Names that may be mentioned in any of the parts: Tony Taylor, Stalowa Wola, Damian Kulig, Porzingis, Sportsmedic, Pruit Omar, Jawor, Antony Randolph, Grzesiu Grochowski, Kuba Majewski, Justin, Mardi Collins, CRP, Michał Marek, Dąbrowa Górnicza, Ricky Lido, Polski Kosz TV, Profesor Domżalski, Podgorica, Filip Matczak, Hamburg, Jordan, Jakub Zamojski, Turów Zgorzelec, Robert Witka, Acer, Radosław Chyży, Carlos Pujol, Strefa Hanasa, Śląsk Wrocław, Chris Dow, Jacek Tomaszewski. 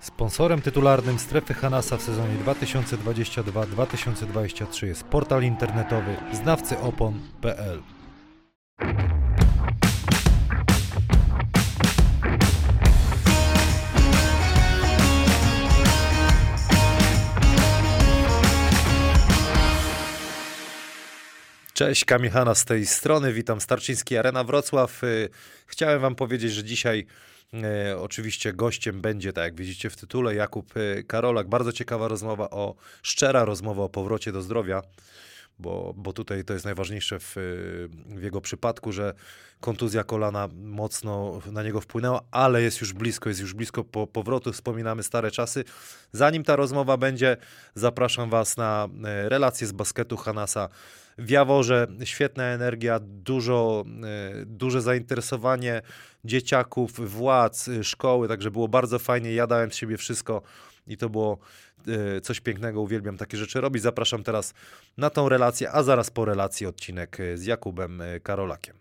Sponsorem tytularnym Strefy Hanasa w sezonie 2022-2023 jest portal internetowy znawcyopon.pl. Cześć, Kamihana z tej strony, witam, Tarczyński Arena Wrocław. Chciałem wam powiedzieć, że dzisiaj oczywiście gościem będzie, tak jak widzicie w tytule, Jakub Karolak. Bardzo ciekawa rozmowa, szczera rozmowa o powrocie do zdrowia, bo tutaj to jest najważniejsze w jego przypadku, że kontuzja kolana mocno na niego wpłynęła, ale jest już blisko powrotu, wspominamy stare czasy. Zanim ta rozmowa będzie, zapraszam was na relacje z basketu Hanasa w Jaworze. Świetna energia, duże zainteresowanie dzieciaków, władz, szkoły, także było bardzo fajnie, ja dałem z siebie wszystko i to było coś pięknego, uwielbiam takie rzeczy robić. Zapraszam teraz na tą relację, a zaraz po relacji odcinek z Jakubem Karolakiem.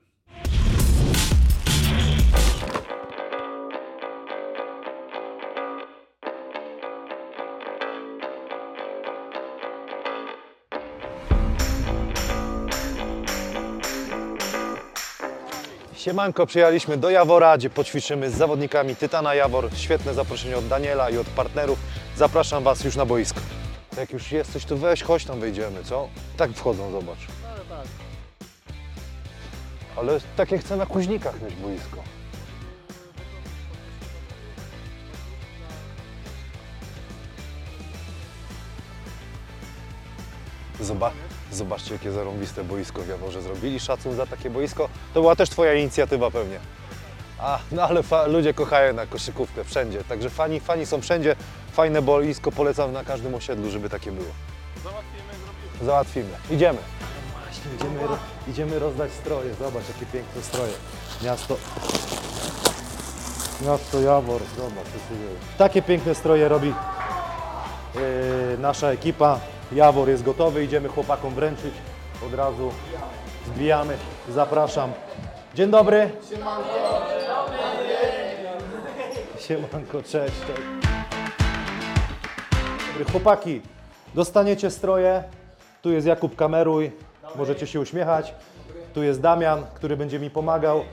Siemanko, przyjechaliśmy do Jawora, gdzie poćwiczymy z zawodnikami Titana Jawor. Świetne zaproszenie od Daniela i od partnerów. Zapraszam was już na boisko. Jak już jesteś tu, weź, chodź tam wejdziemy, co? Tak wchodzą, zobacz. Ale tak. Ale takie chcę na Kuźnikach mieć boisko. Zobaczcie, jakie zarąbiste boisko w Jaworze zrobili, szacun za takie boisko. To była też twoja inicjatywa pewnie. No ale ludzie kochają na koszykówkę wszędzie, także fani są wszędzie. Fajne boisko, polecam na każdym osiedlu, żeby takie było. Załatwimy. Idziemy. Właśnie, idziemy rozdać stroje, zobacz jakie piękne stroje. Miasto Jawor, zobacz co się dzieje. Takie piękne stroje robi nasza ekipa. Jawor jest gotowy, idziemy chłopakom wręczyć, od razu zbijamy, zapraszam. Dzień dobry. Siemanko, Siemanko, cześć. Chłopaki, dostaniecie stroje, tu jest Jakub, kameruj, możecie się uśmiechać, tu jest Damian, który będzie mi pomagał.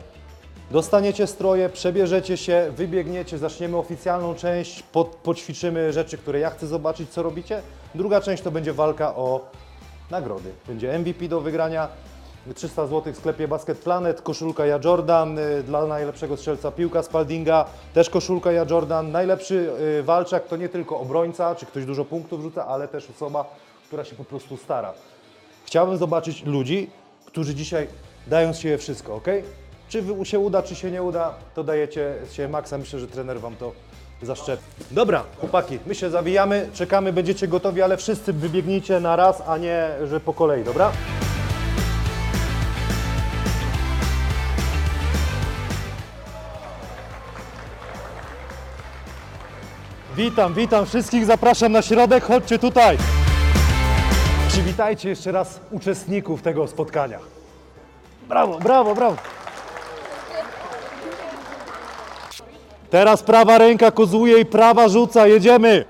Dostaniecie stroje, przebierzecie się, wybiegniecie, zaczniemy oficjalną część, poćwiczymy rzeczy, które ja chcę zobaczyć, co robicie. Druga część to będzie walka o nagrody. Będzie MVP do wygrania, 300 zł w sklepie Basket Planet, koszulka Ja Jordan, dla najlepszego strzelca piłka Spaldinga, też koszulka Ja Jordan. Najlepszy walczak to nie tylko obrońca, czy ktoś dużo punktów rzuca, ale też osoba, która się po prostu stara. Chciałbym zobaczyć ludzi, którzy dzisiaj dają z siebie wszystko, ok? Czy się uda, czy się nie uda, to dajecie się maksa. Myślę, że trener wam to zaszczepi. Dobra, chłopaki, my się zawijamy, czekamy, będziecie gotowi, ale wszyscy wybiegnijcie na raz, a nie, że po kolei, dobra? Witam wszystkich, zapraszam na środek, chodźcie tutaj. Przywitajcie jeszcze raz uczestników tego spotkania. Brawo. Teraz prawa ręka kozuje i prawa rzuca, jedziemy!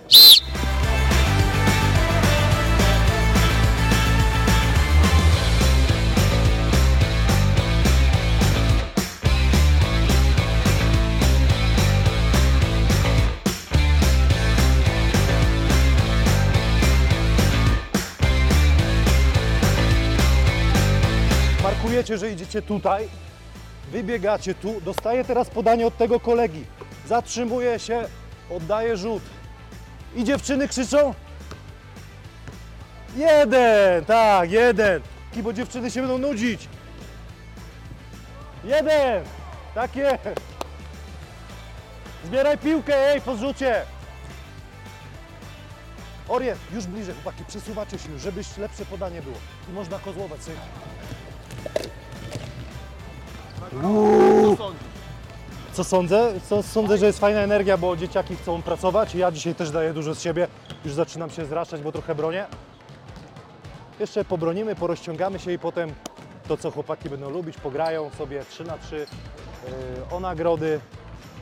Markujecie, że idziecie tutaj, wybiegacie tu, dostaję teraz podanie od tego kolegi. Zatrzymuje się, oddaje rzut. I dziewczyny krzyczą. Jeden. Bo dziewczyny się będą nudzić. Jeden. Takie. Zbieraj piłkę, po zrzucie. Orient, już bliżej, chłopaki, przesuwacie się, żeby lepsze podanie było. I można kozłować sobie. Co sądzę? Że jest fajna energia, bo dzieciaki chcą pracować. Ja dzisiaj też daję dużo z siebie. Już zaczynam się zraszać, bo trochę bronię. Jeszcze pobronimy, porozciągamy się i potem to, co chłopaki będą lubić, pograją sobie 3 na 3 o nagrody.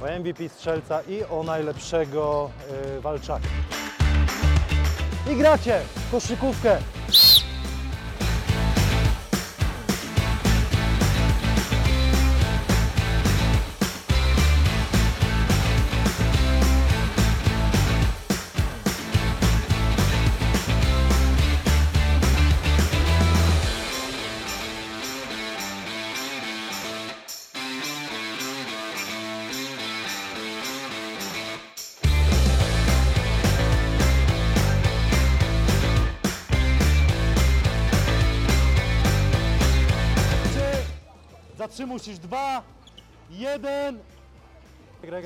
o MVP strzelca i o najlepszego walczaka. I gracie w koszykówkę! Trzy musisz, 2, 1. Graj.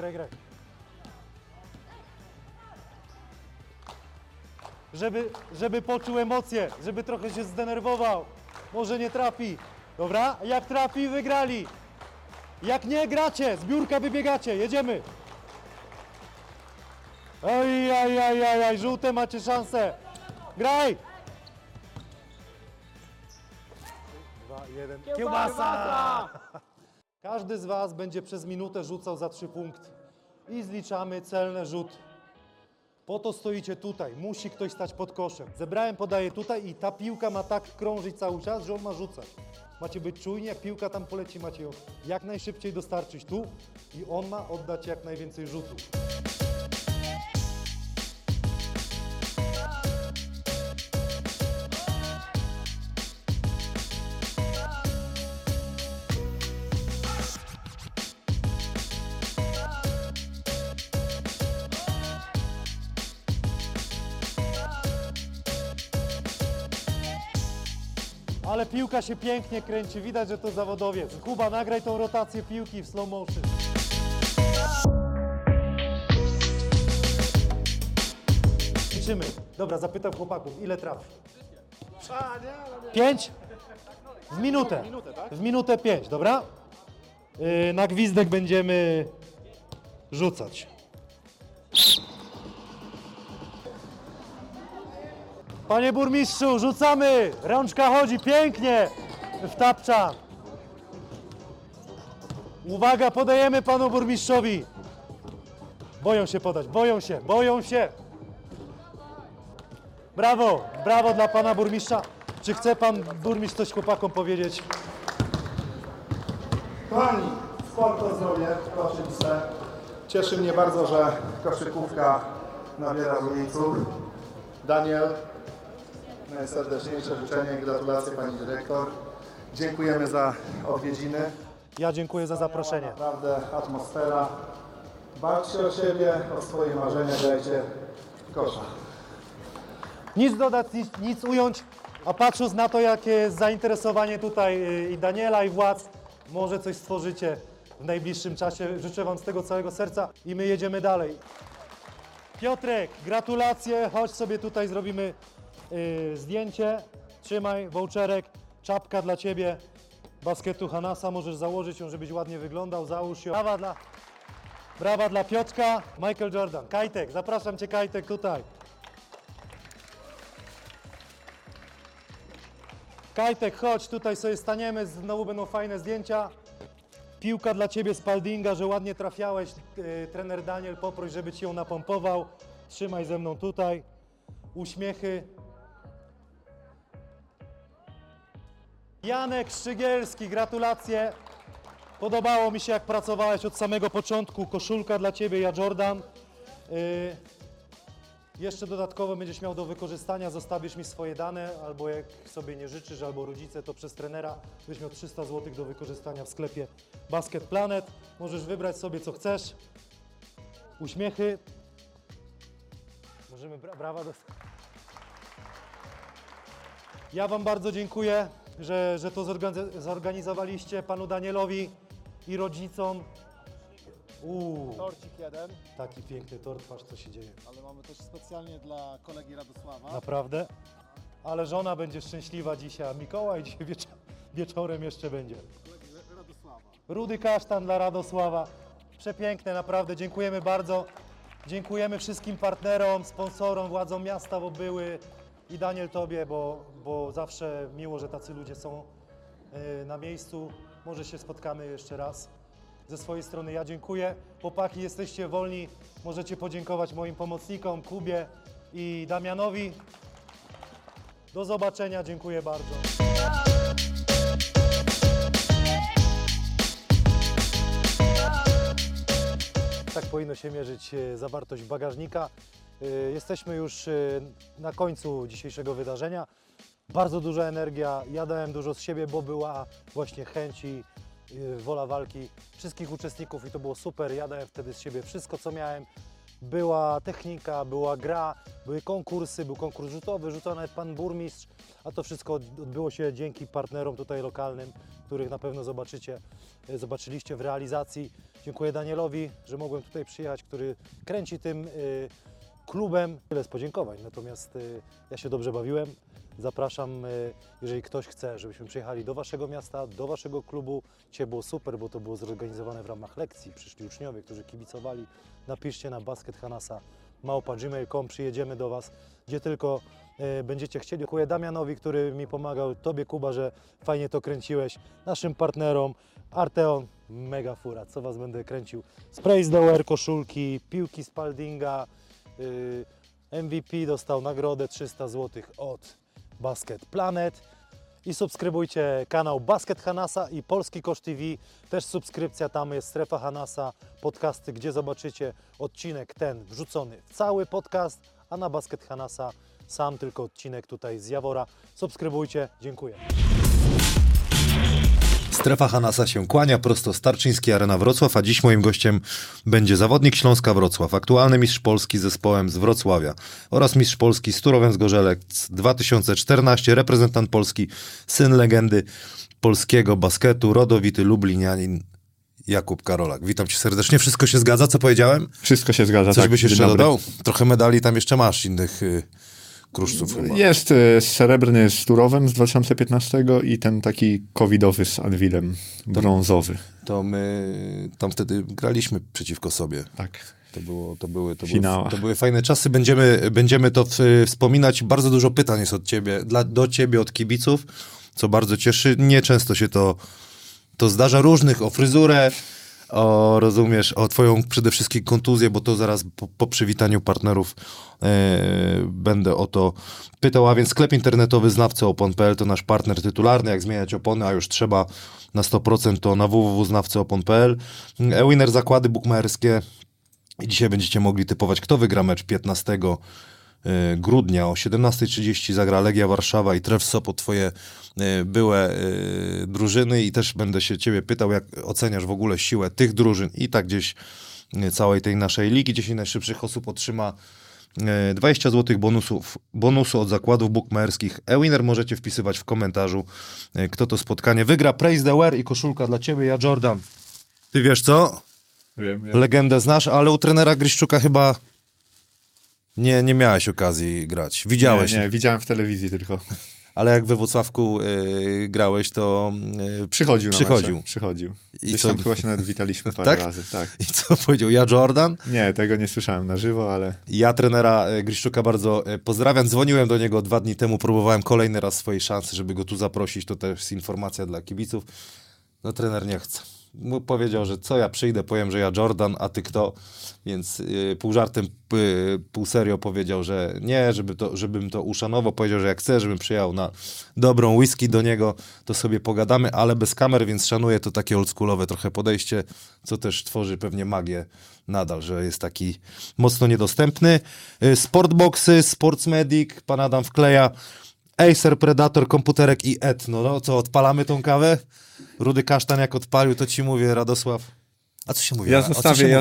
Żeby poczuł emocje, żeby trochę się zdenerwował. Może nie trafi. Dobra? Jak trafi, wygrali. Jak nie, gracie. Z biurka wybiegacie. Jedziemy. Oj, żółte macie szansę. Graj. 2, 1. Kiełbasa! Każdy z was będzie przez minutę rzucał za 3 punkty i zliczamy celne rzuty. Po to stoicie tutaj, musi ktoś stać pod koszem. Zebrałem, podaję tutaj i ta piłka ma tak krążyć cały czas, że on ma rzucać. Macie być czujni, jak piłka tam poleci, macie ją jak najszybciej dostarczyć tu i on ma oddać jak najwięcej rzutów. Ale piłka się pięknie kręci, widać, że to zawodowiec. Kuba, nagraj tą rotację piłki w slow motion. Liczymy. Dobra, zapytam chłopaków, ile trafi? 5? W minutę. W minutę 5, dobra? Na gwizdek będziemy rzucać. Panie burmistrzu, rzucamy! Rączka chodzi pięknie w tapczan. Uwaga, podajemy panu burmistrzowi. Boją się podać, boją się. Brawo, brawo dla pana burmistrza. Czy chce pan burmistrz coś chłopakom powiedzieć? Kochani, sport to zdrowie, to oczywiście. Cieszy mnie bardzo, że koszykówka nabiera miejsców. Daniel. Najserdeczniejsze życzenia i gratulacje pani dyrektor. Dziękujemy za odwiedziny. Ja dziękuję za zaproszenie. Naprawdę atmosfera. Bawcie o siebie, o swoje marzenia, grajcie w kosza. Nic dodać, nic ująć, a patrząc na to, jakie jest zainteresowanie tutaj i Daniela, i władz, może coś stworzycie w najbliższym czasie. Życzę wam z tego całego serca i my jedziemy dalej. Piotrek, gratulacje, chodź sobie tutaj, zrobimy zdjęcie, trzymaj voucherek, czapka dla ciebie, basketu Hanasa, możesz założyć ją, żebyś ładnie wyglądał, załóż ją. Brawa dla Piotrka, Michael Jordan. Kajtek, zapraszam cię Kajtek tutaj. Kajtek, chodź, tutaj sobie staniemy, znowu będą fajne zdjęcia. Piłka dla ciebie Spaldinga, że ładnie trafiałeś, trener Daniel, poproś, żeby ci ją napompował. Trzymaj ze mną tutaj, uśmiechy. Janek Szczygielski, gratulacje. Podobało mi się, jak pracowałeś od samego początku. Koszulka dla ciebie, ja Jordan. Jeszcze dodatkowo będziesz miał do wykorzystania, zostawisz mi swoje dane, albo jak sobie nie życzysz, albo rodzice, to przez trenera będziesz miał 300 zł do wykorzystania w sklepie Basket Planet. Możesz wybrać sobie, co chcesz. Uśmiechy. Możemy brawa dostać. Ja wam bardzo dziękuję. Że to zorganizowaliście panu Danielowi i rodzicom. Torcik jeden. Taki piękny tort, patrz co się dzieje. Ale mamy też specjalnie dla kolegi Radosława. Naprawdę? Ale żona będzie szczęśliwa dzisiaj, Mikołaj dzisiaj wieczorem jeszcze będzie. Kolegi Radosława. Rudy kasztan dla Radosława. Przepiękne, naprawdę, dziękujemy bardzo. Dziękujemy wszystkim partnerom, sponsorom, władzom miasta, bo były. I Daniel tobie, bo zawsze miło, że tacy ludzie są na miejscu. Może się spotkamy jeszcze raz. Ze swojej strony ja dziękuję. Chłopaki, jesteście wolni. Możecie podziękować moim pomocnikom, Kubie i Damianowi. Do zobaczenia, dziękuję bardzo. Tak powinno się mierzyć zawartość bagażnika. Jesteśmy już na końcu dzisiejszego wydarzenia. Bardzo duża energia, ja dałem dużo z siebie, bo była właśnie chęć i wola walki wszystkich uczestników i to było super. Ja dałem wtedy z siebie wszystko, co miałem. Była technika, była gra, były konkursy, był konkurs rzutowy, rzucał nawet pan burmistrz, a to wszystko odbyło się dzięki partnerom tutaj lokalnym, których na pewno zobaczyliście w realizacji. Dziękuję Danielowi, że mogłem tutaj przyjechać, który kręci tym klubem. Tyle z podziękowań, natomiast ja się dobrze bawiłem. Zapraszam, jeżeli ktoś chce, żebyśmy przyjechali do waszego miasta, do waszego klubu. Dzisiaj było super, bo to było zorganizowane w ramach lekcji. Przyszli uczniowie, którzy kibicowali. Napiszcie na baskethanasa@gmail.com. Przyjedziemy do was, gdzie tylko będziecie chcieli. Dziękuję Damianowi, który mi pomagał, tobie Kuba, że fajnie to kręciłeś. Naszym partnerom Arteon, mega fura, co was będę kręcił. Spray z Dower, koszulki, piłki Spaldinga. MVP dostał nagrodę 300 zł od Basket Planet i subskrybujcie kanał Basket Hanasa i Polski Kosz TV, też subskrypcja, tam jest Strefa Hanasa, podcasty, gdzie zobaczycie odcinek ten wrzucony w cały podcast, a na Basket Hanasa sam tylko odcinek tutaj z Jawora. Subskrybujcie, dziękuję. Strefa Hanasa się kłania, prosto z Tarczyński Arena Wrocław, a dziś moim gościem będzie zawodnik Śląska Wrocław, aktualny mistrz Polski z zespołem z Wrocławia oraz mistrz Polski z Turowem Zgorzelec 2014, reprezentant Polski, syn legendy polskiego basketu, rodowity lublinianin Jakub Karolak. Witam cię serdecznie. Wszystko się zgadza, co powiedziałem? Wszystko się zgadza, tak. Coś byś jeszcze dodał? Trochę medali tam jeszcze masz innych... Kruszców chyba. Jest srebrny z Turowem z 2015 i ten taki covidowy z Anwilem, brązowy. To my tam wtedy graliśmy przeciwko sobie. Tak. To były fajne czasy, będziemy to wspominać. Bardzo dużo pytań jest od ciebie, do ciebie od kibiców, co bardzo cieszy. Nieczęsto się to zdarza, różnych o fryzurę, o twoją przede wszystkim kontuzję, bo to zaraz po przywitaniu partnerów będę o to pytał, a więc sklep internetowy znawcyopon.pl to nasz partner tytularny, jak zmieniać opony, a już trzeba na 100%, to na www.znawcyopon.pl. E-winner, zakłady bukmacherskie i dzisiaj będziecie mogli typować, kto wygra mecz 15 grudnia o 17:30 zagra Legia Warszawa i Trefl Sopot, twoje byłe drużyny, i też będę się ciebie pytał, jak oceniasz w ogóle siłę tych drużyn i tak gdzieś całej tej naszej ligi. 10 najszybszych osób otrzyma 20 zł bonusu od zakładów bukmacherskich. E-winner, możecie wpisywać w komentarzu, kto to spotkanie wygra. Praise the wear i koszulka dla ciebie, ja Jordan. Ty wiesz co? Wiem. Legendę znasz, ale u trenera Gryszczuka chyba... Nie miałeś okazji grać. Widziałeś? Nie, widziałem w telewizji tylko. Ale jak we Wrocławku grałeś, to... Przychodził. Gdzieś tam chyba się nawet witaliśmy parę razy. Tak. I co powiedział? Ja Jordan? Nie, tego nie słyszałem na żywo, ale... Ja trenera Griszczuka bardzo pozdrawiam. Dzwoniłem do niego 2 dni temu, próbowałem kolejny raz swojej szansy, żeby go tu zaprosić. To też jest informacja dla kibiców. No trener nie chce. Powiedział, że co ja przyjdę, powiem, że ja Jordan, a ty kto? Więc pół żartem, pół serio powiedział, że nie, żebym to uszanował. Powiedział, że jak chcę, żebym przyjechał na dobrą whisky do niego, to sobie pogadamy, ale bez kamer, więc szanuję to takie oldschoolowe trochę podejście, co też tworzy pewnie magię nadal, że jest taki mocno niedostępny. Sportboxy, Sportsmedic, pan Adam wkleja, Acer, Predator, komputerek i Etno. No co, odpalamy tą kawę? Rudy kasztan jak odpalił, to ci mówię, Radosław. A co się mówi? Ja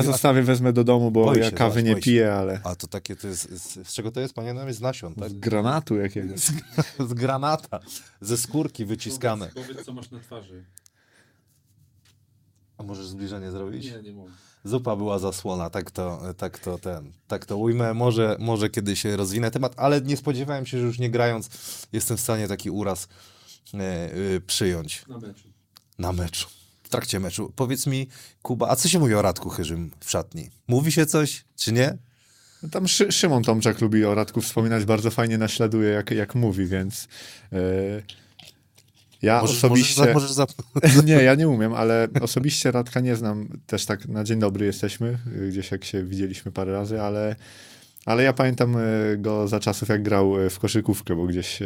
zostawię, wezmę do domu, bo ja kawy nie piję, ale... A to takie, to jest, z czego to jest? Panie, no jest z nasion, tak? Z granatu jakiegoś. Z granata, ze skórki wyciskane. Powiedz, co masz na twarzy. A możesz zbliżenie zrobić? Nie mogę. Zupa była zasłona, tak to ujmę, może kiedyś się rozwinę temat, ale nie spodziewałem się, że już nie grając jestem w stanie taki uraz przyjąć. Na meczu. W trakcie meczu. Powiedz mi, Kuba, a co się mówi o Radku Chyżym w szatni? Mówi się coś, czy nie? No tam Szymon Tomczak lubi o Radku wspominać, bardzo fajnie naśladuje, jak mówi, więc... Ja możesz, osobiście... Nie, ja nie umiem, ale osobiście Radka nie znam. Też tak na dzień dobry jesteśmy, gdzieś jak się widzieliśmy parę razy, ale ja pamiętam go za czasów, jak grał w koszykówkę, bo gdzieś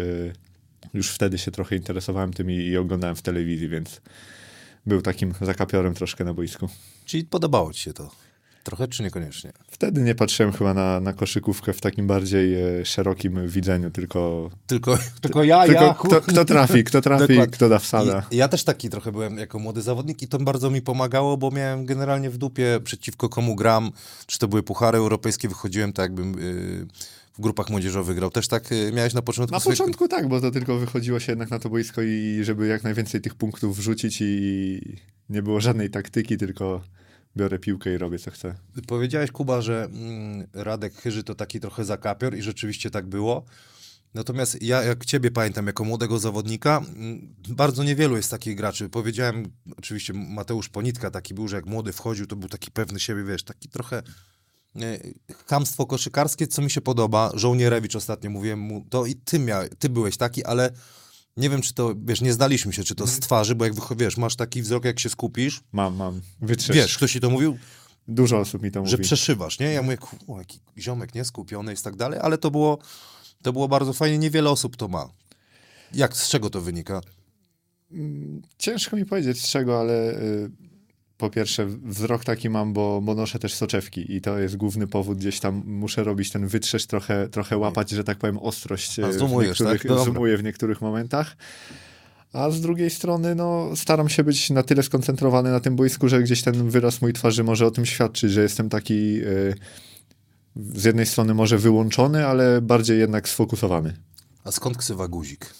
już wtedy się trochę interesowałem tym i oglądałem w telewizji, więc był takim zakapiorem troszkę na boisku. Czyli podobało ci się to? Trochę czy niekoniecznie? Wtedy nie patrzyłem chyba na koszykówkę w takim bardziej szerokim widzeniu, tylko kto trafi, kto da wsada. Ja też taki trochę byłem jako młody zawodnik i to bardzo mi pomagało, bo miałem generalnie w dupie przeciwko komu gram, czy to były puchary europejskie, wychodziłem tak jakbym... w grupach młodzieżowych grał. Też tak miałeś na początku? Na początku tak, bo to tylko wychodziło się jednak na to boisko i żeby jak najwięcej tych punktów wrzucić i nie było żadnej taktyki, tylko biorę piłkę i robię co chcę. Powiedziałeś, Kuba, że Radek Chyży to taki trochę zakapior i rzeczywiście tak było. Natomiast ja jak ciebie pamiętam jako młodego zawodnika, bardzo niewielu jest takich graczy. Powiedziałem, oczywiście Mateusz Ponitka taki był, że jak młody wchodził, to był taki pewny siebie, wiesz, taki trochę... chamstwo koszykarskie, co mi się podoba. Żołnierewicz ostatnio, mówiłem mu to i ty byłeś taki, ale nie wiem, czy to, wiesz, nie znaliśmy się, czy to z twarzy, bo jak, wiesz, masz taki wzrok, jak się skupisz. Mam. Wytrzesz. Wiesz, ktoś ci to mówił? Dużo osób mi to mówi. Że przeszywasz, nie? Ja mówię, jaki ziomek nieskupiony i tak dalej, ale to było bardzo fajnie, niewiele osób to ma. Jak, z czego to wynika? Ciężko mi powiedzieć z czego, ale... Po pierwsze, wzrok taki mam, bo noszę też soczewki i to jest główny powód. Gdzieś tam muszę robić ten wytrzesz, trochę łapać, że tak powiem, ostrość. Zoomuję w niektórych momentach. A z drugiej strony, staram się być na tyle skoncentrowany na tym boisku, że gdzieś ten wyraz mojej twarzy może o tym świadczyć, że jestem taki z jednej strony może wyłączony, ale bardziej jednak sfokusowany. A skąd ksywa guzik?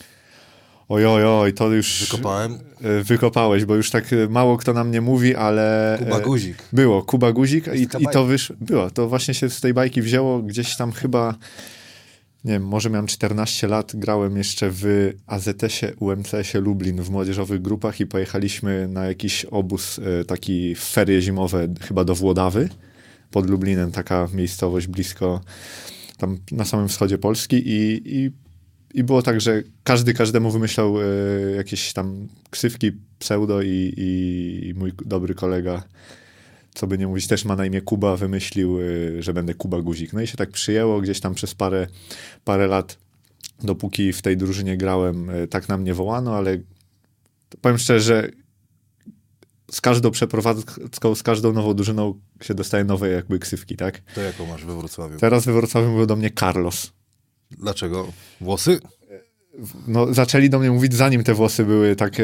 Oj, to już... Wykopałem? Wykopałeś, bo już tak mało kto nam nie mówi, ale... Kuba Guzik. Było, Kuba Guzik i to wyszło. Było, to właśnie się z tej bajki wzięło. Gdzieś tam chyba, nie wiem, może miałem 14 lat, grałem jeszcze w AZS-ie, UMCS-ie Lublin w młodzieżowych grupach i pojechaliśmy na jakiś obóz, taki ferie zimowe, chyba do Włodawy, pod Lublinem, taka miejscowość blisko, tam na samym wschodzie Polski I było tak, że każdy każdemu wymyślał jakieś tam ksywki, pseudo i mój dobry kolega, co by nie mówić, też ma na imię Kuba, wymyślił, że będę Kuba Guzik. I się tak przyjęło gdzieś tam przez parę lat, dopóki w tej drużynie grałem, tak na mnie wołano, ale powiem szczerze, że z każdą przeprowadzką, z każdą nową drużyną się dostaje nowe jakby ksywki, tak? To jaką masz we Wrocławiu? Teraz we Wrocławiu mówił do mnie Carlos. Dlaczego? Włosy? Zaczęli do mnie mówić, zanim te włosy były tak,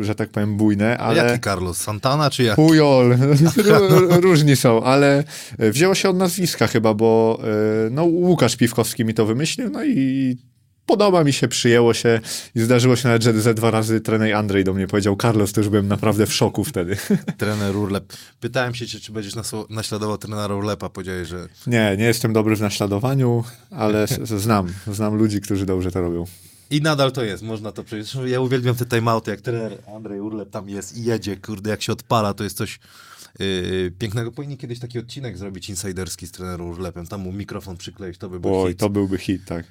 że tak powiem, bujne, ale... Jaki Carlos? Santana czy jaki? Pujol. Różni są, ale wzięło się od nazwiska chyba, bo Łukasz Piwkowski mi to wymyślił, i podoba mi się, przyjęło się i zdarzyło się nawet, że ze 2 razy trener Andrzej do mnie powiedział Carlos, to już byłem naprawdę w szoku wtedy. Trener Urlep. Pytałem się, czy będziesz naśladował trenera Urlepa, powiedziałeś, że... Nie jestem dobry w naśladowaniu, ale znam ludzi, którzy dobrze to robią. I nadal to jest, można to przejść. Ja uwielbiam te timeouty, jak trener Andrzej Urlep tam jest i jedzie, kurde, jak się odpala, to jest coś pięknego. Powinien kiedyś taki odcinek zrobić insajderski z trenerem Urlepem, tam mu mikrofon przykleić, to by był hit. Oj, to byłby hit, tak.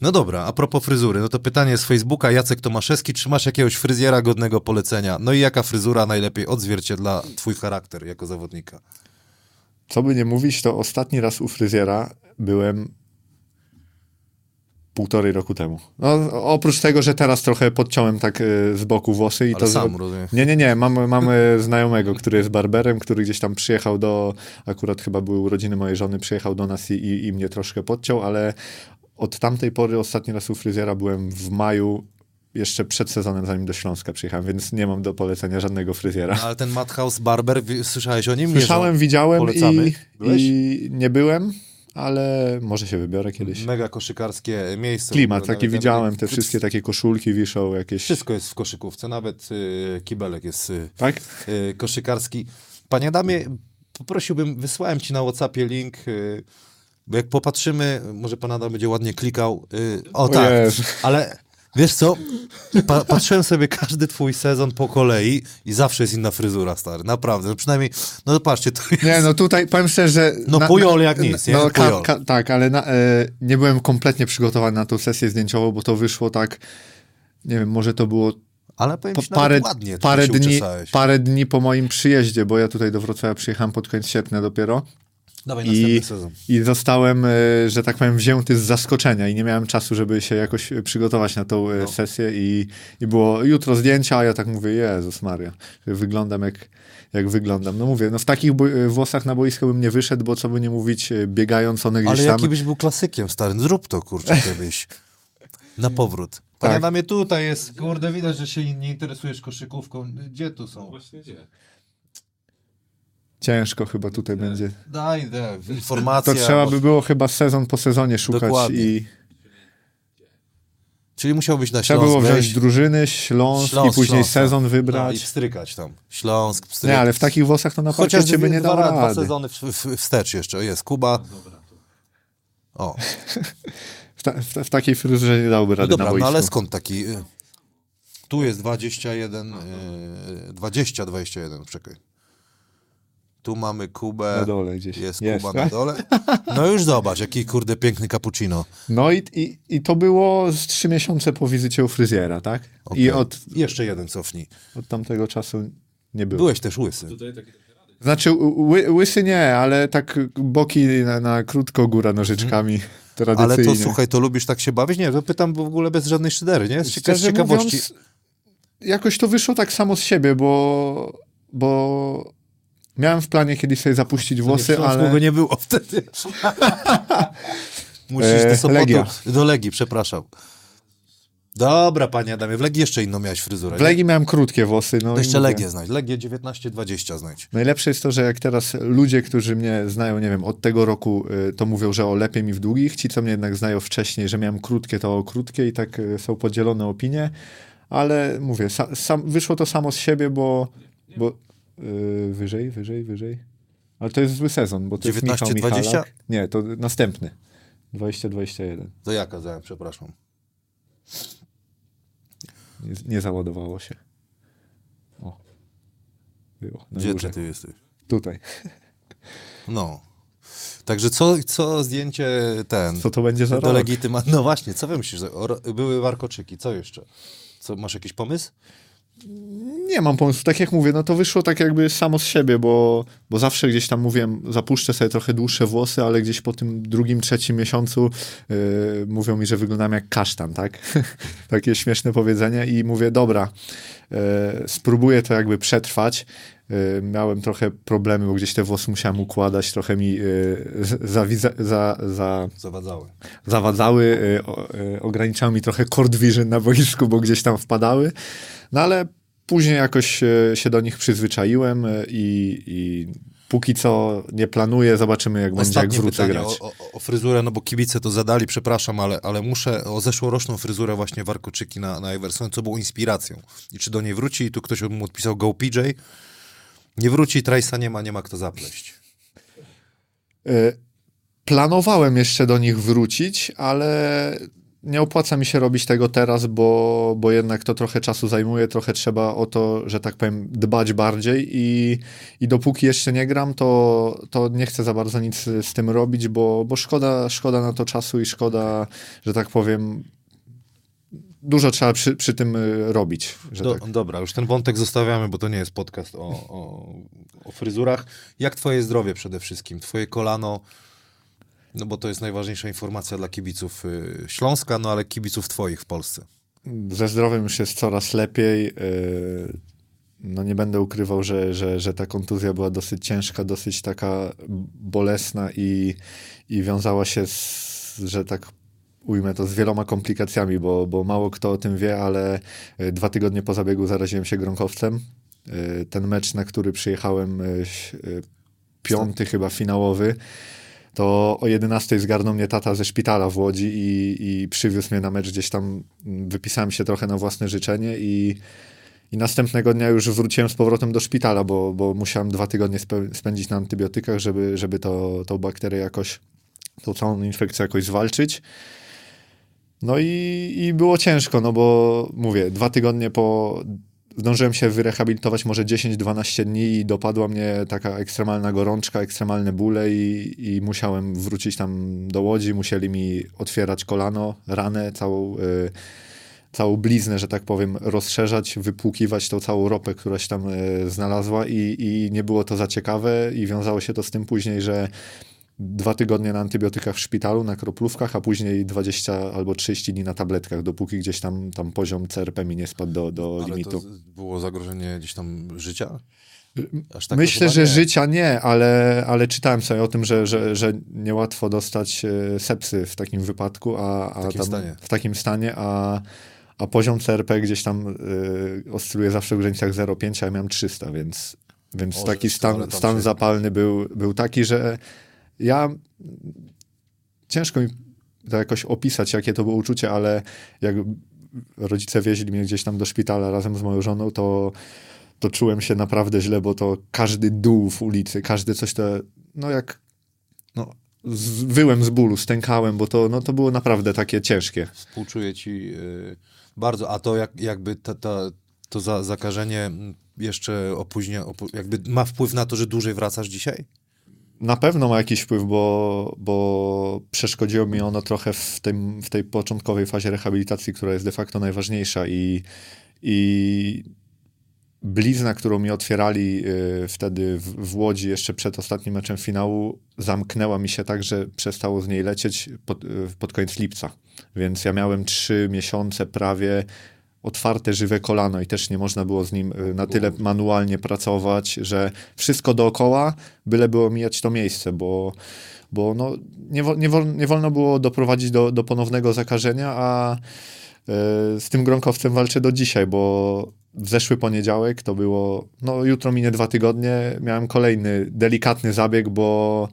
No dobra, a propos fryzury, to pytanie z Facebooka, Jacek Tomaszewski, czy masz jakiegoś fryzjera godnego polecenia? I jaka fryzura najlepiej odzwierciedla twój charakter jako zawodnika? Co by nie mówić, to ostatni raz u fryzjera byłem 1,5 roku temu. Oprócz tego, że teraz trochę podciąłem tak z boku włosy. Ale sam rozumiem. Nie, mamy znajomego, który jest barberem, który gdzieś tam przyjechał akurat chyba były urodziny mojej żony, przyjechał do nas i mnie troszkę podciął, ale... Od tamtej pory ostatni raz u fryzjera byłem w maju, jeszcze przed sezonem, zanim do Śląska przyjechałem, więc nie mam do polecenia żadnego fryzjera. Ale ten Madhouse Barber, słyszałeś o nim? Słyszałem, widziałem i nie byłem, ale może się wybiorę kiedyś. Mega koszykarskie miejsce. Klimat taki widziałem, te wszystkie takie koszulki wiszą jakieś. Wszystko jest w koszykówce, nawet kibelek jest tak? Koszykarski. Panie Adamie, poprosiłbym, wysłałem ci na WhatsAppie link... Bo jak popatrzymy, może pan Adam będzie ładnie klikał. Tak, Jezu. Ale wiesz co? Patrzyłem sobie każdy twój sezon po kolei i zawsze jest inna fryzura, stary. Naprawdę. Przynajmniej, patrzcie. To jest... tutaj powiem szczerze, że... Pujol jak nic, nie? Pujol. Tak, ale nie byłem kompletnie przygotowany na tą sesję zdjęciową, bo to wyszło tak, nie wiem, może to było Ale powiem ci, ładnie parę dni po moim przyjeździe, bo ja tutaj do Wrocławia przyjechałem pod koniec sierpnia dopiero. Dawaj następny sezon. I zostałem, że tak powiem, wzięty z zaskoczenia i nie miałem czasu, żeby się jakoś przygotować na tą sesję i było jutro zdjęcia, a ja tak mówię, Jezus Maria, wyglądam jak wyglądam. No mówię, no w takich włosach na boisko bym nie wyszedł, bo co by nie mówić, biegając one gdzieś tam. Ale jaki byś był klasykiem, stary, zrób to, kurczę, kiedyś. Na powrót. Panie Adamie, tutaj jest, kurde, widać, że się nie interesujesz koszykówką. Gdzie tu są? No właśnie gdzie? Ciężko chyba tutaj będzie. Daj, informacja. To trzeba by było chyba sezon po sezonie szukać. Dokładnie. Czyli musiał być na Śląsk. Trzeba było wziąć drużyny, Śląsk i później sezon wybrać. No, i pstrykać tam. Śląsk, pstryk. Nie, ale w takich włosach to na parkiecie by nie dało rady. Dwa sezony wstecz jeszcze. Jest Kuba. No, dobra. O. W takiej fryzurze nie dałoby rady, no dobra, na boisku. No ale skąd taki... Tu jest 21... 20-21, czekaj. Tu mamy Kubę. Na dole gdzieś. Jest Kuba na dole. No już zobacz, jaki kurde piękny cappuccino. No i to było z 3 miesiące po wizycie u fryzjera, tak? Okay. Jeszcze jeden cofnij. Od tamtego czasu nie było. Byłeś też łysy. Znaczy łysy nie, ale tak boki na krótko, góra nożyczkami. Ale to słuchaj, to lubisz tak się bawić? Nie, to pytam w ogóle bez żadnej szydery, nie? Z ciekawości. Mówiąc, jakoś to wyszło tak samo z siebie, bo miałem w planie kiedyś sobie zapuścić włosy, ale... go nie było wtedy. Musisz do Sopotu, do Legii, przepraszam. Dobra, panie Adamie, w Legii jeszcze inną miałeś fryzurę. W Legii miałem krótkie włosy. No jeszcze Legię znajdź, Legię 19-20 znajdź. Najlepsze jest to, że jak teraz ludzie, którzy mnie znają, nie wiem, od tego roku, to mówią, że lepiej mi w długich. Ci, co mnie jednak znają wcześniej, że miałem krótkie, to o krótkie i tak są podzielone opinie. Ale mówię, wyszło to samo z siebie, bo wyżej. Ale to jest zły sezon, bo to 19, jest Michał 20? Michalak. Nie, to następny. 20-21. To ja kazałem, przepraszam. Nie załadowało się. O. Było. Gdzie ty jesteś? Tutaj. No. Także co zdjęcie ten... Co to będzie za rok? No właśnie, co wy myślisz? Były warkoczyki, co jeszcze? Masz jakiś pomysł? Nie mam pomysłu. Tak jak mówię, no to wyszło tak jakby samo z siebie, bo zawsze gdzieś tam mówiłem, zapuszczę sobie trochę dłuższe włosy, ale gdzieś po tym 2, 3 miesiącu mówią mi, że wyglądam jak kasztan, tak? Takie śmieszne powiedzenie i mówię, dobra, spróbuję to jakby przetrwać. Miałem trochę problemy, bo gdzieś te włosy musiałem układać, trochę mi zawadzały, ograniczały mi trochę court vision na boisku, bo gdzieś tam wpadały, no ale później jakoś się do nich przyzwyczaiłem i póki co nie planuję, zobaczymy jak będzie, jak wrócę grać. O fryzurę, no bo kibice to zadali, przepraszam, ale muszę o zeszłoroczną fryzurę właśnie warkoczyki na Iverson, co było inspiracją i czy do niej wróci i tu ktoś mu odpisał go PJ. Nie wróci, Trajsa nie ma kto zapleść. Planowałem jeszcze do nich wrócić, ale nie opłaca mi się robić tego teraz, bo jednak to trochę czasu zajmuje, trochę trzeba o to, że tak powiem, dbać bardziej i dopóki jeszcze nie gram, to nie chcę za bardzo nic z tym robić, bo szkoda na to czasu i szkoda, że tak powiem... Dużo trzeba przy tym robić. Że tak. Dobra, już ten wątek zostawiamy, bo to nie jest podcast o fryzurach. Jak twoje zdrowie przede wszystkim? Twoje kolano, no bo to jest najważniejsza informacja dla kibiców Śląska, no ale kibiców twoich w Polsce. Ze zdrowiem już jest coraz lepiej. No nie będę ukrywał, że ta kontuzja była dosyć ciężka, dosyć taka bolesna i wiązała się z, że tak ujmę to, z wieloma komplikacjami, bo mało kto o tym wie, ale 2 tygodnie po zabiegu zaraziłem się gronkowcem. Ten mecz, na który przyjechałem, 5. chyba finałowy, to o 11:00 zgarnął mnie tata ze szpitala w Łodzi i przywiózł mnie na mecz gdzieś tam. Wypisałem się trochę na własne życzenie i następnego dnia już wróciłem z powrotem do szpitala, bo musiałem 2 tygodnie spędzić na antybiotykach, żeby tą bakterię jakoś, tą całą infekcję jakoś zwalczyć. No i było ciężko, no bo mówię, 2 tygodnie po... Zdążyłem się wyrehabilitować może 10-12 dni i dopadła mnie taka ekstremalna gorączka, ekstremalne bóle i musiałem wrócić tam do Łodzi, musieli mi otwierać kolano, ranę całą, całą bliznę, że tak powiem, rozszerzać, wypłukiwać tą całą ropę, która się tam znalazła i nie było to za ciekawe i wiązało się to z tym później, że 2 tygodnie na antybiotykach w szpitalu, na kroplówkach, a później 20 albo 30 dni na tabletkach, dopóki gdzieś tam poziom CRP mi nie spadł do limitu. Ale to było zagrożenie gdzieś tam życia? Aż tak myślę, że nie. Życia nie, ale czytałem sobie o tym, że niełatwo dostać sepsy w takim wypadku, w takim stanie, a poziom CRP gdzieś tam oscyluje zawsze w granicach 0,5, a ja miałem 300, więc taki stan zapalny był taki, że ja ciężko mi to jakoś opisać, jakie to było uczucie, ale jak rodzice wieźli mnie gdzieś tam do szpitala razem z moją żoną, to czułem się naprawdę źle, bo to każdy dół w ulicy, każdy coś to, wyłem z bólu, stękałem, bo to było naprawdę takie ciężkie. Współczuję ci bardzo, a to jakby to zakażenie jeszcze opóźnia, jakby ma wpływ na to, że dłużej wracasz dzisiaj? Na pewno ma jakiś wpływ, bo przeszkodziło mi ono trochę w tej początkowej fazie rehabilitacji, która jest de facto najważniejsza i blizna, którą mi otwierali wtedy w Łodzi jeszcze przed ostatnim meczem finału, zamknęła mi się tak, że przestało z niej lecieć pod koniec lipca. Więc ja miałem 3 miesiące prawie otwarte, żywe kolano i też nie można było z nim na tyle manualnie pracować, że wszystko dookoła, byle było mijać to miejsce, bo nie wolno było doprowadzić do ponownego zakażenia, a z tym gronkowcem walczę do dzisiaj, bo w zeszły poniedziałek to było, jutro minie 2 tygodnie, miałem kolejny delikatny zabieg, bo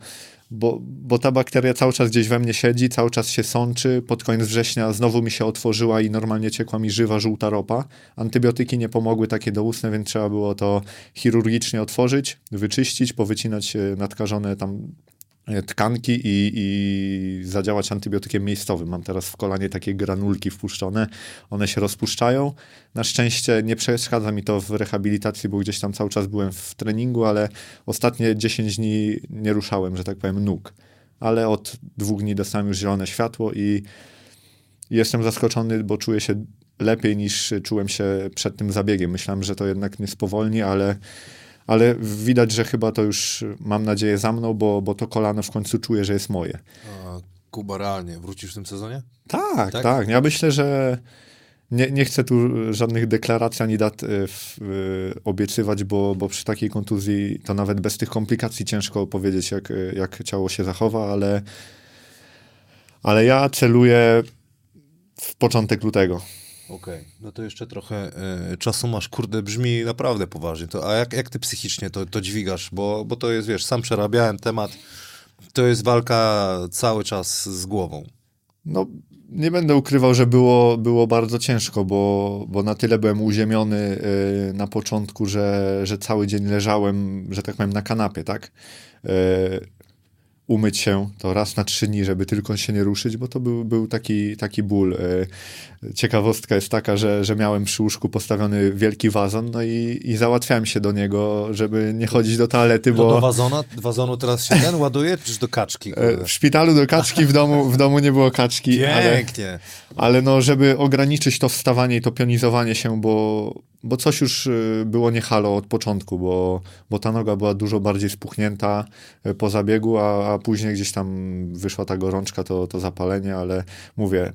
ta bakteria cały czas gdzieś we mnie siedzi, cały czas się sączy. Pod koniec września znowu mi się otworzyła i normalnie ciekła mi żywa, żółta ropa. Antybiotyki nie pomogły, takie doustne, więc trzeba było to chirurgicznie otworzyć, wyczyścić, powycinać nadkażone tam tkanki i zadziałać antybiotykiem miejscowym. Mam teraz w kolanie takie granulki wpuszczone, one się rozpuszczają. Na szczęście nie przeszkadza mi to w rehabilitacji, bo gdzieś tam cały czas byłem w treningu, ale ostatnie 10 dni nie ruszałem, że tak powiem, nóg. Ale od 2 dni dostałem już zielone światło i jestem zaskoczony, bo czuję się lepiej niż czułem się przed tym zabiegiem. Myślałem, że to jednak nie spowolni, ale widać, że chyba to już, mam nadzieję, za mną, bo to kolano w końcu czuję, że jest moje. A Kuba, realnie wrócisz w tym sezonie? Tak. Ja myślę, że nie chcę tu żadnych deklaracji ani dat obiecywać, bo przy takiej kontuzji to nawet bez tych komplikacji ciężko powiedzieć, jak ciało się zachowa, ale ja celuję w początek lutego. Okej, no to jeszcze trochę czasu masz, kurde, brzmi naprawdę poważnie. To, a jak ty psychicznie to dźwigasz? Bo to jest, wiesz, sam przerabiałem temat, to jest walka cały czas z głową. No, nie będę ukrywał, że było bardzo ciężko, bo na tyle byłem uziemiony na początku, że cały dzień leżałem, że tak powiem, na kanapie, tak? Umyć się to raz na 3 dni, żeby tylko się nie ruszyć, bo to był taki ból. Ciekawostka jest taka, że miałem przy łóżku postawiony wielki wazon, i załatwiałem się do niego, żeby nie chodzić do toalety, bo... Do wazonu teraz się ten ładuje, czy do kaczki? W szpitalu do kaczki, w domu nie było kaczki. Pięknie. Ale żeby ograniczyć to wstawanie i to pionizowanie się, bo coś już było nie halo od początku, bo ta noga była dużo bardziej spuchnięta po zabiegu, a później gdzieś tam wyszła ta gorączka, to zapalenie, ale mówię,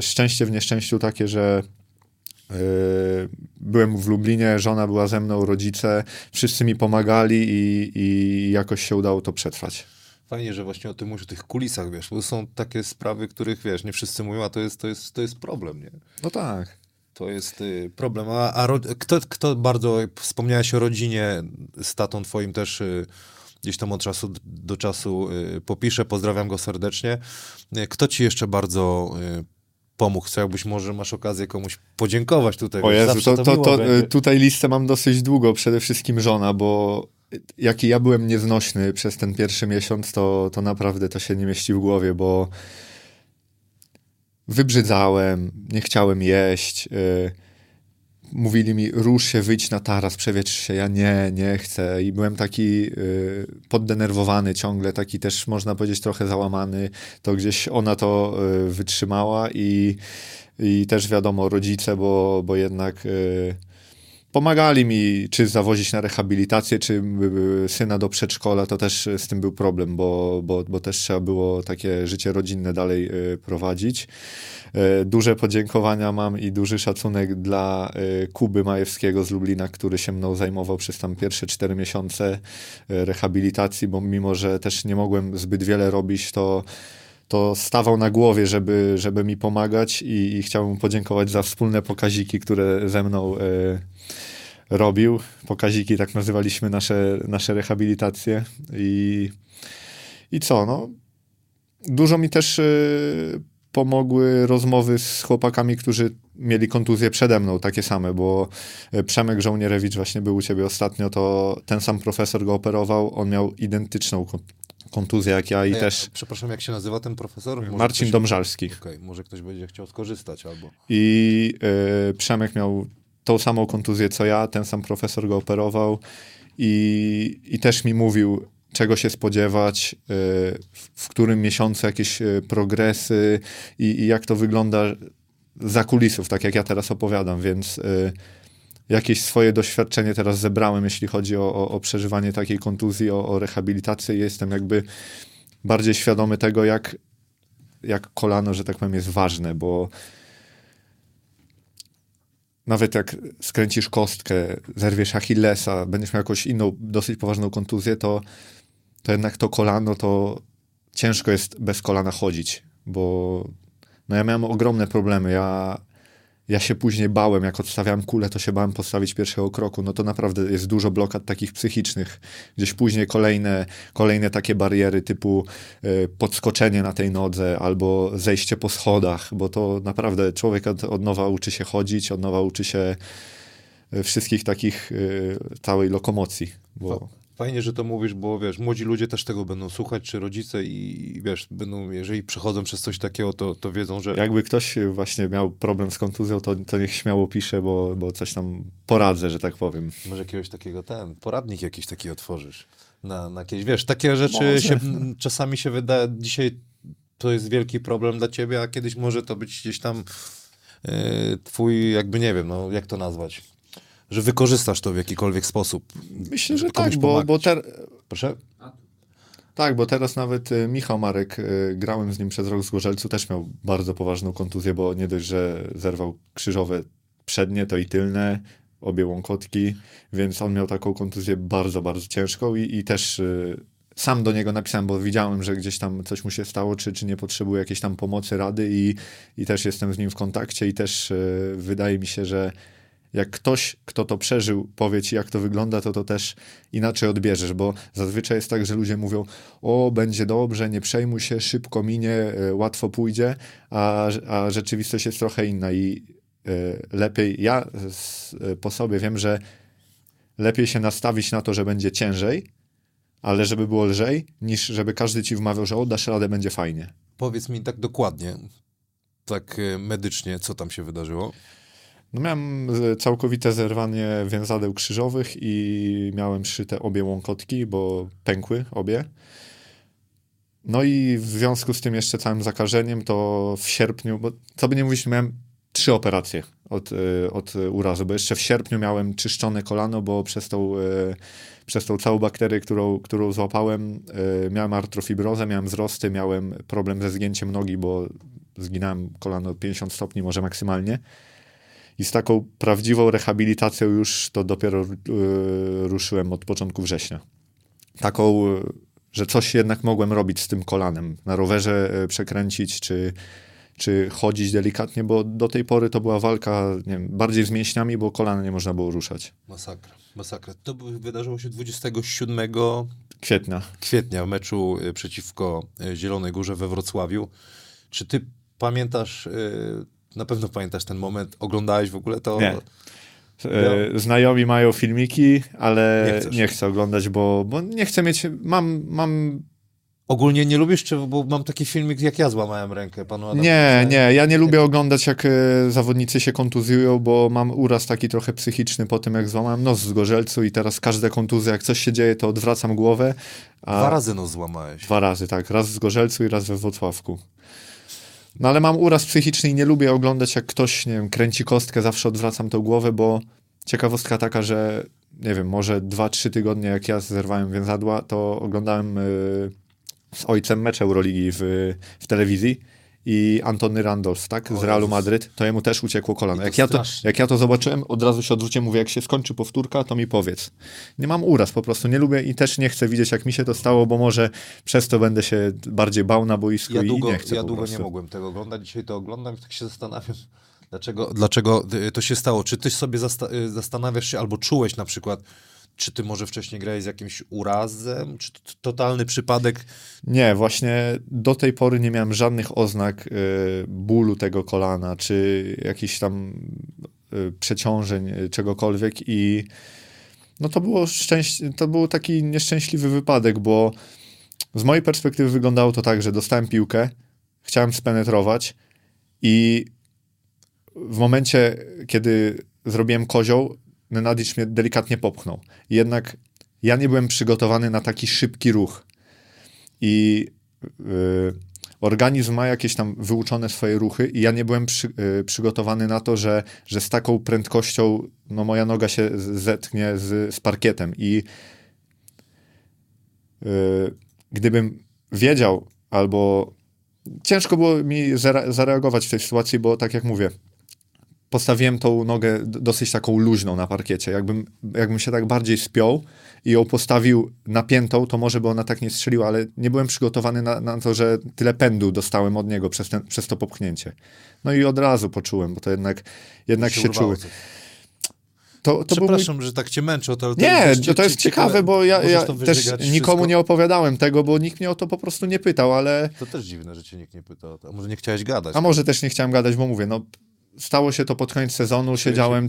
szczęście w nieszczęściu takie, że byłem w Lublinie, żona była ze mną, rodzice, wszyscy mi pomagali i jakoś się udało to przetrwać. Fajnie, że właśnie o tym mówisz, o tych kulisach, wiesz, bo są takie sprawy, których, wiesz, nie wszyscy mówią, a to jest problem, nie? No tak. To jest problem. Kto bardzo, wspomniałeś o rodzinie z tatą twoim też, gdzieś tam od czasu do czasu popiszę, pozdrawiam go serdecznie. Kto ci jeszcze bardzo pomógł? Co jakbyś, może masz okazję komuś podziękować tutaj? O Jezu, to tutaj listę mam dosyć długo. Przede wszystkim żona, bo jaki ja byłem nieznośny przez ten pierwszy miesiąc, to naprawdę to się nie mieści w głowie, bo wybrzydzałem, nie chciałem jeść, mówili mi, rusz się, wyjdź na taras, przewietrz się, ja nie chcę. I byłem taki poddenerwowany ciągle, taki też można powiedzieć trochę załamany. To gdzieś ona to wytrzymała i też wiadomo rodzice, bo jednak... Pomagali mi, czy zawozić na rehabilitację, czy syna do przedszkola, to też z tym był problem, bo też trzeba było takie życie rodzinne dalej prowadzić. Duże podziękowania mam i duży szacunek dla Kuby Majewskiego z Lublina, który się mną zajmował przez tam pierwsze 4 miesiące rehabilitacji, bo mimo, że też nie mogłem zbyt wiele robić, to stawał na głowie, żeby mi pomagać i chciałbym podziękować za wspólne pokaziki, które ze mną robił. Pokaziki, tak nazywaliśmy nasze rehabilitacje. I co? No, dużo mi też pomogły rozmowy z chłopakami, którzy mieli kontuzje przede mną, takie same, bo Przemek Żołnierewicz właśnie był u ciebie ostatnio, to ten sam profesor go operował, on miał identyczną kontuzję jak ja i też... Przepraszam, jak się nazywa ten profesor? Marcin Domżalski. Okej, może ktoś będzie chciał skorzystać albo... I Przemek miał tą samą kontuzję co ja, ten sam profesor go operował i też mi mówił, czego się spodziewać, w którym miesiącu jakieś progresy i jak to wygląda za kulisów, tak jak ja teraz opowiadam, więc... Jakieś swoje doświadczenie teraz zebrałem, jeśli chodzi o przeżywanie takiej kontuzji, o rehabilitację. Jestem jakby bardziej świadomy tego, jak kolano, że tak powiem, jest ważne, bo nawet jak skręcisz kostkę, zerwiesz Achillesa, będziesz miał jakąś inną, dosyć poważną kontuzję, to jednak to kolano, to ciężko jest bez kolana chodzić, bo no ja miałem ogromne problemy. Ja się później bałem, jak odstawiałem kulę, to się bałem postawić pierwszego kroku. No to naprawdę jest dużo blokad takich psychicznych. Gdzieś później kolejne takie bariery typu podskoczenie na tej nodze albo zejście po schodach, bo to naprawdę człowiek od nowa uczy się chodzić, od nowa uczy się wszystkich takich, całej lokomocji. Bo... Fajnie, że to mówisz, bo wiesz, młodzi ludzie też tego będą słuchać, czy rodzice i wiesz, będą, jeżeli przechodzą przez coś takiego, to wiedzą, że... Jakby ktoś właśnie miał problem z kontuzją, to niech śmiało pisze, bo coś tam poradzę, że tak powiem. Może jakiegoś takiego, poradnik jakiś taki otworzysz na jakieś, wiesz, takie rzeczy czasami się wydaje, dzisiaj to jest wielki problem dla ciebie, a kiedyś może to być gdzieś tam twój, jakby nie wiem, no jak to nazwać. Że wykorzystasz to w jakikolwiek sposób. Myślę, że tak, Proszę? Tak, bo teraz nawet Michał Marek, grałem z nim przez rok w Zgorzelcu, też miał bardzo poważną kontuzję, bo nie dość, że zerwał krzyżowe przednie, to i tylne, obie łąkotki, więc on miał taką kontuzję bardzo, bardzo ciężką i też sam do niego napisałem, bo widziałem, że gdzieś tam coś mu się stało, czy nie potrzebuje jakiejś tam pomocy, rady i też jestem z nim w kontakcie i też wydaje mi się, że jak ktoś, kto to przeżył, powie ci, jak to wygląda, to też inaczej odbierzesz, bo zazwyczaj jest tak, że ludzie mówią, o, będzie dobrze, nie przejmuj się, szybko minie, łatwo pójdzie, a rzeczywistość jest trochę inna i lepiej, ja po sobie wiem, że lepiej się nastawić na to, że będzie ciężej, ale żeby było lżej, niż żeby każdy ci wmawiał, że dasz radę, będzie fajnie. Powiedz mi tak dokładnie, tak medycznie, co tam się wydarzyło? No miałem całkowite zerwanie więzadeł krzyżowych i miałem szyte obie łąkotki, bo pękły obie. No i w związku z tym jeszcze całym zakażeniem to w sierpniu, bo co by nie mówić, miałem 3 operacje od urazu, bo jeszcze w sierpniu miałem czyszczone kolano, bo przez tą całą bakterię, którą złapałem, miałem artrofibrozę, miałem wzrosty, miałem problem ze zgięciem nogi, bo zginąłem kolano 50 stopni może maksymalnie. I z taką prawdziwą rehabilitacją już to dopiero ruszyłem od początku września. Taką, że coś jednak mogłem robić z tym kolanem. Na rowerze przekręcić, czy chodzić delikatnie, bo do tej pory to była walka, nie wiem, bardziej z mięśniami, bo kolana nie można było ruszać. Masakra. To wydarzyło się 27 kwietnia w meczu przeciwko Zielonej Górze we Wrocławiu. Czy ty pamiętasz... Na pewno pamiętasz ten moment. Oglądałeś w ogóle to? Nie. Znajomi mają filmiki, ale nie chcę oglądać, bo nie chcę mieć... Mam Ogólnie nie lubisz, czy, bo mam taki filmik, jak ja złamałem rękę panu Adamowi. Nie, ja nie lubię oglądać, jak zawodnicy się kontuzują, bo mam uraz taki trochę psychiczny po tym, jak złamałem nos w Zgorzelcu i teraz każda kontuzja, jak coś się dzieje, to odwracam głowę. A... 2 razy nos złamałeś. 2 razy, tak. Raz w Zgorzelcu i raz we Włocławku. No ale mam uraz psychiczny i nie lubię oglądać, jak ktoś, nie wiem, kręci kostkę, zawsze odwracam tą głowę, bo ciekawostka taka, że nie wiem, może 2-3 tygodnie, jak ja zerwałem więzadła, to oglądałem... z ojcem mecz Euroligi w telewizji i Antony Randolph, tak? Z Realu Madryt, to jemu też uciekło kolano. Jak ja to zobaczyłem, od razu się odwróciłem, mówię, jak się skończy powtórka, to mi powiedz. Nie mam uraz, po prostu nie lubię i też nie chcę widzieć, jak mi się to stało, bo może przez to będę się bardziej bał na boisku i nie chcę. Ja długo nie mogłem tego oglądać, dzisiaj to oglądam i tak się zastanawiam. Dlaczego to się stało? Czy ty sobie zastanawiasz się albo czułeś na przykład, czy ty może wcześniej grałeś z jakimś urazem? Czy totalny przypadek? Nie, właśnie do tej pory nie miałem żadnych oznak bólu tego kolana, czy jakichś tam przeciążeń, czegokolwiek i no to był taki nieszczęśliwy wypadek, bo z mojej perspektywy wyglądało to tak, że dostałem piłkę, chciałem spenetrować i w momencie, kiedy zrobiłem kozioł, Nenadić mnie delikatnie popchnął. Jednak ja nie byłem przygotowany na taki szybki ruch. I organizm ma jakieś tam wyuczone swoje ruchy i ja nie byłem przygotowany na to, że z taką prędkością no, moja noga się zetknie z parkietem. I gdybym wiedział, albo ciężko było mi zareagować w tej sytuacji, bo tak jak mówię, postawiłem tą nogę dosyć taką luźną na parkiecie. Jakbym się tak bardziej spiął i ją postawił napiętą, to może by ona tak nie strzeliła, ale nie byłem przygotowany na to, że tyle pędu dostałem od niego przez to popchnięcie. No i od razu poczułem, bo to jednak się czuły. Przepraszam, że tak cię męczę. To jest ciekawe, bo ja też nikomu nie opowiadałem tego, bo nikt mnie o to po prostu nie pytał, ale... To też dziwne, że cię nikt nie pytał. A może nie chciałeś gadać? A może też nie chciałem gadać, bo mówię, no... Stało się to pod koniec sezonu, siedziałem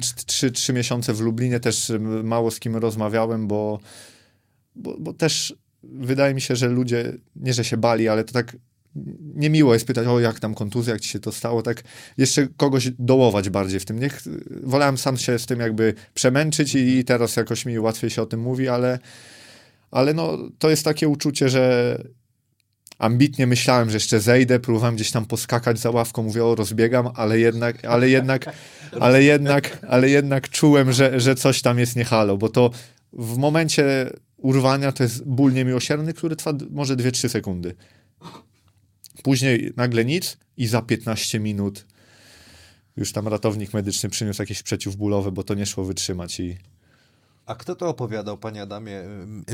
3 miesiące w Lublinie, też mało z kim rozmawiałem, bo też wydaje mi się, że ludzie, nie że się bali, ale to tak niemiło jest pytać, o jak tam kontuzja, jak ci się to stało, tak jeszcze kogoś dołować bardziej w tym. Wolałem sam się z tym jakby przemęczyć i teraz jakoś mi łatwiej się o tym mówi, ale no, to jest takie uczucie, że... Ambitnie myślałem, że jeszcze zejdę, próbowałem gdzieś tam poskakać za ławką, mówię, o rozbiegam, ale jednak czułem, że coś tam jest nie halo, bo to w momencie urwania to jest ból niemiłosierny, który trwa może 2-3 sekundy. Później nagle nic i za 15 minut już tam ratownik medyczny przyniósł jakieś przeciwbólowe, bo to nie szło wytrzymać i... A kto to opowiadał, panie Adamie?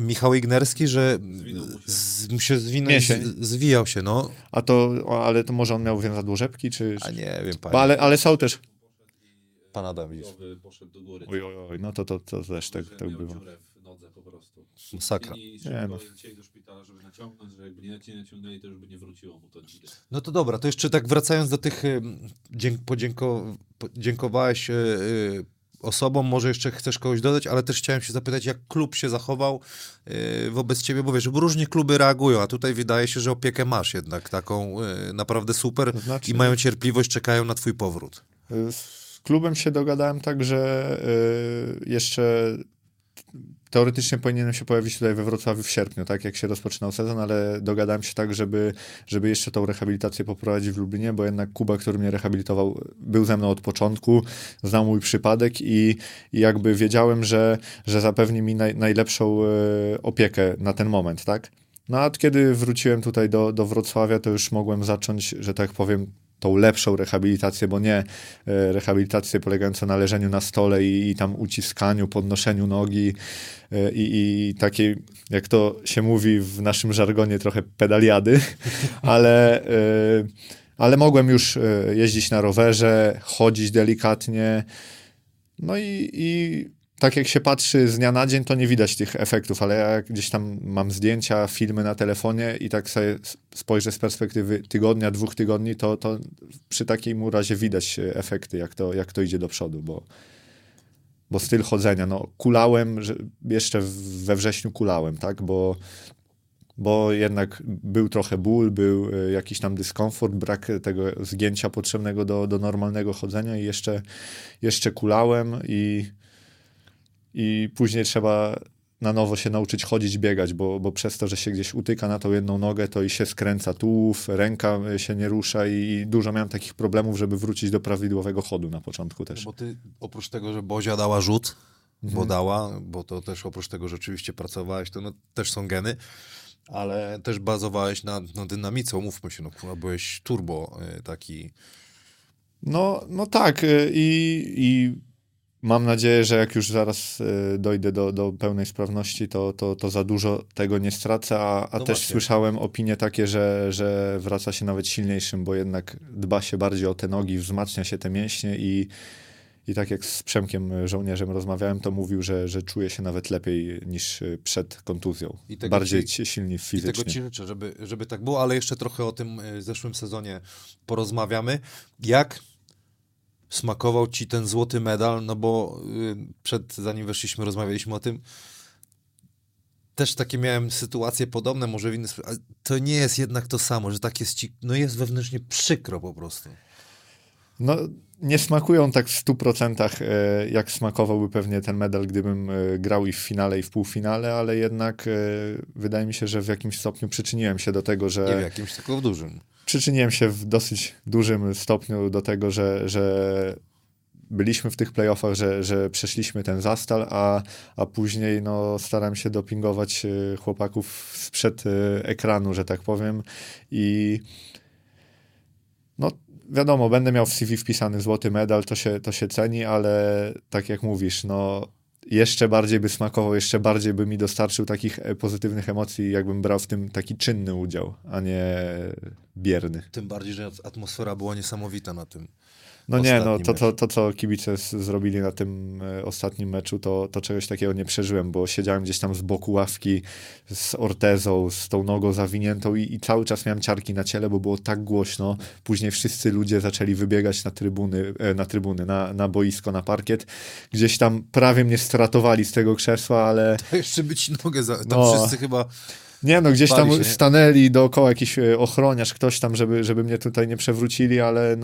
Michał Ignerski, że zwijał się, no. Ale to może on miał więzadło rzepki, czy... A nie wiem, panie. Ale są też... Pan Adam, widzisz. Poszedł do góry. Oj, no to też tak bywa. Miał dziurę w nodze po prostu. Masakra. I szybko chcieli do szpitala, żeby naciągnąć, że jakby nie naciągnęli, to już by nie wróciło mu to dzisiaj. No to dobra, to jeszcze tak wracając do tych... Dziękowałeś... osobom, może jeszcze chcesz kogoś dodać, ale też chciałem się zapytać, jak klub się zachował wobec ciebie, bo wiesz, różnie kluby reagują, a tutaj wydaje się, że opiekę masz jednak taką naprawdę super, to znaczy... i mają cierpliwość, czekają na twój powrót. Z klubem się dogadałem tak, że jeszcze teoretycznie powinienem się pojawić tutaj we Wrocławiu w sierpniu, tak jak się rozpoczynał sezon, ale dogadałem się tak, żeby jeszcze tą rehabilitację poprowadzić w Lublinie, bo jednak Kuba, który mnie rehabilitował, był ze mną od początku, znał mój przypadek i jakby wiedziałem, że zapewni mi najlepszą opiekę na ten moment, tak? No a kiedy wróciłem tutaj do Wrocławia, to już mogłem zacząć, że tak powiem, tą lepszą rehabilitację, bo nie rehabilitację polegającą na leżeniu na stole i tam uciskaniu, podnoszeniu nogi i takiej, jak to się mówi w naszym żargonie, trochę pedaliady, ale mogłem już jeździć na rowerze, chodzić delikatnie, no i tak jak się patrzy z dnia na dzień, to nie widać tych efektów, ale ja gdzieś tam mam zdjęcia, filmy na telefonie i tak sobie spojrzę z perspektywy tygodnia, 2 tygodni, to przy takim razie widać efekty, jak to idzie do przodu, bo styl chodzenia, no kulałem, jeszcze we wrześniu kulałem, tak, bo bo jednak był trochę ból, był jakiś tam dyskomfort, brak tego zgięcia potrzebnego do normalnego chodzenia i jeszcze kulałem i później trzeba na nowo się nauczyć chodzić, biegać, bo przez to, że się gdzieś utyka na tą jedną nogę, to i się skręca tułów, ręka się nie rusza i dużo miałem takich problemów, żeby wrócić do prawidłowego chodu na początku też. Bo ty, oprócz tego, że Bozia dała rzut, bo to też oprócz tego, że oczywiście pracowałeś, to no, też są geny, ale też bazowałeś na dynamice, umówmy się, no byłeś turbo taki. No tak i mam nadzieję, że jak już zaraz dojdę do pełnej sprawności, to za dużo tego nie stracę, a też właśnie. Słyszałem opinie takie, że wraca się nawet silniejszym, bo jednak dba się bardziej o te nogi, wzmacnia się te mięśnie i tak jak z Przemkiem Żołnierzem rozmawiałem, to mówił, że czuje się nawet lepiej niż przed kontuzją. Bardziej silni fizycznie. I tego ci życzę, żeby tak było, ale jeszcze trochę o tym zeszłym sezonie porozmawiamy. Jak smakował ci ten złoty medal, no bo zanim weszliśmy, rozmawialiśmy o tym, też takie miałem sytuacje podobne, może w inny sposób, ale to nie jest jednak to samo, że tak jest ci, no jest wewnętrznie przykro po prostu. No nie smakują tak w 100%, jak smakowałby pewnie ten medal, gdybym grał i w finale, i w półfinale, ale jednak wydaje mi się, że w jakimś stopniu przyczyniłem się do tego, że... Nie w jakimś, tylko w dużym. Przyczyniłem się w dosyć dużym stopniu do tego, że byliśmy w tych playoffach, że przeszliśmy ten Zastal, a później starałem się dopingować chłopaków sprzed ekranu, że tak powiem. I wiadomo, będę miał w CV wpisany złoty medal, to się ceni, ale tak jak mówisz, jeszcze bardziej by smakował, jeszcze bardziej by mi dostarczył takich pozytywnych emocji, jakbym brał w tym taki czynny udział, a nie bierny. Tym bardziej, że atmosfera była niesamowita na tym. To co kibice zrobili na tym ostatnim meczu, to czegoś takiego nie przeżyłem, bo siedziałem gdzieś tam z boku ławki z ortezą, z tą nogą zawiniętą i cały czas miałem ciarki na ciele, bo było tak głośno. Później wszyscy ludzie zaczęli wybiegać na boisko, na parkiet. Gdzieś tam prawie mnie stratowali z tego krzesła, ale... To jeszcze by ci nogę... Wszyscy chyba... gdzieś tam stanęli dookoła jakiś ochroniarz, ktoś tam, żeby mnie tutaj nie przewrócili, ale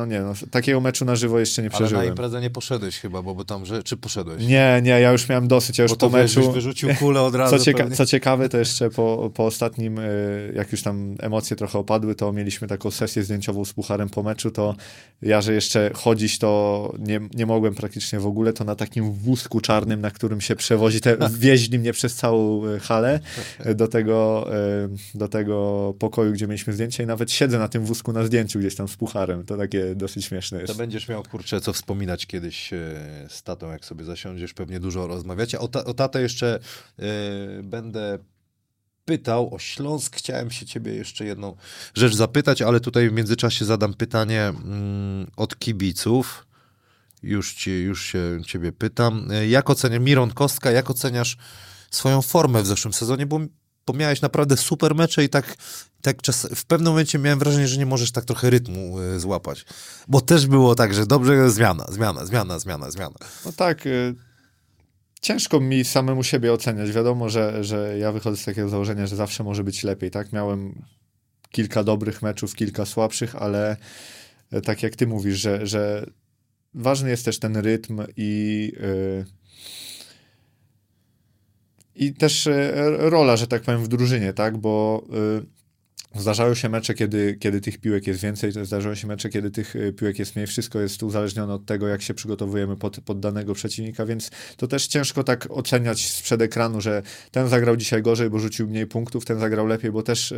takiego meczu na żywo jeszcze nie przeżyłem. Ale na imprezę nie poszedłeś chyba, bo tam, czy poszedłeś? Nie, ja już miałem dosyć, ja już po meczu... Bo to wyrzucił kulę od razu. Co ciekawe, to jeszcze po ostatnim, jak już tam emocje trochę opadły, to mieliśmy taką sesję zdjęciową z pucharem po meczu, to ja, że jeszcze chodzić to nie mogłem praktycznie w ogóle, to na takim wózku czarnym, na którym się przewozi, wieźli mnie przez całą halę do tego pokoju, gdzie mieliśmy zdjęcie i nawet siedzę na tym wózku na zdjęciu gdzieś tam z pucharem. To takie dosyć śmieszne jest. To będziesz miał, kurczę, co wspominać kiedyś z tatą, jak sobie zasiądziesz, pewnie dużo rozmawiacie. O tatę jeszcze będę pytał, o Śląsk. Chciałem się ciebie jeszcze jedną rzecz zapytać, ale tutaj w międzyczasie zadam pytanie od kibiców. Już się ciebie pytam. Miron Kostka, jak oceniasz swoją formę w zeszłym sezonie? Bo miałeś naprawdę super mecze i tak w pewnym momencie miałem wrażenie, że nie możesz tak trochę rytmu złapać. Bo też było tak, że dobrze, zmiana. No tak, ciężko mi samemu siebie oceniać. Wiadomo, że ja wychodzę z takiego założenia, że zawsze może być lepiej, tak? Miałem kilka dobrych meczów, kilka słabszych, ale tak jak ty mówisz, że ważny jest też ten rytm i też rola, że tak powiem, w drużynie, tak? Bo zdarzają się mecze, kiedy tych piłek jest więcej, zdarzają się mecze, kiedy tych piłek jest mniej. Wszystko jest uzależnione od tego, jak się przygotowujemy pod danego przeciwnika, więc to też ciężko tak oceniać sprzed ekranu, że ten zagrał dzisiaj gorzej, bo rzucił mniej punktów, ten zagrał lepiej, bo też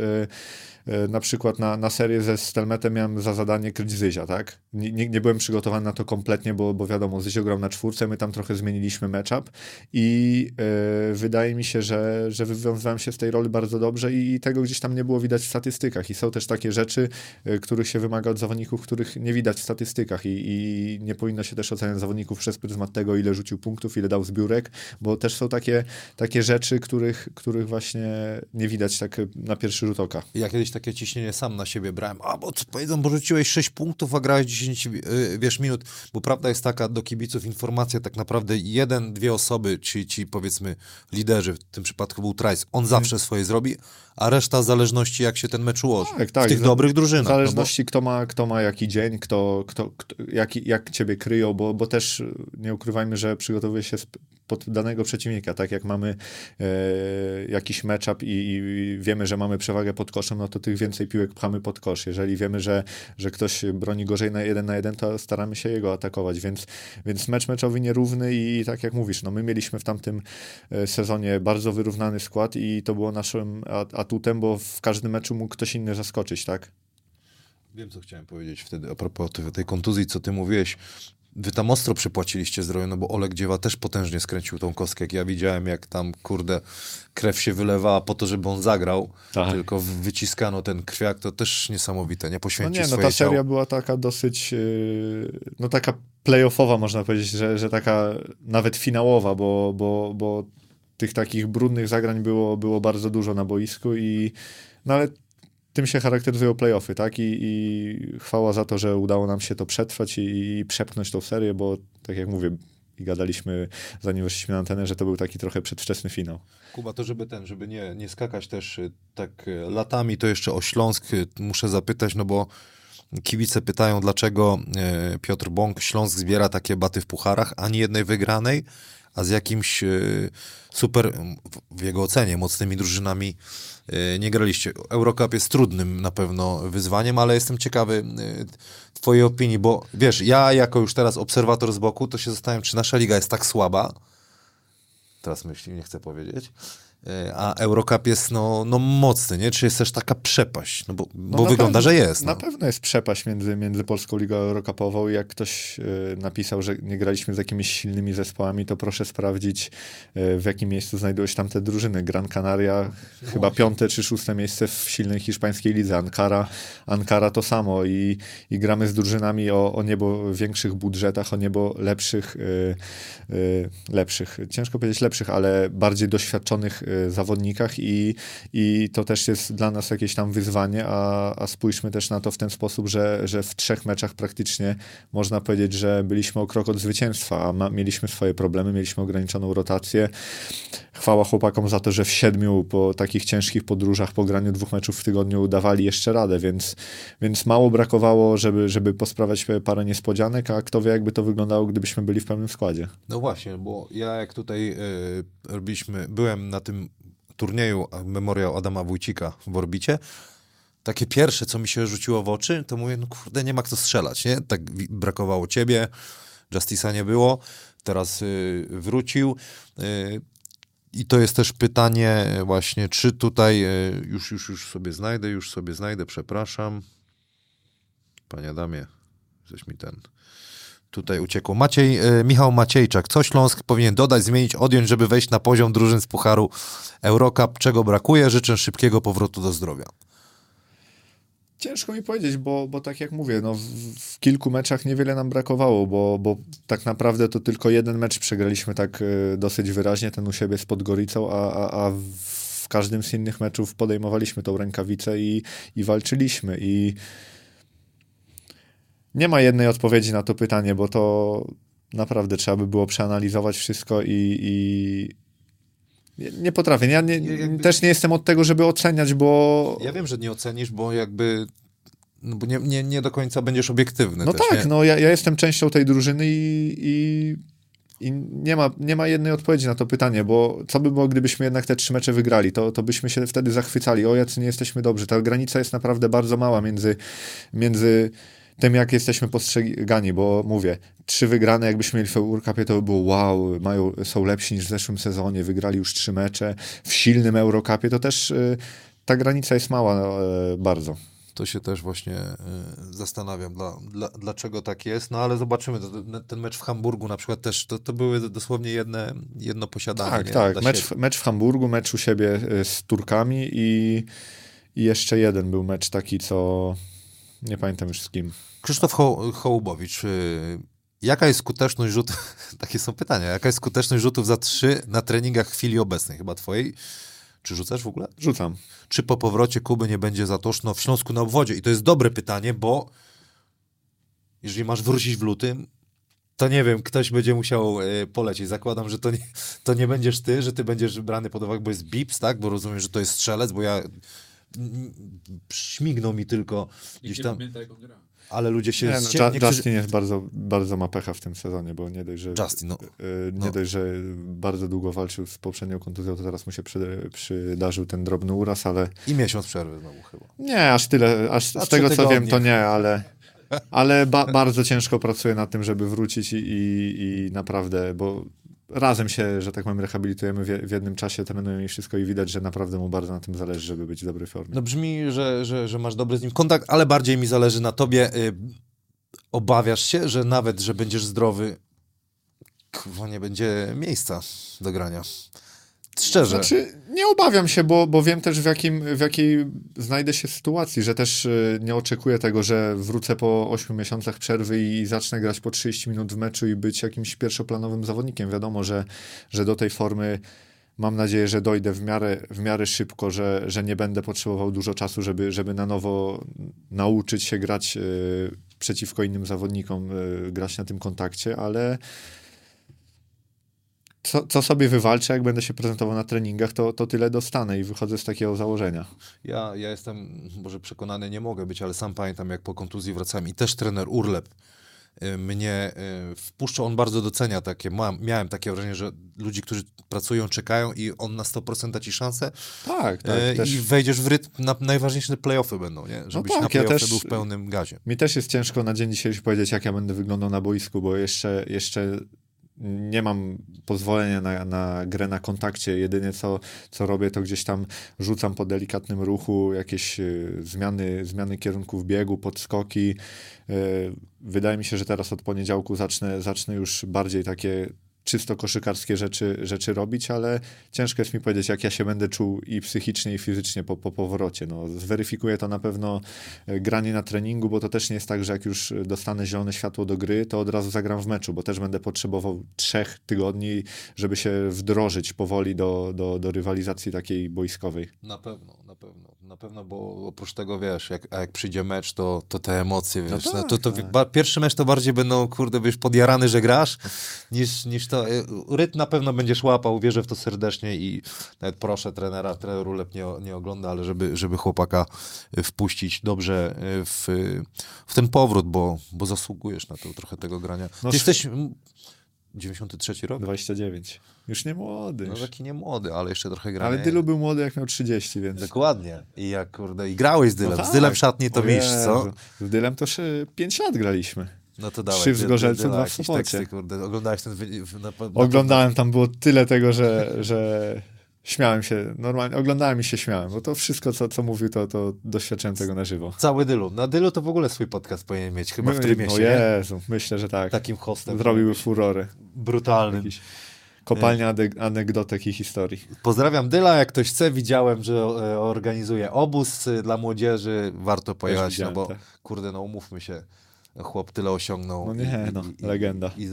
na przykład na serię ze Stelmetem miałem za zadanie kryć Zyzia, tak? Nie byłem przygotowany na to kompletnie, bo wiadomo, Zyzio grał na 4, my tam trochę zmieniliśmy matchup i wydaje mi się, że wywiązywałem się z tej roli bardzo dobrze i tego gdzieś tam nie było widać w statystykach i są też takie rzeczy, których się wymaga od zawodników, których nie widać w statystykach i nie powinno się też oceniać zawodników przez pryzmat tego, ile rzucił punktów, ile dał zbiórek, bo też są takie rzeczy, których właśnie nie widać tak na pierwszy rzut oka. Ja kiedyś takie ciśnienie sam na siebie brałem. A bo co powiedzą, bo rzuciłeś 6 punktów, a grałeś 10 minut. Bo prawda jest taka, do kibiców informacja tak naprawdę jeden, dwie osoby, czyli ci powiedzmy liderzy, w tym przypadku był Trajs, on zawsze swoje zrobi, a reszta w zależności jak się ten mecz ułoży. Tak, w tych dobrych drużynach. W zależności kto ma jaki dzień, jak ciebie kryją, bo też nie ukrywajmy, że przygotowuje się pod danego przeciwnika, tak jak mamy jakiś matchup i wiemy, że mamy przewagę pod koszem, no to tych więcej piłek pchamy pod kosz. Jeżeli wiemy, że ktoś broni gorzej na jeden, to staramy się jego atakować, więc mecz meczowy nierówny i tak jak mówisz, no my mieliśmy w tamtym sezonie bardzo wyrównany skład i to było naszym atutem, bo w każdym meczu mógł ktoś inny zaskoczyć, tak? Wiem, co chciałem powiedzieć wtedy a propos tej kontuzji, co ty mówiłeś. Wy tam ostro przypłaciliście zdrowie, no bo Olek Dziewa też potężnie skręcił tą kostkę, jak ja widziałem, jak tam, kurde, krew się wylewała po to, żeby on zagrał, tak. Tylko wyciskano ten krwiak, to też niesamowite, nie poświęcił swoje ta seria była taka dosyć, taka playoffowa, można powiedzieć, że taka nawet finałowa, bo tych takich brudnych zagrań było bardzo dużo na boisku i, no ale tym się charakteryzują play-offy, tak? I chwała za to, że udało nam się to przetrwać i przepchnąć tą serię, bo tak jak mówię, i gadaliśmy, zanim weszliśmy na antenę, że to był taki trochę przedwczesny finał. Kuba, to żeby nie skakać też tak latami, to jeszcze o Śląsk muszę zapytać, no bo kibice pytają, dlaczego Piotr Bąk, Śląsk zbiera takie baty w pucharach, ani jednej wygranej, a z jakimś super, w jego ocenie, mocnymi drużynami nie graliście. Eurocup jest trudnym na pewno wyzwaniem, ale jestem ciekawy twojej opinii, bo wiesz, ja jako już teraz obserwator z boku, to się zastanawiam, czy nasza liga jest tak słaba, teraz myśli, nie chcę powiedzieć, a Eurocup jest mocny, nie? Czy jest też taka przepaść? No bo wygląda, że jest. Na pewno jest przepaść między Polską Ligą Eurocupową. Jak ktoś napisał, że nie graliśmy z jakimiś silnymi zespołami, to proszę sprawdzić, w jakim miejscu znajdują się tamte drużyny. Gran Canaria, chyba 5. czy 6. miejsce w silnej hiszpańskiej lidze. Ankara to samo. I gramy z drużynami o niebo większych budżetach, o niebo lepszych. Ciężko powiedzieć lepszych, ale bardziej doświadczonych zawodnikach i to też jest dla nas jakieś tam wyzwanie, a spójrzmy też na to w ten sposób, że w 3 meczach praktycznie można powiedzieć, że byliśmy o krok od zwycięstwa, a mieliśmy swoje problemy, mieliśmy ograniczoną rotację. Chwała chłopakom za to, że w 7 po takich ciężkich podróżach, po graniu 2 meczów w tygodniu dawali jeszcze radę, więc mało brakowało, żeby posprawiać parę niespodzianek, a kto wie, jakby to wyglądało, gdybyśmy byli w pełnym składzie. No właśnie, bo ja jak tutaj byłem na tym turnieju Memoriał Adama Wójcika w Orbicie, takie pierwsze, co mi się rzuciło w oczy, to mówię, no kurde, nie ma kto strzelać, nie? Tak brakowało ciebie, Justisa nie było, teraz wrócił. I to jest też pytanie właśnie, czy tutaj, już sobie znajdę, przepraszam. Panie Adamie, żeś mi ten... Tutaj uciekło. Michał Maciejczak. Co Śląsk powinien dodać, zmienić, odjąć, żeby wejść na poziom drużyn z Pucharu Eurocup? Czego brakuje? Życzę szybkiego powrotu do zdrowia. Ciężko mi powiedzieć, bo tak jak mówię, w kilku meczach niewiele nam brakowało, bo tak naprawdę to tylko jeden mecz przegraliśmy tak dosyć wyraźnie, ten u siebie z Podgoricą, a w każdym z innych meczów podejmowaliśmy tą rękawicę i walczyliśmy i nie ma jednej odpowiedzi na to pytanie, bo to naprawdę trzeba by było przeanalizować wszystko i nie potrafię. Ja też nie jestem od tego, żeby oceniać, bo... Ja wiem, że nie ocenisz, bo jakby... No bo nie do końca będziesz obiektywny. No też, tak, nie? Ja jestem częścią tej drużyny i nie ma jednej odpowiedzi na to pytanie, bo co by było, gdybyśmy jednak te 3 mecze wygrali, to byśmy się wtedy zachwycali. O, jacy nie jesteśmy dobrzy. Ta granica jest naprawdę bardzo mała między tym, jak jesteśmy postrzegani, bo mówię, 3 wygrane, jakbyśmy mieli w Eurocupie, to by było wow, są lepsi niż w zeszłym sezonie, wygrali już 3 mecze, w silnym Eurocupie, to też ta granica jest mała bardzo. To się też właśnie zastanawiam, dlaczego tak jest, ale zobaczymy, ten mecz w Hamburgu na przykład też, to były dosłownie jedno posiadanie. Tak, mecz w Hamburgu, mecz u siebie z Turkami i jeszcze jeden był mecz taki, co... Nie pamiętam już z kim. Krzysztof Hołubowicz. Jaka jest skuteczność rzutów? Takie są pytania. Jaka jest skuteczność rzutów za 3 na treningach w chwili obecnej? Chyba twojej. Czy rzucasz w ogóle? Rzucam. Czy po powrocie Kuby nie będzie zatoszno w Śląsku na obwodzie? I to jest dobre pytanie, bo jeżeli masz wrócić w lutym, to nie wiem, ktoś będzie musiał polecieć. Zakładam, że to nie będziesz ty, że ty będziesz brany pod uwagę, bo jest Bips, tak? Bo rozumiem, że to jest strzelec, bo ja śmignął mi tylko gdzieś tam. Ale ludzie się... Justin jest bardzo ma pecha w tym sezonie, bo nie dość, że bardzo długo walczył z poprzednią kontuzją, to teraz mu się przydarzył ten drobny uraz, ale... I miesiąc przerwy znowu chyba. Nie, aż tyle. Z tego co wiem, to nie, ale bardzo ciężko pracuje nad tym, żeby wrócić i naprawdę, bo razem się, że tak powiem, rehabilitujemy w jednym czasie, trenują i wszystko i widać, że naprawdę mu bardzo na tym zależy, żeby być w dobrej formie. No brzmi, że masz dobry z nim kontakt, ale bardziej mi zależy na tobie. Obawiasz się, że nawet, że będziesz zdrowy, nie będzie miejsca do grania. Szczerze. Znaczy, nie obawiam się, bo wiem też w jakiej znajdę się sytuacji, że też nie oczekuję tego, że wrócę po 8 miesiącach przerwy i zacznę grać po 30 minut w meczu i być jakimś pierwszoplanowym zawodnikiem. Wiadomo, że do tej formy mam nadzieję, że dojdę w miarę szybko, że nie będę potrzebował dużo czasu, żeby na nowo nauczyć się grać przeciwko innym zawodnikom, grać na tym kontakcie, ale... Co sobie wywalczę, jak będę się prezentował na treningach, to tyle dostanę i wychodzę z takiego założenia. Ja jestem, może przekonany nie mogę być, ale sam pamiętam, jak po kontuzji wracałem i też trener Urlep mnie wpuszczał, on bardzo docenia takie, miałem takie wrażenie, że ludzi, którzy pracują, czekają i on na 100% da ci szansę. Tak. Też. I wejdziesz w rytm, najważniejsze playoffy będą, nie? Żebyś na playoffy był w pełnym gazie. Mi też jest ciężko na dzień dzisiejszy powiedzieć, jak ja będę wyglądał na boisku, bo jeszcze nie mam pozwolenia na grę na kontakcie. Jedynie co robię, to gdzieś tam rzucam po delikatnym ruchu jakieś zmiany kierunków biegu, podskoki. Wydaje mi się, że teraz od poniedziałku zacznę już bardziej takie czysto koszykarskie rzeczy robić, ale ciężko jest mi powiedzieć, jak ja się będę czuł i psychicznie, i fizycznie po powrocie. No, zweryfikuję to na pewno granie na treningu, bo to też nie jest tak, że jak już dostanę zielone światło do gry, to od razu zagram w meczu, bo też będę potrzebował 3 tygodni, żeby się wdrożyć powoli do rywalizacji takiej boiskowej. Na pewno, bo oprócz tego, wiesz, jak przyjdzie mecz, to te emocje, wiesz, no tak, pierwszy mecz to bardziej będą, wiesz, podjarany, że grasz, niż to. Rytm na pewno będziesz łapał, wierzę w to serdecznie i nawet proszę trenera, trener Ulep nie ogląda, ale żeby chłopaka wpuścić dobrze w ten powrót, bo zasługujesz na to trochę tego grania. No, jesteś... 93 rok? 29. Już nie młody. No taki nie młody, ale jeszcze trochę grał. Ale Dylu był młody, jak miał 30, więc... Dokładnie. I jak, i grałeś z Dylem. No tak. Z Dylem w szatni to mistrz, co? Z Dylem to 5 lat graliśmy. No to dawaj. 3 w Zgorzelcu, 2 w Sopocie. Oglądałeś ten... Oglądałem, tam było tyle tego, że śmiałem się. Normalnie oglądałem i się śmiałem, bo to wszystko, co mówił, to doświadczyłem tego na żywo. Cały Dylu. Na Dylu to w ogóle swój podcast powinien mieć chyba w tym mieście. Jezu, myślę, że tak. Takim hostem. Zrobiłby furory. Brutalny. Kopalnia anegdotek i historii. Pozdrawiam Dyla, jak ktoś chce, widziałem, że organizuje obóz dla młodzieży, warto pojechać, no bo tak. Umówmy się, chłop tyle osiągnął. No nie, legenda. I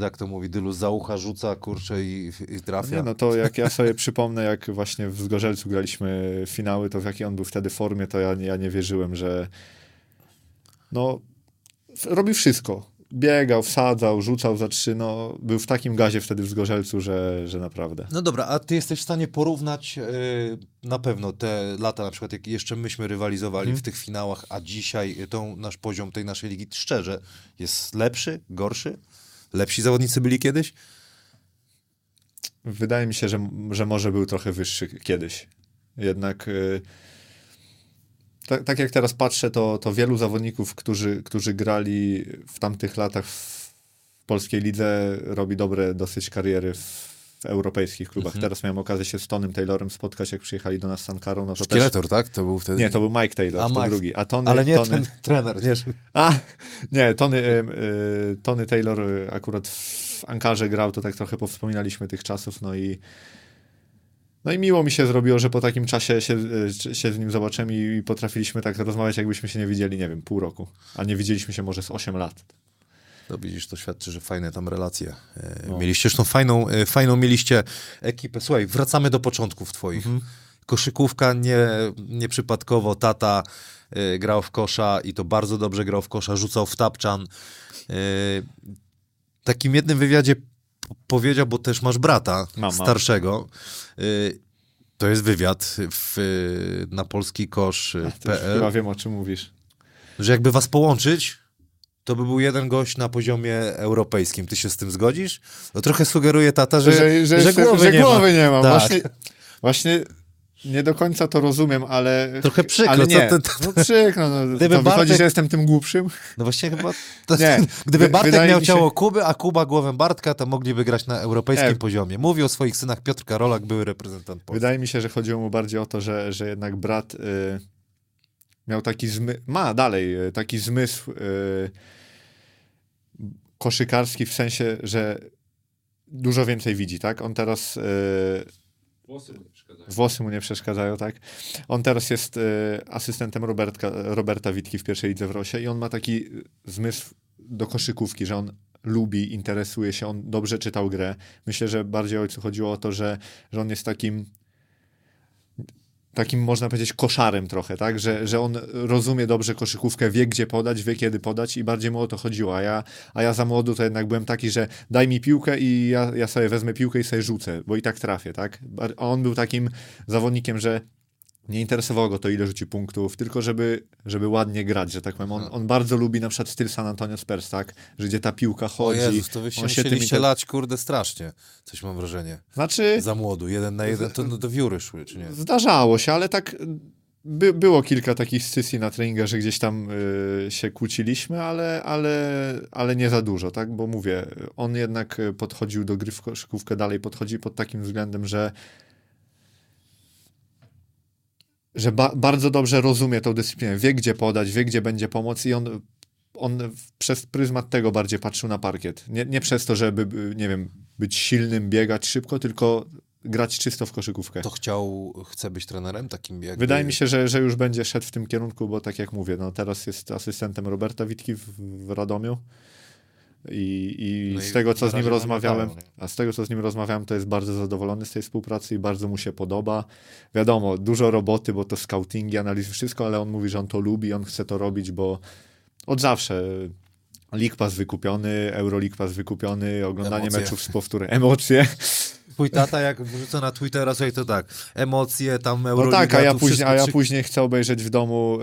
jak to mówi Dylu, za ucha rzuca, i trafia. To jak ja sobie przypomnę, jak właśnie w Zgorzelcu graliśmy finały, to w jakiej on był wtedy formie, to ja nie wierzyłem, że robi wszystko. Biegał, wsadzał, rzucał za 3, był w takim gazie wtedy w Zgorzelcu, że naprawdę. No dobra, a ty jesteś w stanie porównać na pewno te lata, na przykład jak jeszcze myśmy rywalizowali w tych finałach, a dzisiaj nasz poziom tej naszej ligi, szczerze, jest lepszy, gorszy? Lepsi zawodnicy byli kiedyś? Wydaje mi się, że może był trochę wyższy kiedyś. Jednak... Tak jak teraz patrzę, to wielu zawodników, którzy grali w tamtych latach w polskiej lidze, robi dobre dosyć kariery w europejskich klubach. Teraz miałem okazję się z Tonym Taylorem spotkać, jak przyjechali do nas z Sankarą. Szkieletor, też... tak? To był wtedy... Nie, to był Mike Taylor, drugi. A Tony, ale nie Tony... ten trener. Tony Taylor akurat w Ankarze grał, to tak trochę powspominaliśmy tych czasów, No i miło mi się zrobiło, że po takim czasie się z nim zobaczyłem i potrafiliśmy tak rozmawiać, jakbyśmy się nie widzieli, nie wiem, pół roku. A nie widzieliśmy się może z 8 lat. To widzisz, to świadczy, że fajne tam relacje mieliście. Zresztą fajną mieliście ekipę. Słuchaj, wracamy do początków twoich. Mhm. Koszykówka nieprzypadkowo. Tata grał w kosza i to bardzo dobrze grał w kosza. Rzucał w tapczan. W takim jednym wywiadzie powiedział, bo też masz brata starszego. To jest wywiad na Polski Kosz.pl. Chyba wiem, o czym mówisz. Że jakby was połączyć, to by był jeden gość na poziomie europejskim. Ty się z tym zgodzisz? No trochę sugeruje tata, że głowy nie ma. Tak. Właśnie nie do końca to rozumiem, ale... Trochę przykro. Ale nie. Przykro. No, to Bartek... wychodzi, że jestem tym głupszym? No właśnie chyba... To, nie. Gdyby Bartek miał ciało Kuby, a Kuba głowę Bartka, to mogliby grać na europejskim poziomie. Mówi o swoich synach Piotr Karolak, były reprezentant Polski. Wydaje mi się, że chodziło mu bardziej o to, że jednak brat... Miał taki ma dalej taki zmysł koszykarski, w sensie, że dużo więcej widzi, tak? On teraz... Włosy mu nie przeszkadzają, tak? On teraz jest asystentem Roberta Witki w pierwszej lidze w Rosie i on ma taki zmysł do koszykówki, że on lubi, interesuje się, on dobrze czytał grę. Myślę, że bardziej ojcu chodziło o to, że on jest takim można powiedzieć koszarem trochę, tak? Że on rozumie dobrze koszykówkę, wie gdzie podać, wie kiedy podać i bardziej mu o to chodziło, a ja za młodu to jednak byłem taki, że daj mi piłkę i ja sobie wezmę piłkę i sobie rzucę, bo i tak trafię, tak? A on był takim zawodnikiem, że nie interesowało go to, ile rzuci punktów, tylko żeby ładnie grać, że tak powiem. On bardzo lubi na przykład styl San Antonio Spurs, tak? Że gdzie ta piłka chodzi. O Jezus, to wy się musieliście lać, kurde, strasznie. Coś mam wrażenie. Znaczy... Za młodu, 1 na 1, to do wióry szły, czy nie? Zdarzało się, ale tak... Było kilka takich scysji na treningach, że gdzieś tam się kłóciliśmy, ale nie za dużo, tak? Bo mówię, on jednak podchodził do gry w koszykówkę, dalej podchodzi pod takim względem, że bardzo dobrze rozumie tą dyscyplinę, wie gdzie podać, wie gdzie będzie pomoc i on przez pryzmat tego bardziej patrzył na parkiet. Nie przez to, żeby, nie wiem, być silnym, biegać szybko, tylko grać czysto w koszykówkę. To chce być trenerem takim? Jakby... Wydaje mi się, że już będzie szedł w tym kierunku, bo tak jak mówię, no teraz jest asystentem Roberta Witki w Radomiu i z tego, co z nim rozmawiałem, to jest bardzo zadowolony z tej współpracy i bardzo mu się podoba. Wiadomo, dużo roboty, bo to scoutingi, analizy, wszystko, ale on mówi, że on to lubi, on chce to robić, bo od zawsze League Pass wykupiony, Euroleague Pass wykupiony, oglądanie meczów z powtórem, emocje. Twój tata, jak wrzuca na Twittera, sobie to tak, emocje, tam Euroliga. No tak, a ja później chcę obejrzeć w domu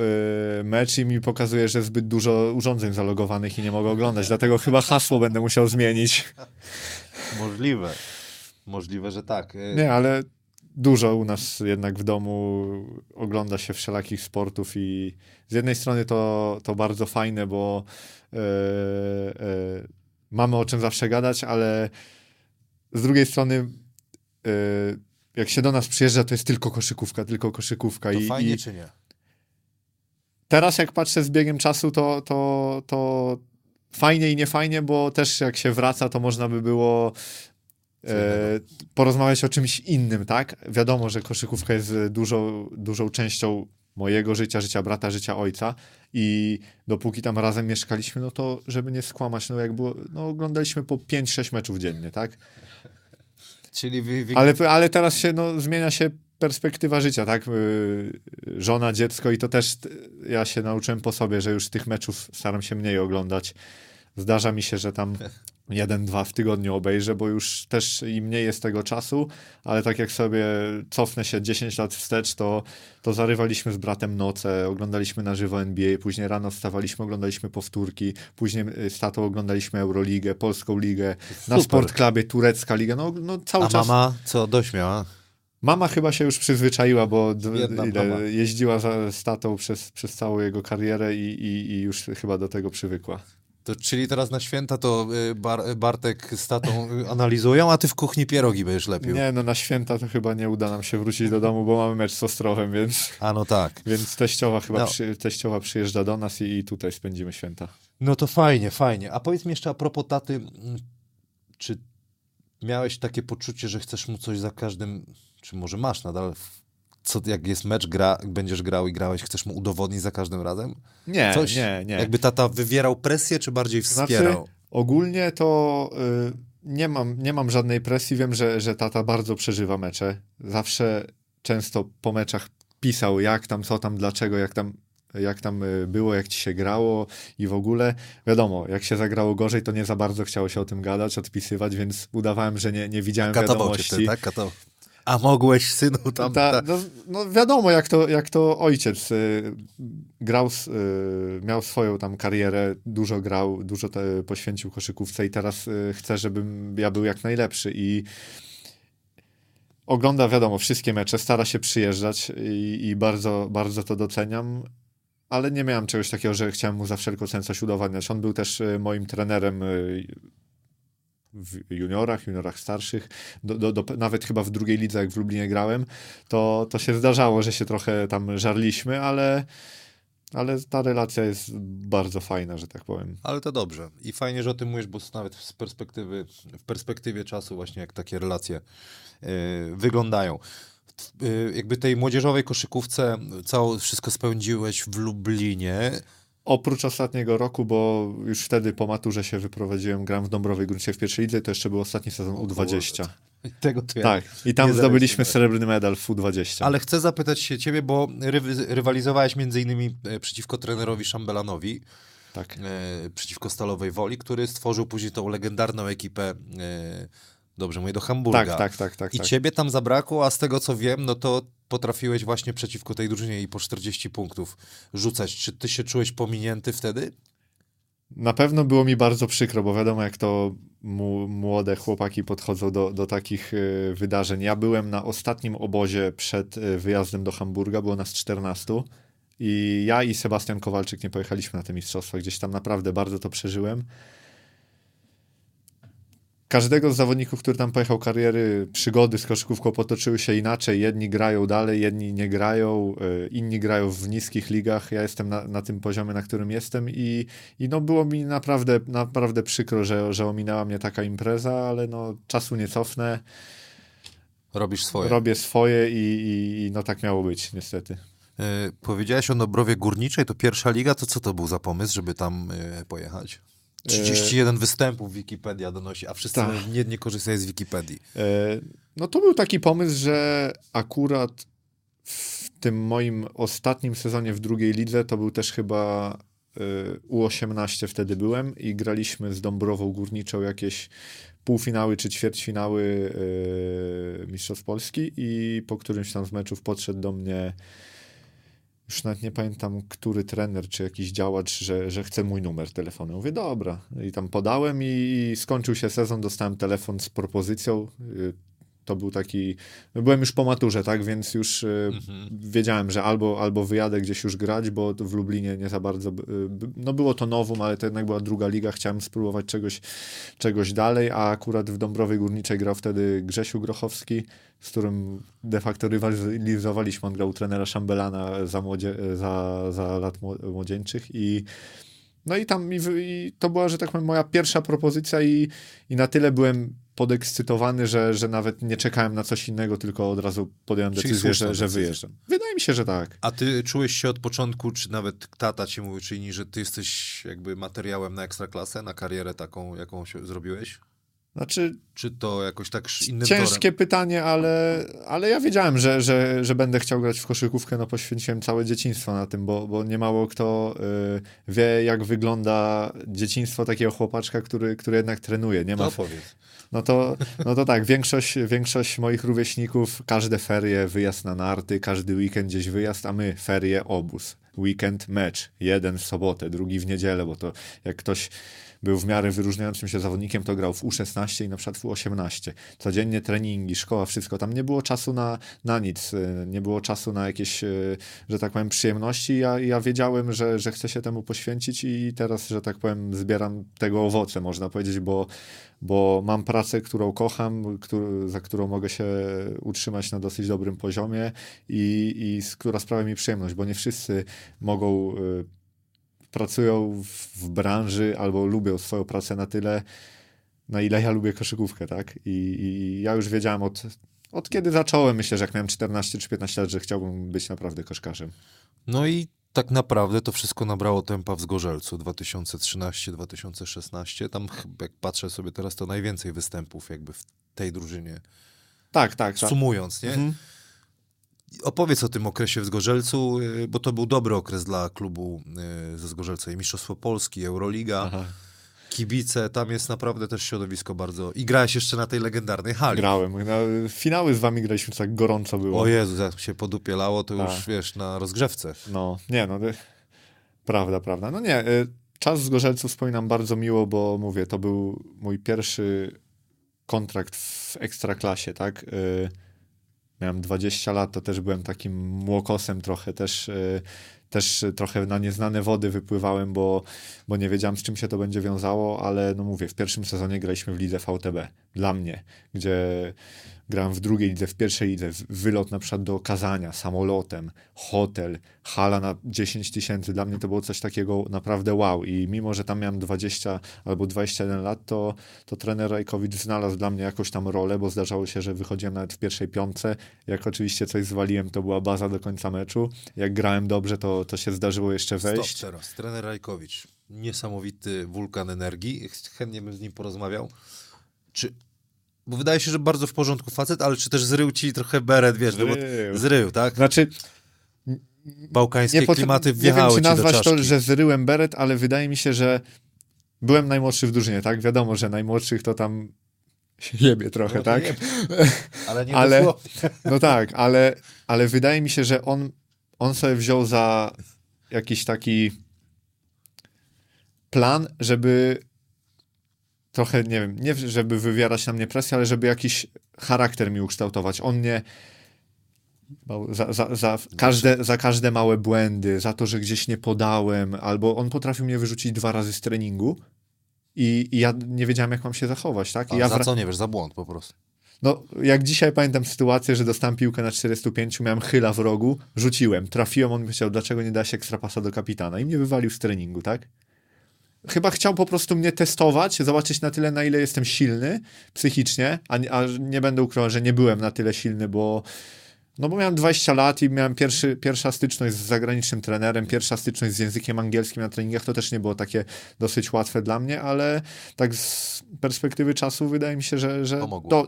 mecz i mi pokazuje, że zbyt dużo urządzeń zalogowanych i nie mogę oglądać, dlatego chyba hasło będę musiał zmienić. Możliwe, że tak. Nie, ale dużo u nas jednak w domu ogląda się wszelakich sportów i z jednej strony to bardzo fajne, bo mamy o czym zawsze gadać, ale z drugiej strony, jak się do nas przyjeżdża, to jest tylko koszykówka. To fajnie, czy nie? Teraz jak patrzę z biegiem czasu, to fajnie i niefajnie, bo też jak się wraca, to można by było porozmawiać o czymś innym, tak? Wiadomo, że koszykówka jest dużą częścią mojego życia brata, życia ojca i dopóki tam razem mieszkaliśmy, no to żeby nie skłamać, no jak było, no oglądaliśmy po 5-6 meczów dziennie, tak? Czyli ale teraz się, zmienia się perspektywa życia, tak? Żona, dziecko i to też ja się nauczyłem po sobie, że już tych meczów staram się mniej oglądać. Zdarza mi się, że tam 1-2 w tygodniu obejrzę, bo już też i mniej jest tego czasu, ale tak jak sobie cofnę się 10 lat wstecz, to zarywaliśmy z bratem noce, oglądaliśmy na żywo NBA, później rano wstawaliśmy, oglądaliśmy powtórki, później z tatą oglądaliśmy Euroligę, Polską Ligę, super. Na Sportklubie Turecka Liga, cały czas. A mama co dość miała? Mama chyba się już przyzwyczaiła, bo jeździła z tatą przez całą jego karierę i już chyba do tego przywykła. To czyli teraz na święta to Bartek z tatą analizują, a ty w kuchni pierogi będziesz lepił. Nie, na święta to chyba nie uda nam się wrócić do domu, bo mamy mecz z Ostrowem, więc... A no tak. Więc teściowa chyba teściowa przyjeżdża do nas i tutaj spędzimy święta. No to fajnie. A powiedz mi jeszcze a propos taty, czy miałeś takie poczucie, że chcesz mu coś za każdym... Czy może masz nadal... Co, jak jest mecz, będziesz grał i grałeś, chcesz mu udowodnić za każdym razem? Nie, Jakby tata wywierał presję, czy bardziej wspierał? Znaczy, Ogólnie to nie mam żadnej presji. Wiem, że tata bardzo przeżywa mecze. Zawsze często po meczach pisał, jak tam, co tam, dlaczego, jak tam było, jak ci się grało i w ogóle. Wiadomo, jak się zagrało gorzej, to nie za bardzo chciało się o tym gadać, odpisywać, więc udawałem, że nie widziałem wiadomości. Katował cię, tak? Katował. A mogłeś, synu, tam... No wiadomo, jak to ojciec grał, miał swoją tam karierę, dużo grał, dużo poświęcił koszykówce i teraz chce, żebym ja był jak najlepszy i ogląda, wiadomo, wszystkie mecze, stara się przyjeżdżać i bardzo, bardzo to doceniam, ale nie miałem czegoś takiego, że chciałem mu za wszelką cenę coś udowadniać. On był też moim trenerem w juniorach starszych, nawet chyba w drugiej lidze, jak w Lublinie grałem, to się zdarzało, że się trochę tam żarliśmy, ale ta relacja jest bardzo fajna, że tak powiem. Ale to dobrze i fajnie, że o tym mówisz, bo nawet w perspektywie czasu właśnie jak takie relacje wyglądają. Jakby tej młodzieżowej koszykówce wszystko spędziłeś w Lublinie. Oprócz ostatniego roku, bo już wtedy po maturze się wyprowadziłem, gram w Dąbrowej Gruncie w pierwszej lidze, to jeszcze był ostatni sezon U20. Tego to ja tak, i tam zdobyliśmy srebrny medal w U20. Ale chcę zapytać się ciebie, bo rywalizowałeś między innymi przeciwko trenerowi Szambelanowi, tak. Przeciwko Stalowej Woli, który stworzył później tą legendarną ekipę, dobrze mówię, do Hamburga. Tak. I ciebie tam zabrakło, a z tego co wiem, no to potrafiłeś właśnie przeciwko tej drużynie i po 40 punktów rzucać. Czy ty się czułeś pominięty wtedy? Na pewno było mi bardzo przykro, bo wiadomo jak to młode chłopaki podchodzą do takich wydarzeń. Ja byłem na ostatnim obozie przed wyjazdem do Hamburga, było nas 14 i ja i Sebastian Kowalczyk nie pojechaliśmy na te mistrzostwa. Gdzieś tam naprawdę bardzo to przeżyłem. Każdego z zawodników, który tam pojechał, kariery, przygody z koszykówką potoczyły się inaczej. Jedni grają dalej, jedni nie grają, inni grają w niskich ligach. Ja jestem na tym poziomie, na którym jestem i no było mi naprawdę przykro, że ominęła mnie taka impreza, ale no czasu nie cofnę. Robisz swoje. Robię swoje i no tak miało być niestety. Powiedziałeś o Dąbrowie Górniczej, to pierwsza liga, to co to był za pomysł, żeby tam pojechać? 31 występów Wikipedia donosi, a wszyscy nie korzystają z Wikipedii. No to był taki pomysł, że akurat w tym moim ostatnim sezonie w drugiej lidze, to był też chyba U18 wtedy byłem i graliśmy z Dąbrową Górniczą jakieś półfinały czy ćwierćfinały Mistrzostw Polski i po którymś tam z meczów podszedł do mnie, już nawet nie pamiętam, który trener, czy jakiś działacz, że chce mój numer telefonu. Mówię, dobra. I tam podałem i skończył się sezon, dostałem telefon z propozycją. To był taki... Byłem już po maturze, tak? Więc już wiedziałem, że albo wyjadę gdzieś już grać, bo w Lublinie nie za bardzo... No było to nowum, ale to jednak była druga liga. Chciałem spróbować czegoś dalej, a akurat w Dąbrowie Górniczej grał wtedy Grzesiu Grochowski, z którym de facto rywalizowaliśmy. On grał u trenera Szambelana za lat młodzieńczych i... No i tam i to była, że tak powiem, moja pierwsza propozycja i na tyle byłem podekscytowany, że nawet nie czekałem na coś innego, tylko od razu podjąłem decyzję, że wyjeżdżam. Wydaje mi się, że tak. A ty czułeś się od początku, czy nawet tata ci mówił, czy inni, że ty jesteś jakby materiałem na ekstraklasę, na karierę taką, jaką się zrobiłeś? Znaczy, czy to jakoś tak innym ciężkie torem? Pytanie, ale ja wiedziałem, że będę chciał grać w koszykówkę, no poświęciłem całe dzieciństwo na tym, bo nie mało kto wie, jak wygląda dzieciństwo takiego chłopaczka, który jednak trenuje. Nie ma... To powiedz. No to tak, większość moich rówieśników, każde ferie wyjazd na narty, każdy weekend gdzieś wyjazd, a my ferie, obóz, weekend, mecz, jeden w sobotę, drugi w niedzielę, bo to jak ktoś był w miarę wyróżniającym się zawodnikiem, to grał w U16 i na przykład w U18. Codziennie treningi, szkoła, wszystko. Tam nie było czasu na nic. Nie było czasu na jakieś, że tak powiem, przyjemności. Ja wiedziałem, że chcę się temu poświęcić i teraz, że tak powiem, zbieram tego owoce, można powiedzieć, bo mam pracę, którą kocham, za którą mogę się utrzymać na dosyć dobrym poziomie i która sprawia mi przyjemność, bo nie wszyscy mogą... pracują w branży albo lubią swoją pracę na tyle, na ile ja lubię koszykówkę, tak? I ja już wiedziałem od kiedy zacząłem, myślę, że jak miałem 14 czy 15 lat, że chciałbym być naprawdę koszykarzem. No i tak naprawdę to wszystko nabrało tempa w Zgorzelcu 2013-2016. Tam, jak patrzę sobie teraz, to najwięcej występów jakby w tej drużynie. Tak, tak. Sumując, nie? Mhm. Opowiedz o tym okresie w Zgorzelcu, bo to był dobry okres dla klubu ze Zgorzelca. I Mistrzostwo Polski, Euroliga, aha, kibice. Tam jest naprawdę też środowisko bardzo... I grałeś jeszcze na tej legendarnej hali. Grałem. Finały z wami graliśmy, tak gorąco było. O Jezu, jak się podupielało, to tak, już wiesz, na rozgrzewce. No, nie, no... Prawda. No nie, czas w Zgorzelcu wspominam bardzo miło, bo mówię, to był mój pierwszy kontrakt w Ekstraklasie, tak? Miałem 20 lat, to też byłem takim młokosem trochę, też trochę na nieznane wody wypływałem, bo nie wiedziałem, z czym się to będzie wiązało, ale no mówię, w pierwszym sezonie graliśmy w lidze VTB, dla mnie, gdzie grałem w drugiej lidze, w pierwszej lidze, wylot na przykład do Kazania, samolotem, hotel, hala na 10 tysięcy, dla mnie to było coś takiego naprawdę wow i mimo, że tam miałem 20 albo 21 lat, to trener Rajkowicz znalazł dla mnie jakąś tam rolę, bo zdarzało się, że wychodziłem nawet w pierwszej piątce, jak oczywiście coś zwaliłem, to była baza do końca meczu, jak grałem dobrze, to się zdarzyło jeszcze wejść. Stop teraz, trener Rajkowicz, niesamowity wulkan energii, chętnie bym z nim porozmawiał, bo wydaje się, że bardzo w porządku facet, ale czy też zrył ci trochę beret, wiesz, zrył, tak? Znaczy... Bałkańskie klimaty wjechały ci do czaszki. Nie wiem, czy nazwać to, że zryłem beret, ale wydaje mi się, że byłem najmłodszy w drużynie, tak? Wiadomo, że najmłodszych to tam się jebie trochę, no, tak? Ale nie no tak, ale wydaje mi się, że on sobie wziął za jakiś taki plan, żeby... trochę, nie wiem, nie żeby wywierać na mnie presję, ale żeby jakiś charakter mi ukształtować. On mnie za każde małe błędy, za to, że gdzieś nie podałem, albo on potrafił mnie wyrzucić 2 razy z treningu i ja nie wiedziałem, jak mam się zachować, tak? I ja za co nie wiesz, za błąd po prostu. No, jak dzisiaj pamiętam sytuację, że dostałem piłkę na 45, miałem chyla w rogu, rzuciłem, trafiłem, on myślał, dlaczego nie da się ekstrapasa do kapitana i mnie wywalił z treningu, tak? Chyba chciał po prostu mnie testować, zobaczyć na tyle, na ile jestem silny psychicznie, a nie będę ukrywał, że nie byłem na tyle silny, bo miałem 20 lat i miałem pierwsza styczność z zagranicznym trenerem, pierwsza styczność z językiem angielskim na treningach, to też nie było takie dosyć łatwe dla mnie, ale tak z perspektywy czasu wydaje mi się, że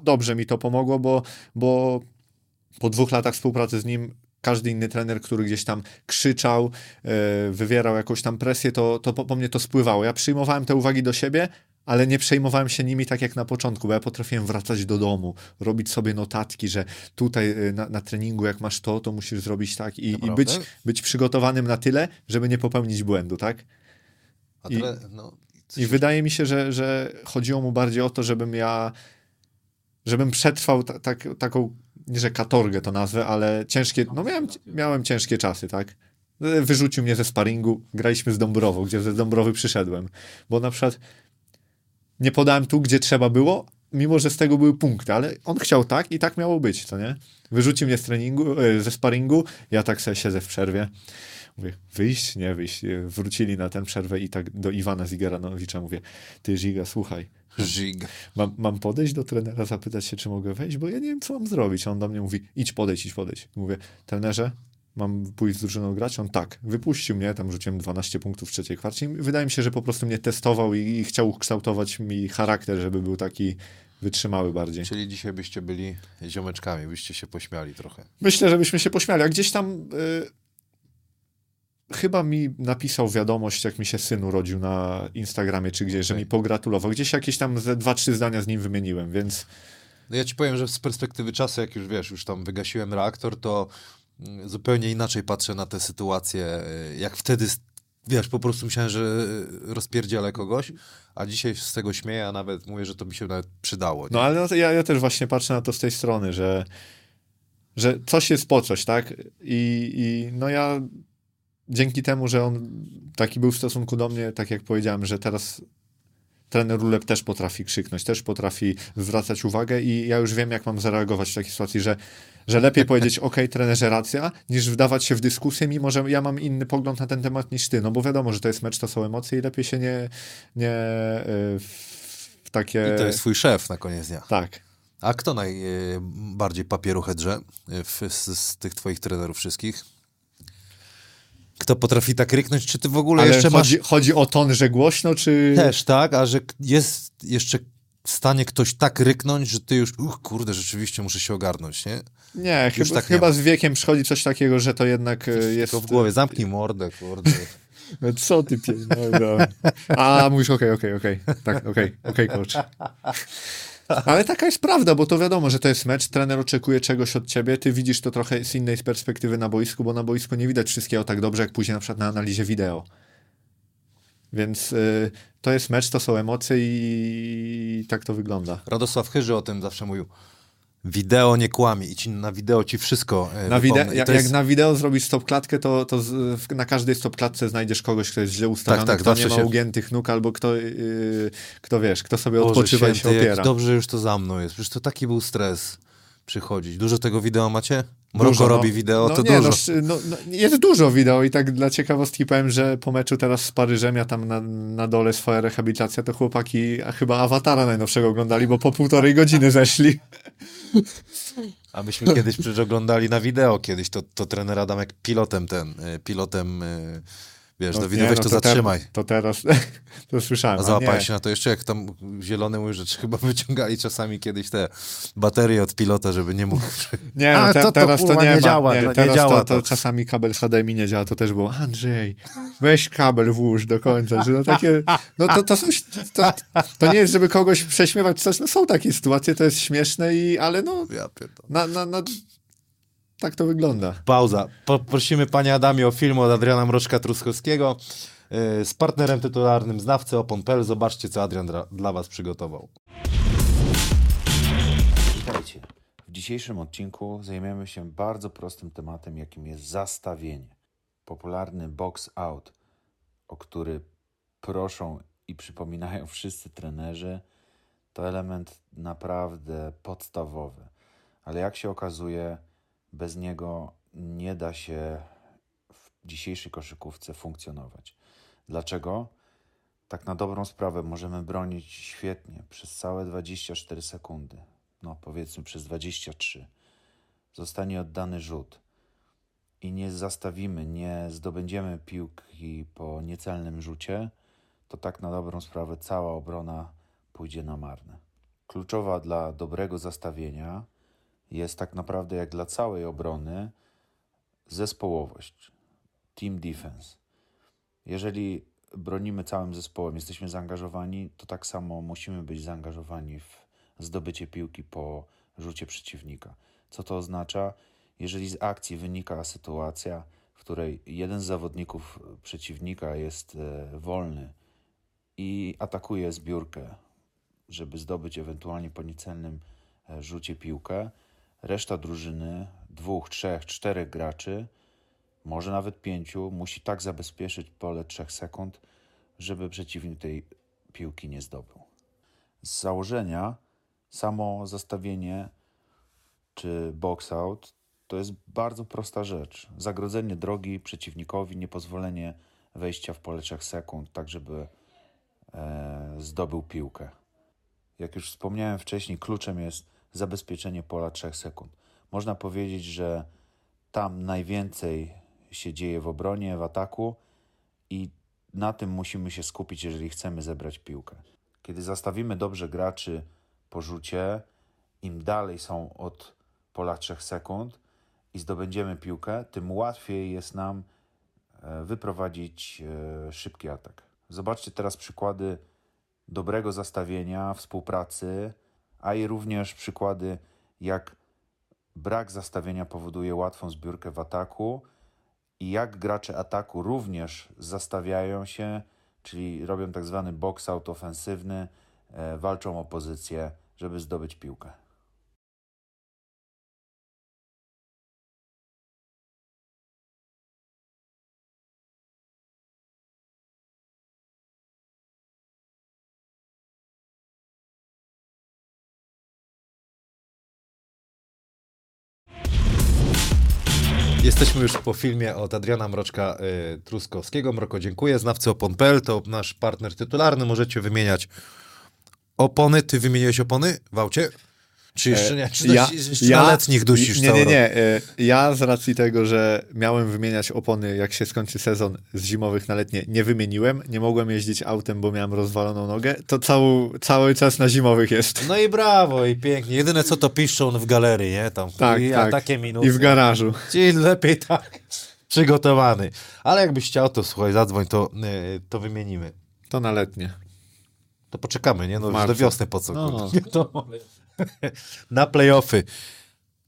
dobrze mi to pomogło, bo po 2 latach współpracy z nim każdy inny trener, który gdzieś tam krzyczał, wywierał jakąś tam presję, to po mnie to spływało. Ja przyjmowałem te uwagi do siebie, ale nie przejmowałem się nimi tak jak na początku, bo ja potrafiłem wracać do domu, robić sobie notatki, że tutaj na treningu jak masz to musisz zrobić tak i być przygotowanym na tyle, żeby nie popełnić błędu, tak? I wydaje mi się, że chodziło mu bardziej o to, żebym przetrwał taką, nie że katorgę to nazwę, ale ciężkie, miałem ciężkie czasy, tak? Wyrzucił mnie ze sparingu, graliśmy z Dąbrową, gdzie ze Dąbrowy przyszedłem, bo na przykład nie podałem tu, gdzie trzeba było, mimo że z tego były punkty, ale on chciał tak i tak miało być, co nie? Wyrzucił mnie z treningu, ze sparingu, ja tak sobie siedzę w przerwie, mówię, wyjść, nie wyjść, wrócili na tę przerwę i tak do Iwana Zigaranowicza mówię, ty Ziga, słuchaj, Mam podejść do trenera, zapytać się, czy mogę wejść, bo ja nie wiem, co mam zrobić. On do mnie mówi, idź podejść. Mówię, trenerze, mam pójść z drużyną grać? On tak, wypuścił mnie, tam rzuciłem 12 punktów w trzeciej kwarcie. Wydaje mi się, że po prostu mnie testował i chciał kształtować mi charakter, żeby był taki wytrzymały bardziej. Czyli dzisiaj byście byli ziomeczkami, byście się pośmiali trochę. Myślę, że byśmy się pośmiali, a gdzieś tam... Chyba mi napisał wiadomość, jak mi się syn urodził na Instagramie czy gdzieś, że mi pogratulował. Gdzieś jakieś tam 2-3 zdania z nim wymieniłem, więc... No ja ci powiem, że z perspektywy czasu, jak już wiesz, już tam wygasiłem reaktor, to zupełnie inaczej patrzę na tę sytuację. Jak wtedy, wiesz, po prostu myślałem, że rozpierdzielę kogoś, a dzisiaj z tego śmieję, a nawet mówię, że to mi się nawet przydało. Nie? No ale ja też właśnie patrzę na to z tej strony, że coś jest po coś, tak? I ja... Dzięki temu, że on taki był w stosunku do mnie, tak jak powiedziałem, że teraz trener Urlep też potrafi krzyknąć, też potrafi zwracać uwagę i ja już wiem, jak mam zareagować w takiej sytuacji, że lepiej powiedzieć, okej, trenerze, racja, niż wdawać się w dyskusję, mimo że ja mam inny pogląd na ten temat niż ty, no bo wiadomo, że to jest mecz, to są emocje i lepiej się nie w takie... I to jest twój szef na koniec dnia. Tak. A kto najbardziej papieruchę drze z tych twoich trenerów wszystkich? kto potrafi tak ryknąć, czy ty w ogóle ale jeszcze chodzi, masz... Chodzi o ton, że głośno, czy... Też, tak, a że jest jeszcze w stanie ktoś tak ryknąć, że ty już, kurde, rzeczywiście muszę się ogarnąć, nie? Nie, chyba z wiekiem przychodzi coś takiego, że to jednak jest... Tylko w głowie, zamknij mordę, kurde. Co ty pies? No, a mówisz, okej. Tak, okej, coach. Ale taka jest prawda, bo to wiadomo, że to jest mecz, trener oczekuje czegoś od ciebie, ty widzisz to trochę z innej perspektywy na boisku, bo na boisku nie widać wszystkiego tak dobrze, jak później na przykład na analizie wideo. Więc to jest mecz, to są emocje i tak to wygląda. Radosław Chyży o tym zawsze mówił. Wideo nie kłamie i na wideo ci wszystko jak na wideo zrobisz stopklatkę, na każdej stopklatce znajdziesz kogoś, kto jest źle ustawiony, kto nie ma ugiętych nóg, albo kto sobie odpoczywa i się opiera. Dobrze, już to za mną jest. Przecież to taki był stres przychodzić. Dużo tego wideo macie? Mroko robi wideo, dużo. Jest dużo wideo i tak dla ciekawostki powiem, że po meczu teraz z Paryżem, ja tam na dole swoja rehabilitacja, to chłopaki chyba Awatara najnowszego oglądali, bo po 1,5 godziny zeszli. A myśmy kiedyś przecież oglądali na wideo kiedyś, to trener Adam jak pilotem, wiesz, do widzów to zatrzymaj. To teraz, to słyszałem. A załapałeś się na to jeszcze, jak tam zielony mój rzecz, chyba wyciągali czasami kiedyś te baterie od pilota, żeby nie mógł. Nie, teraz to nie działa. Teraz to czasami kabel HDMI nie działa, to też było, Andrzej, weź kabel włóż do końca. No, takie, to nie jest, żeby kogoś prześmiewać, coś, no są takie sytuacje, to jest śmieszne, ale ja pierdolę. Tak to wygląda. Pauza. Prosimy Panie Adamie o film od Adriana Mroczka-Truskowskiego z partnerem tytularnym znawcyopon.pl. Zobaczcie, co Adrian dla Was przygotował. Witajcie. W dzisiejszym odcinku zajmiemy się bardzo prostym tematem, jakim jest zastawienie. Popularny box out, o który proszą i przypominają wszyscy trenerzy, to element naprawdę podstawowy. Ale jak się okazuje, bez niego nie da się w dzisiejszej koszykówce funkcjonować. Dlaczego? Tak na dobrą sprawę możemy bronić świetnie przez całe 24 sekundy. No powiedzmy przez 23. Zostanie oddany rzut i nie zastawimy, nie zdobędziemy piłki po niecelnym rzucie, to tak na dobrą sprawę cała obrona pójdzie na marne. Kluczowa dla dobrego zastawienia jest tak naprawdę, jak dla całej obrony, zespołowość, team defense. Jeżeli bronimy całym zespołem, jesteśmy zaangażowani, to tak samo musimy być zaangażowani w zdobycie piłki po rzucie przeciwnika. Co to oznacza? Jeżeli z akcji wynika sytuacja, w której jeden z zawodników przeciwnika jest wolny i atakuje zbiórkę, żeby zdobyć ewentualnie po niecelnym rzucie piłkę, reszta drużyny, 2, 3, 4 graczy, może nawet 5, musi tak zabezpieczyć pole 3 sekund, żeby przeciwnik tej piłki nie zdobył. Z założenia samo zastawienie czy box out to jest bardzo prosta rzecz. Zagrodzenie drogi przeciwnikowi, niepozwolenie wejścia w pole 3 sekund, tak żeby zdobył piłkę. Jak już wspomniałem wcześniej, kluczem jest zabezpieczenie pola 3 sekund. Można powiedzieć, że tam najwięcej się dzieje w obronie, w ataku i na tym musimy się skupić, jeżeli chcemy zebrać piłkę. Kiedy zastawimy dobrze graczy po rzucie, im dalej są od pola 3 sekund i zdobędziemy piłkę, tym łatwiej jest nam wyprowadzić szybki atak. Zobaczcie teraz przykłady dobrego zastawienia, współpracy, a i również przykłady, jak brak zastawienia powoduje łatwą zbiórkę w ataku i jak gracze ataku również zastawiają się, czyli robią tak zwany box out ofensywny, walczą o pozycję, żeby zdobyć piłkę. Jesteśmy już po filmie od Adriana Mroczka-Truskowskiego. Mroko, dziękuję. Znawcyopon.pl to nasz partner tytularny. Możecie wymieniać opony. Ty wymieniłeś opony w aucie? Czy jeszcze nie? Czy na letnich dusisz? Nie. Ja z racji tego, że miałem wymieniać opony, jak się skończy sezon, z zimowych na letnie, nie wymieniłem. Nie mogłem jeździć autem, bo miałem rozwaloną nogę. To cały czas na zimowych jest. No i brawo, i pięknie. Jedyne co to piszczą w galerii, nie? Tam. Tak, tak. Takie minusy. I w garażu. Czyli lepiej tak przygotowany. Ale jakbyś chciał, to słuchaj, zadzwoń, to wymienimy. To na letnie. To poczekamy, nie? No, do wiosny po co? No. To... Na play-offy.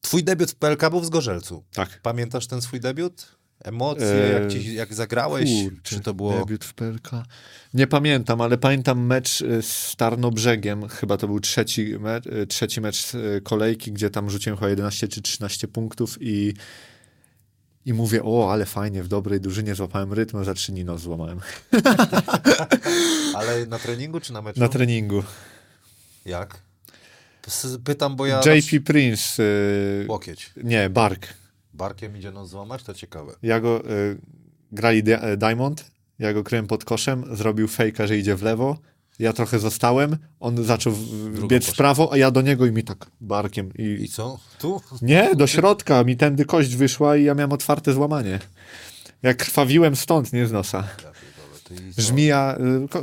Twój debiut w PLK był w Zgorzelcu. Tak. Pamiętasz ten swój debiut? Emocje, jak zagrałeś? Czy to było... Debiut w PLK? Nie pamiętam, ale pamiętam mecz z Tarnobrzegiem. Chyba to był trzeci mecz kolejki, gdzie tam rzuciłem chyba 11 czy 13 punktów i mówię, ale fajnie, w dobrej drużynie złapałem rytm, za 3 nino złamałem. Ale na treningu czy na meczu? Na treningu. Jak? Pytam, bo ja... JP Prince. Łokieć. Nie, bark. Barkiem idzie nos złamać? To ciekawe. Ja go... Grali Diamond, ja go kryłem pod koszem, zrobił fejka, że idzie w lewo, ja trochę zostałem, on zaczął biec w prawo, a ja do niego i mi tak barkiem. I co? Tu? Nie, do środka. Mi tędy kość wyszła i ja miałem otwarte złamanie. Ja krwawiłem stąd, nie z nosa. Żmija,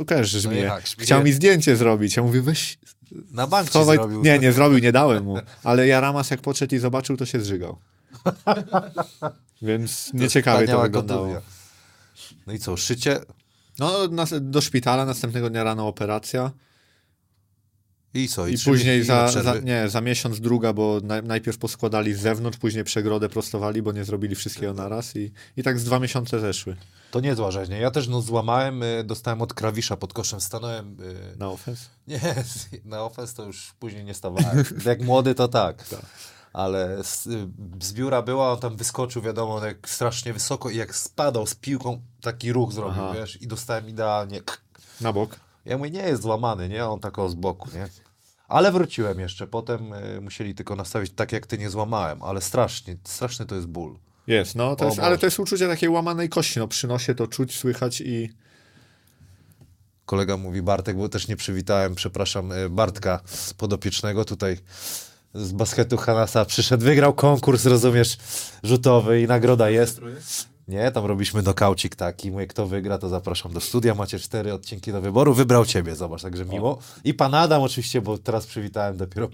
też żmije. Chciał mi zdjęcie zrobić. Ja mówię, weź... Na bank zrobił. Nie zrobił, nie dałem mu. Ale Jaramas jak podszedł i zobaczył, to się zżygał. Więc nieciekawie to wyglądało. Gotówia. No i co, szycie? No, do szpitala, następnego dnia rano operacja. I co? I później za miesiąc druga, bo najpierw poskładali z zewnątrz, później przegrodę prostowali, bo nie zrobili wszystkiego naraz i tak z 2 miesiące zeszły. To niezła rzeźnia. Ja też złamałem, dostałem od Krawisza pod koszem, stanąłem... Na ofens? Nie, na ofens to już później nie stawałem. Jak młody to tak. Ale z biura była, on tam wyskoczył, wiadomo, jak strasznie wysoko i jak spadał z piłką, taki ruch zrobił, wiesz, i dostałem idealnie... Na bok. Ja mówię, nie jest złamany, nie? On tak z boku, nie? Ale wróciłem jeszcze. Potem musieli tylko nastawić tak, jak ty, nie złamałem. Ale straszny to jest ból. Jest, no. To jest, ale to jest uczucie takiej łamanej kości. No przynosie to czuć, słychać i... Kolega mówi, Bartek, bo też nie przywitałem, przepraszam, Bartka podopiecznego tutaj z basketu Hanasa przyszedł. Wygrał konkurs, rozumiesz, rzutowy i nagroda jest. Nie, tam robiliśmy nokaucik taki. Mówię, kto wygra, to zapraszam do studia. Macie 4 odcinki do wyboru. Wybrał ciebie, zobacz, także miło. I pan Adam oczywiście, bo teraz przywitałem dopiero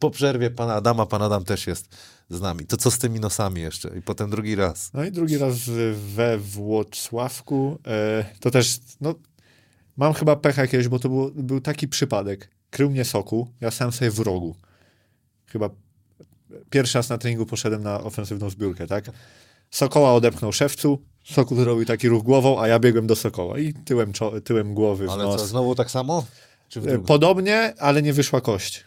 po przerwie pana Adama. Pan Adam też jest z nami. To co z tymi nosami jeszcze? I potem drugi raz. No i drugi raz we Włocławku. To też, mam chyba pecha jakiegoś, bo to był taki przypadek. Krył mnie Sokół, ja sam sobie w rogu. Chyba pierwszy raz na treningu poszedłem na ofensywną zbiórkę, tak? Sokoła odepchnął szewcu, Sokół zrobił taki ruch głową, a ja biegłem do Sokoła i tyłem głowy w nos. Ale co, znowu tak samo? Czy podobnie, ale nie wyszła kość.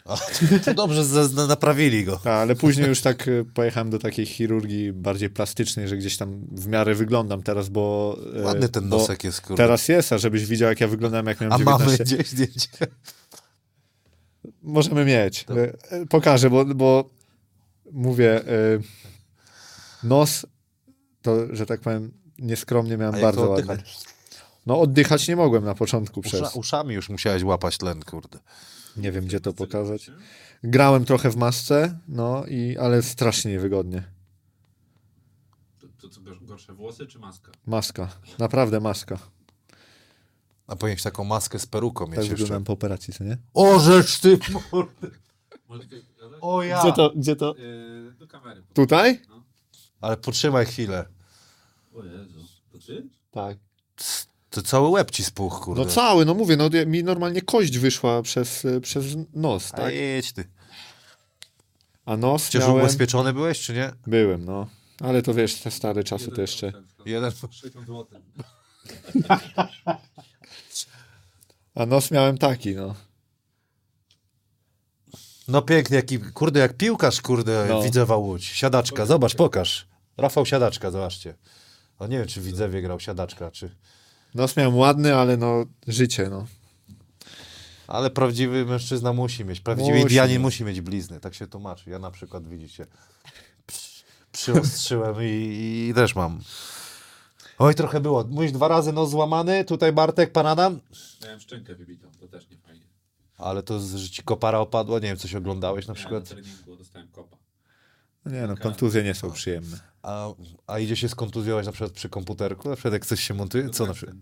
To dobrze, naprawili go. Ale później już tak pojechałem do takiej chirurgii bardziej plastycznej, że gdzieś tam w miarę wyglądam teraz, bo... Ładny ten nosek jest, kurde. Teraz jest, a żebyś widział, jak ja wyglądam, jak miałem 19. A mamy gdzieś zdjęcie? Możemy mieć. To... Pokażę, bo mówię, nos... To, że tak powiem, nieskromnie miałem bardzo ładnie. No oddychać nie mogłem na początku przez... Uszami już musiałeś łapać tlen, kurde. Nie wiem, gdzie to pokazać. Grałem trochę w masce, ale strasznie niewygodnie. To co, gorsze włosy czy maska? Maska, naprawdę maska. A powinieneś taką maskę z peruką mieć jeszcze. Tak wyglądałem po operacji, co nie? O, rzecz ty, mordy! O ja! Gdzie to? Do kamery. Tutaj? No. Ale potrzymaj chwilę. O Jezu, to ty? Tak. To cały łeb ci spuch, kurde. No cały, mówię, mi normalnie kość wyszła przez nos, tak? A jedź ty. A nos Chociaż miałem... ubezpieczony byłeś, czy nie? Byłem, Ale to wiesz, te stare czasy to jeszcze... 1%. A nos miałem taki, No pięknie, jak piłkarz, Widzewa Łódź. Siadaczka, zobacz, pokaż. Rafał Siadaczka, zobaczcie. No nie wiem, czy w Widzewie grał Siadaczka, czy... Nos miałem ładny, ale życie, Ale prawdziwy mężczyzna musi mieć, prawdziwy Indianin musi mieć blizny, tak się tłumaczy. Ja na przykład, widzicie, przyostrzyłem i też mam. Oj, trochę było. Mówisz 2 razy złamany, tutaj Bartek, pan Adam? Miałem szczękę wybitą, to też nie fajnie. Ale to, że ci kopara opadła, nie wiem, coś oglądałeś na przykład? Ja na treningu dostałem kopa. Nie no, kontuzje nie są przyjemne. A idzie się skontuzjować na przykład przy komputerku? Na przykład jak coś się montuje? Co na przykład?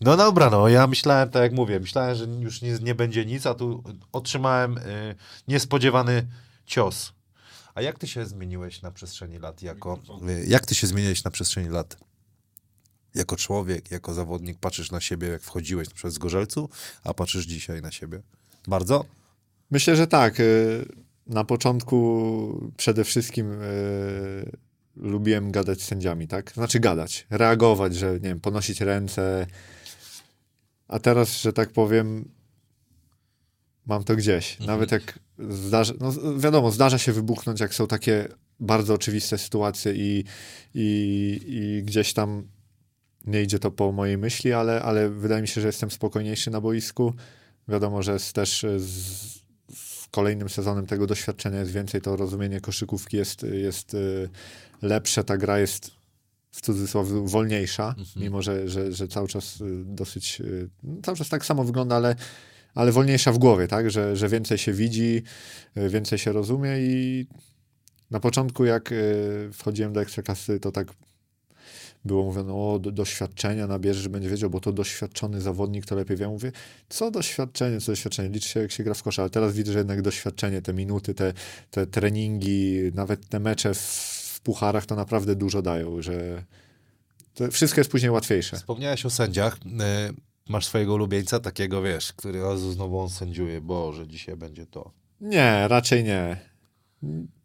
No dobra, no ja myślałem, tak jak mówię, myślałem, że już nie będzie nic, a tu otrzymałem niespodziewany cios. A jak ty się zmieniłeś na przestrzeni lat jako... Jak ty się zmieniłeś na przestrzeni lat? Jako człowiek, jako zawodnik patrzysz na siebie, jak wchodziłeś na przykład z Zgorzelcu, a patrzysz dzisiaj na siebie? Bardzo? Myślę, że tak. Na początku przede wszystkim lubiłem gadać z sędziami, tak? Znaczy gadać, reagować, że nie wiem, ponosić ręce. A teraz, że tak powiem, mam to gdzieś. Nawet jak zdarza się wybuchnąć, jak są takie bardzo oczywiste sytuacje i gdzieś tam nie idzie to po mojej myśli, ale wydaje mi się, że jestem spokojniejszy na boisku. Wiadomo, że jest też z kolejnym sezonem tego doświadczenia jest więcej, to rozumienie koszykówki jest lepsze, ta gra jest w cudzysłowie wolniejsza, mimo że cały czas dosyć, cały czas tak samo wygląda, ale wolniejsza w głowie, tak? Że więcej się widzi, więcej się rozumie i na początku jak wchodziłem do Ekstraklasy, to tak było mówione, o doświadczenia nabierzesz, będzie wiedział, bo to doświadczony zawodnik to lepiej wie. Ja mówię, co doświadczenie, liczy się jak się gra w kosza, ale teraz widzę, że jednak doświadczenie, te minuty, te treningi, nawet te mecze w pucharach to naprawdę dużo dają, że to wszystko jest później łatwiejsze. Wspomniałeś o sędziach, masz swojego ulubieńca takiego, wiesz, który znowu on sędziuje, Boże, dzisiaj będzie to. Nie, raczej nie.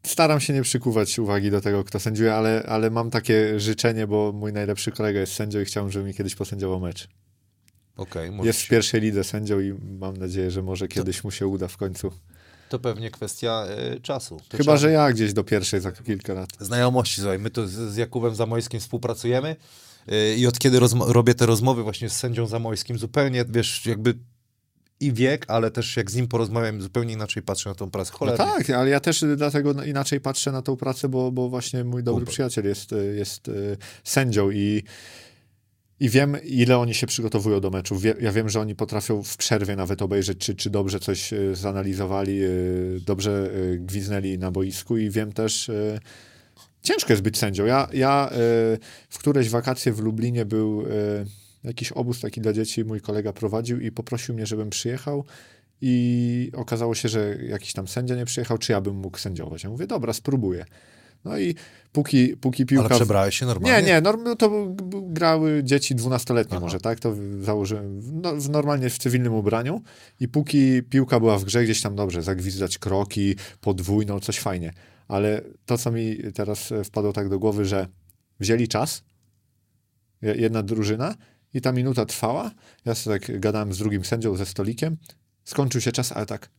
Staram się nie przykuwać uwagi do tego, kto sędziuje, ale mam takie życzenie, bo mój najlepszy kolega jest sędzią i chciałbym, żeby mi kiedyś posędziował mecz. Okay, jest w pierwszej lidze sędzią i mam nadzieję, że może kiedyś mu się uda w końcu. To pewnie kwestia czasu. To chyba, że ja gdzieś do pierwszej za kilka lat. Znajomości, słuchaj, my tu z Jakubem Zamojskim współpracujemy i od kiedy robię te rozmowy właśnie z sędzią Zamojskim, zupełnie, wiesz, jakby... I wiek, ale też jak z nim porozmawiam, zupełnie inaczej patrzę na tą pracę. No tak, ale ja też dlatego inaczej patrzę na tą pracę, bo właśnie mój dobry przyjaciel jest sędzią i wiem, ile oni się przygotowują do meczów. Ja wiem, że oni potrafią w przerwie nawet obejrzeć, czy dobrze coś zanalizowali, dobrze gwiznęli na boisku i wiem też... Ciężko jest być sędzią. Ja w któreś wakacje w Lublinie był... Jakiś obóz taki dla dzieci mój kolega prowadził i poprosił mnie, żebym przyjechał i okazało się, że jakiś tam sędzia nie przyjechał, czy ja bym mógł sędziować. Ja mówię, dobra, spróbuję. No i póki piłka... Ale przebrałeś się normalnie? Nie, to grały dzieci 12-letnie może, tak? To założyłem normalnie w cywilnym ubraniu i póki piłka była w grze, gdzieś tam dobrze, zagwizdać kroki, podwójną, coś fajnie. Ale to, co mi teraz wpadło tak do głowy, że wzięli czas, jedna drużyna, i ta minuta trwała, ja sobie tak gadałem z drugim sędzią, ze stolikiem, skończył się czas, ale tak,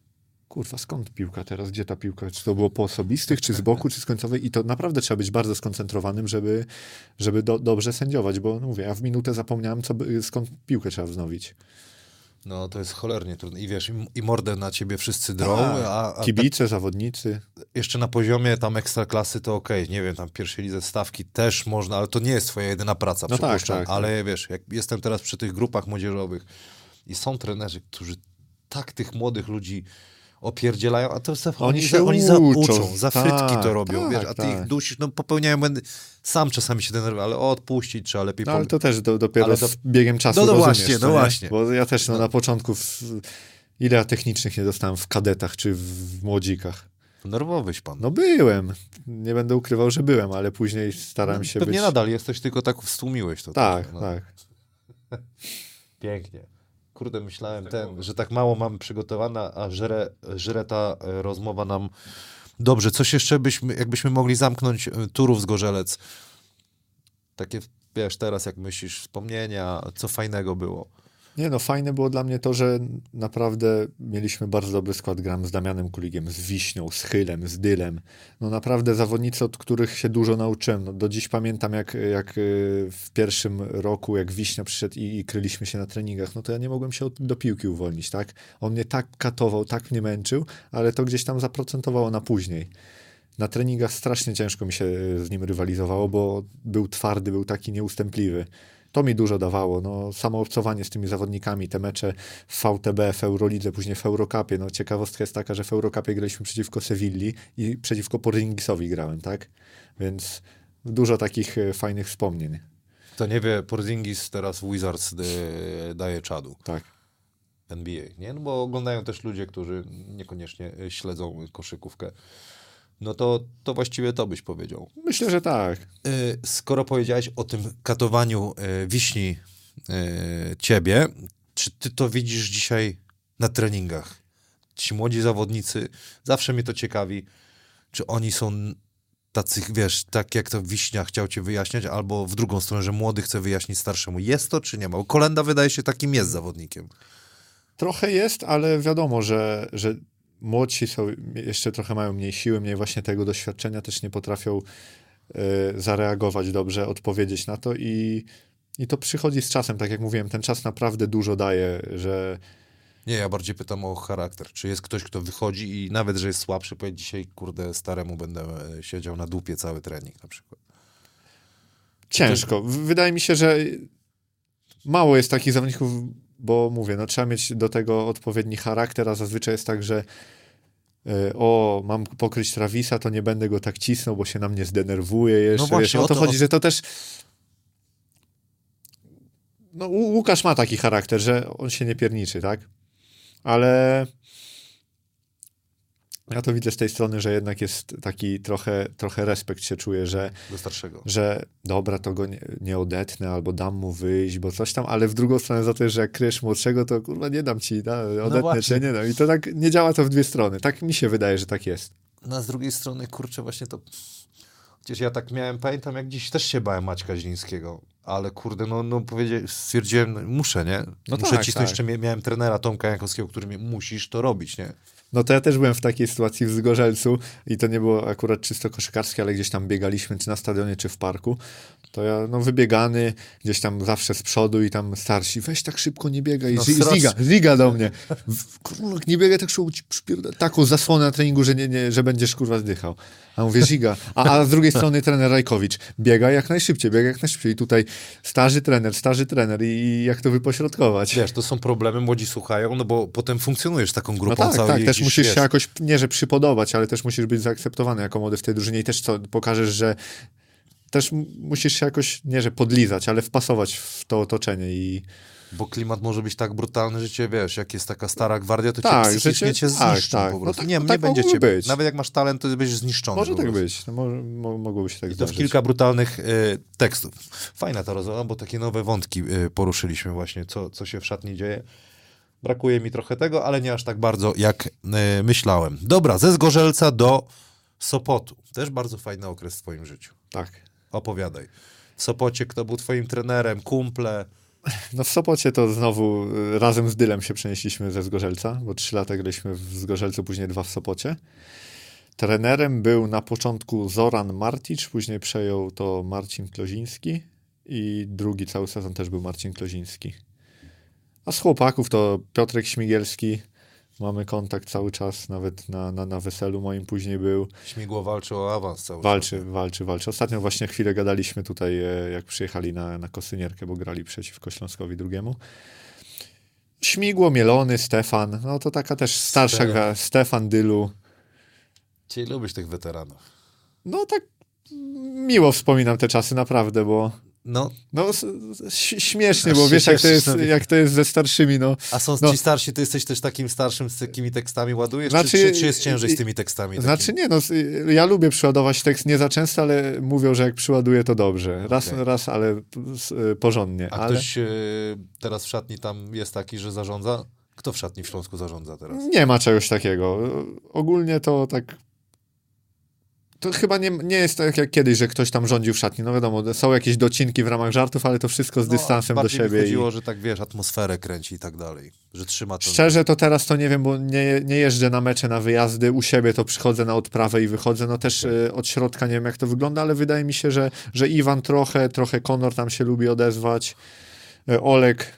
kurwa, skąd piłka teraz, gdzie ta piłka, czy to było po osobistych, czy z boku, czy z końcowej i to naprawdę trzeba być bardzo skoncentrowanym, żeby dobrze sędziować, bo mówię, ja w minutę zapomniałem, skąd piłkę trzeba wznowić. No to jest cholernie trudne i wiesz, i mordę na ciebie wszyscy drą. Kibice, zawodnicy. Jeszcze na poziomie tam ekstraklasy to okej, nie wiem, tam pierwszej lidze stawki też można, ale to nie jest twoja jedyna praca, no przypuszczam. Tak, tak. Ale wiesz, jak jestem teraz przy tych grupach młodzieżowych i są trenerzy, którzy tak tych młodych ludzi opierdzielają, a to oni się uczą, za frytki tak, to robią, tak, wiesz, a ty tak. Ich dusisz, no popełniają błędy. Sam czasami się denerwuję, ale odpuścić trzeba lepiej. No, ale to też dopiero z biegiem czasu rozumiesz. No właśnie. Bo ja też na początku ile technicznych nie dostałem w kadetach czy w młodzikach. Nerwowyś pan. No byłem. Nie będę ukrywał, że byłem, ale później starałem się pewnie być... Pewnie nadal jesteś, tylko tak wstłumiłeś to. Tak. Pięknie. Kurde, myślałem, że tak mało mam przygotowana, a żre ta rozmowa nam... Dobrze, coś jeszcze jakbyśmy mogli zamknąć Turów Zgorzelec. Takie, wiesz, teraz jak myślisz, wspomnienia, co fajnego było. Nie no, fajne było dla mnie to, że naprawdę mieliśmy bardzo dobry skład. Gram z Damianem Kuligiem, z Wiśnią, z Chylem, z Dylem. No naprawdę zawodnicy, od których się dużo nauczyłem. No, do dziś pamiętam, jak w pierwszym roku, jak Wiśnia przyszedł i kryliśmy się na treningach, no to ja nie mogłem się do piłki uwolnić, tak? On mnie tak katował, tak mnie męczył, ale to gdzieś tam zaprocentowało na później. Na treningach strasznie ciężko mi się z nim rywalizowało, bo był twardy, był taki nieustępliwy. To mi dużo dawało. No, samo obcowanie z tymi zawodnikami, te mecze w VTB, w Eurolidze, później w Eurocupie. No, ciekawostka jest taka, że w Eurocupie graliśmy przeciwko Sewilli i przeciwko Porzinghisowi grałem, tak? Więc dużo takich fajnych wspomnień. Kto nie wie, Porzingis teraz w Wizards daje czadu. Tak. NBA, nie? No bo oglądają też ludzie, którzy niekoniecznie śledzą koszykówkę. No to właściwie to byś powiedział. Myślę, że tak. Skoro powiedziałeś o tym katowaniu wiśni ciebie, czy ty to widzisz dzisiaj na treningach? Ci młodzi zawodnicy, zawsze mnie to ciekawi, czy oni są tacy, wiesz, tak jak to Wiśnia chciał cię wyjaśniać, albo w drugą stronę, że młody chce wyjaśnić starszemu. Jest to, czy nie ma? Bo Kolenda wydaje się takim jest zawodnikiem. Trochę jest, ale wiadomo, że młodsi są, jeszcze trochę mają mniej siły, mniej właśnie tego doświadczenia, też nie potrafią zareagować dobrze, odpowiedzieć na to i to przychodzi z czasem, tak jak mówiłem, ten czas naprawdę dużo daje, że... Nie, ja bardziej pytam o charakter. Czy jest ktoś, kto wychodzi i nawet, że jest słabszy, powie dzisiaj, kurde, staremu będę siedział na dupie cały trening na przykład. Ciężko. Wydaje mi się, że mało jest takich zawodników, bo mówię, no trzeba mieć do tego odpowiedni charakter, a zazwyczaj jest tak, że mam pokryć Travisa, to nie będę go tak cisnął, bo się na mnie zdenerwuje jeszcze. No właśnie, jeszcze. O to chodzi, że to też... No Łukasz ma taki charakter, że on się nie pierniczy, tak? Ale ja to widzę z tej strony, że jednak jest taki trochę respekt się czuje, że... Do starszego. Że dobra, to go nie odetnę, albo dam mu wyjść, bo coś tam, ale w drugą stronę za to, że jak kryjesz młodszego, to kurwa nie dam ci, odetnę cię, nie dam. I to tak nie działa to w dwie strony. Tak mi się wydaje, że tak jest. No a z drugiej strony, kurczę, właśnie to... Przecież ja tak miałem, pamiętam jak dziś też się bałem Maćka Zielińskiego, ale kurde, stwierdziłem, no, muszę, nie? No muszę cisnąć, tak. Jeszcze miałem trenera Tomka Jankowskiego, który mnie, musisz to robić, nie? No to ja też byłem w takiej sytuacji w Zgorzelcu i to nie było akurat czysto koszykarskie, ale gdzieś tam biegaliśmy, czy na stadionie, czy w parku. To ja, wybiegany, gdzieś tam zawsze z przodu i tam starsi, weź tak szybko, nie biegaj. No, zliga do mnie. Kurwa, nie biegaj tak szybko, taką zasłonę na treningu, że, nie, że będziesz, kurwa, zdychał. A mówię, ziga. A z drugiej strony trener Rajkowicz. Biega jak najszybciej. I tutaj starzy trener i jak to wypośrodkować. Wiesz, to są problemy, młodzi słuchają, no bo potem funkcjonujesz taką grupą. No tak, też musisz się jakoś, nie że przypodobać, ale też musisz być zaakceptowany jako młody w tej drużynie i też pokażesz, że też musisz się jakoś, nie że podlizać, ale wpasować w to otoczenie i... Bo klimat może być tak brutalny, że cię, wiesz, jak jest taka stara gwardia, to tak, cię psychicznie cię zniszczą tak, po prostu. No tak, nie tak będzie cię być. Nawet jak masz talent, to będziesz zniszczony. Może tak być. No, mogłoby się tak zdarzyć. I to w kilka brutalnych tekstów. Fajna ta rozmowa, bo takie nowe wątki poruszyliśmy właśnie, co się w szatni dzieje. Brakuje mi trochę tego, ale nie aż tak bardzo, jak myślałem. Dobra, ze Zgorzelca do Sopotu. Też bardzo fajny okres w twoim życiu. Tak. Opowiadaj. W Sopocie kto był twoim trenerem, kumple? No w Sopocie to znowu razem z Dylem się przenieśliśmy ze Zgorzelca, bo 3 lata graliśmy w Zgorzelcu, później 2 w Sopocie. Trenerem był na początku Zoran Martić, później przejął to Marcin Kloziński i drugi cały sezon też był Marcin Kloziński. A z chłopaków to Piotrek Śmigielski, mamy kontakt cały czas, nawet na weselu moim później był. Śmigło walczy o awans cały czas. Walczy. Ostatnio właśnie chwilę gadaliśmy tutaj, jak przyjechali na Kosynierkę, bo grali przeciwko Śląskowi drugiemu. Śmigło, Mielony, Stefan, no to taka też starsza gra, Stefan, Dylu. Cię lubisz tych weteranów. No tak miło wspominam te czasy, naprawdę, bo... No śmiesznie, bo wiesz, jak to jest ze starszymi, no. A są ci starsi, ty jesteś też takim starszym z takimi tekstami ładujesz, czy jest ciężej z tymi tekstami? Znaczy takim? Nie, ja lubię przyładować tekst, nie za często, ale mówią, że jak przyładuję, to dobrze. Raz, ale porządnie. A ktoś teraz w szatni tam jest taki, że zarządza? Kto w szatni w Śląsku zarządza teraz? Nie ma czegoś takiego. Ogólnie to tak... To chyba nie jest tak jak kiedyś, że ktoś tam rządził w szatni. No wiadomo, są jakieś docinki w ramach żartów, ale to wszystko z dystansem do siebie. Chodziło, że tak wiesz, atmosferę kręci i tak dalej. Że trzyma to. Szczerze to teraz to nie wiem, bo nie jeżdżę na mecze, na wyjazdy. U siebie to przychodzę na odprawę i wychodzę. No też od środka nie wiem jak to wygląda, ale wydaje mi się, że Iwan trochę Konor tam się lubi odezwać. Olek.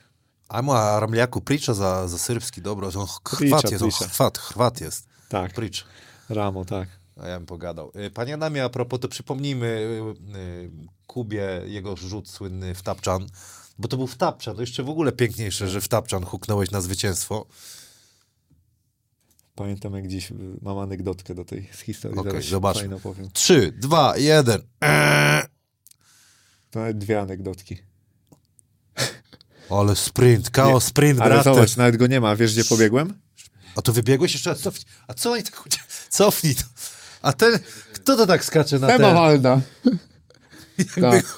A ma Ramliaku Pricza za serbski, dobro. On Chorwat jest. Tak. Pricz. Ramo, tak. A ja bym pogadał. Panie Adamie, a propos, to przypomnijmy Kubie jego rzut słynny w tapczan. Bo to był wtapczan, to jeszcze w ogóle piękniejsze, że wtapczan huknąłeś na zwycięstwo. Pamiętam, jak dziś mam anegdotkę do tej historii. Okej, zobaczmy. 3, 2, 1. To nawet dwie anegdotki. Ale sprint, chaos, nie, sprint. Ale zobacz, nawet go nie ma. Wiesz, gdzie pobiegłem? A to wybiegłeś? Jeszcze raz cofnij. A co oni tak... Cofnij to. A ten... Kto to tak skacze na ten? Tema Walda.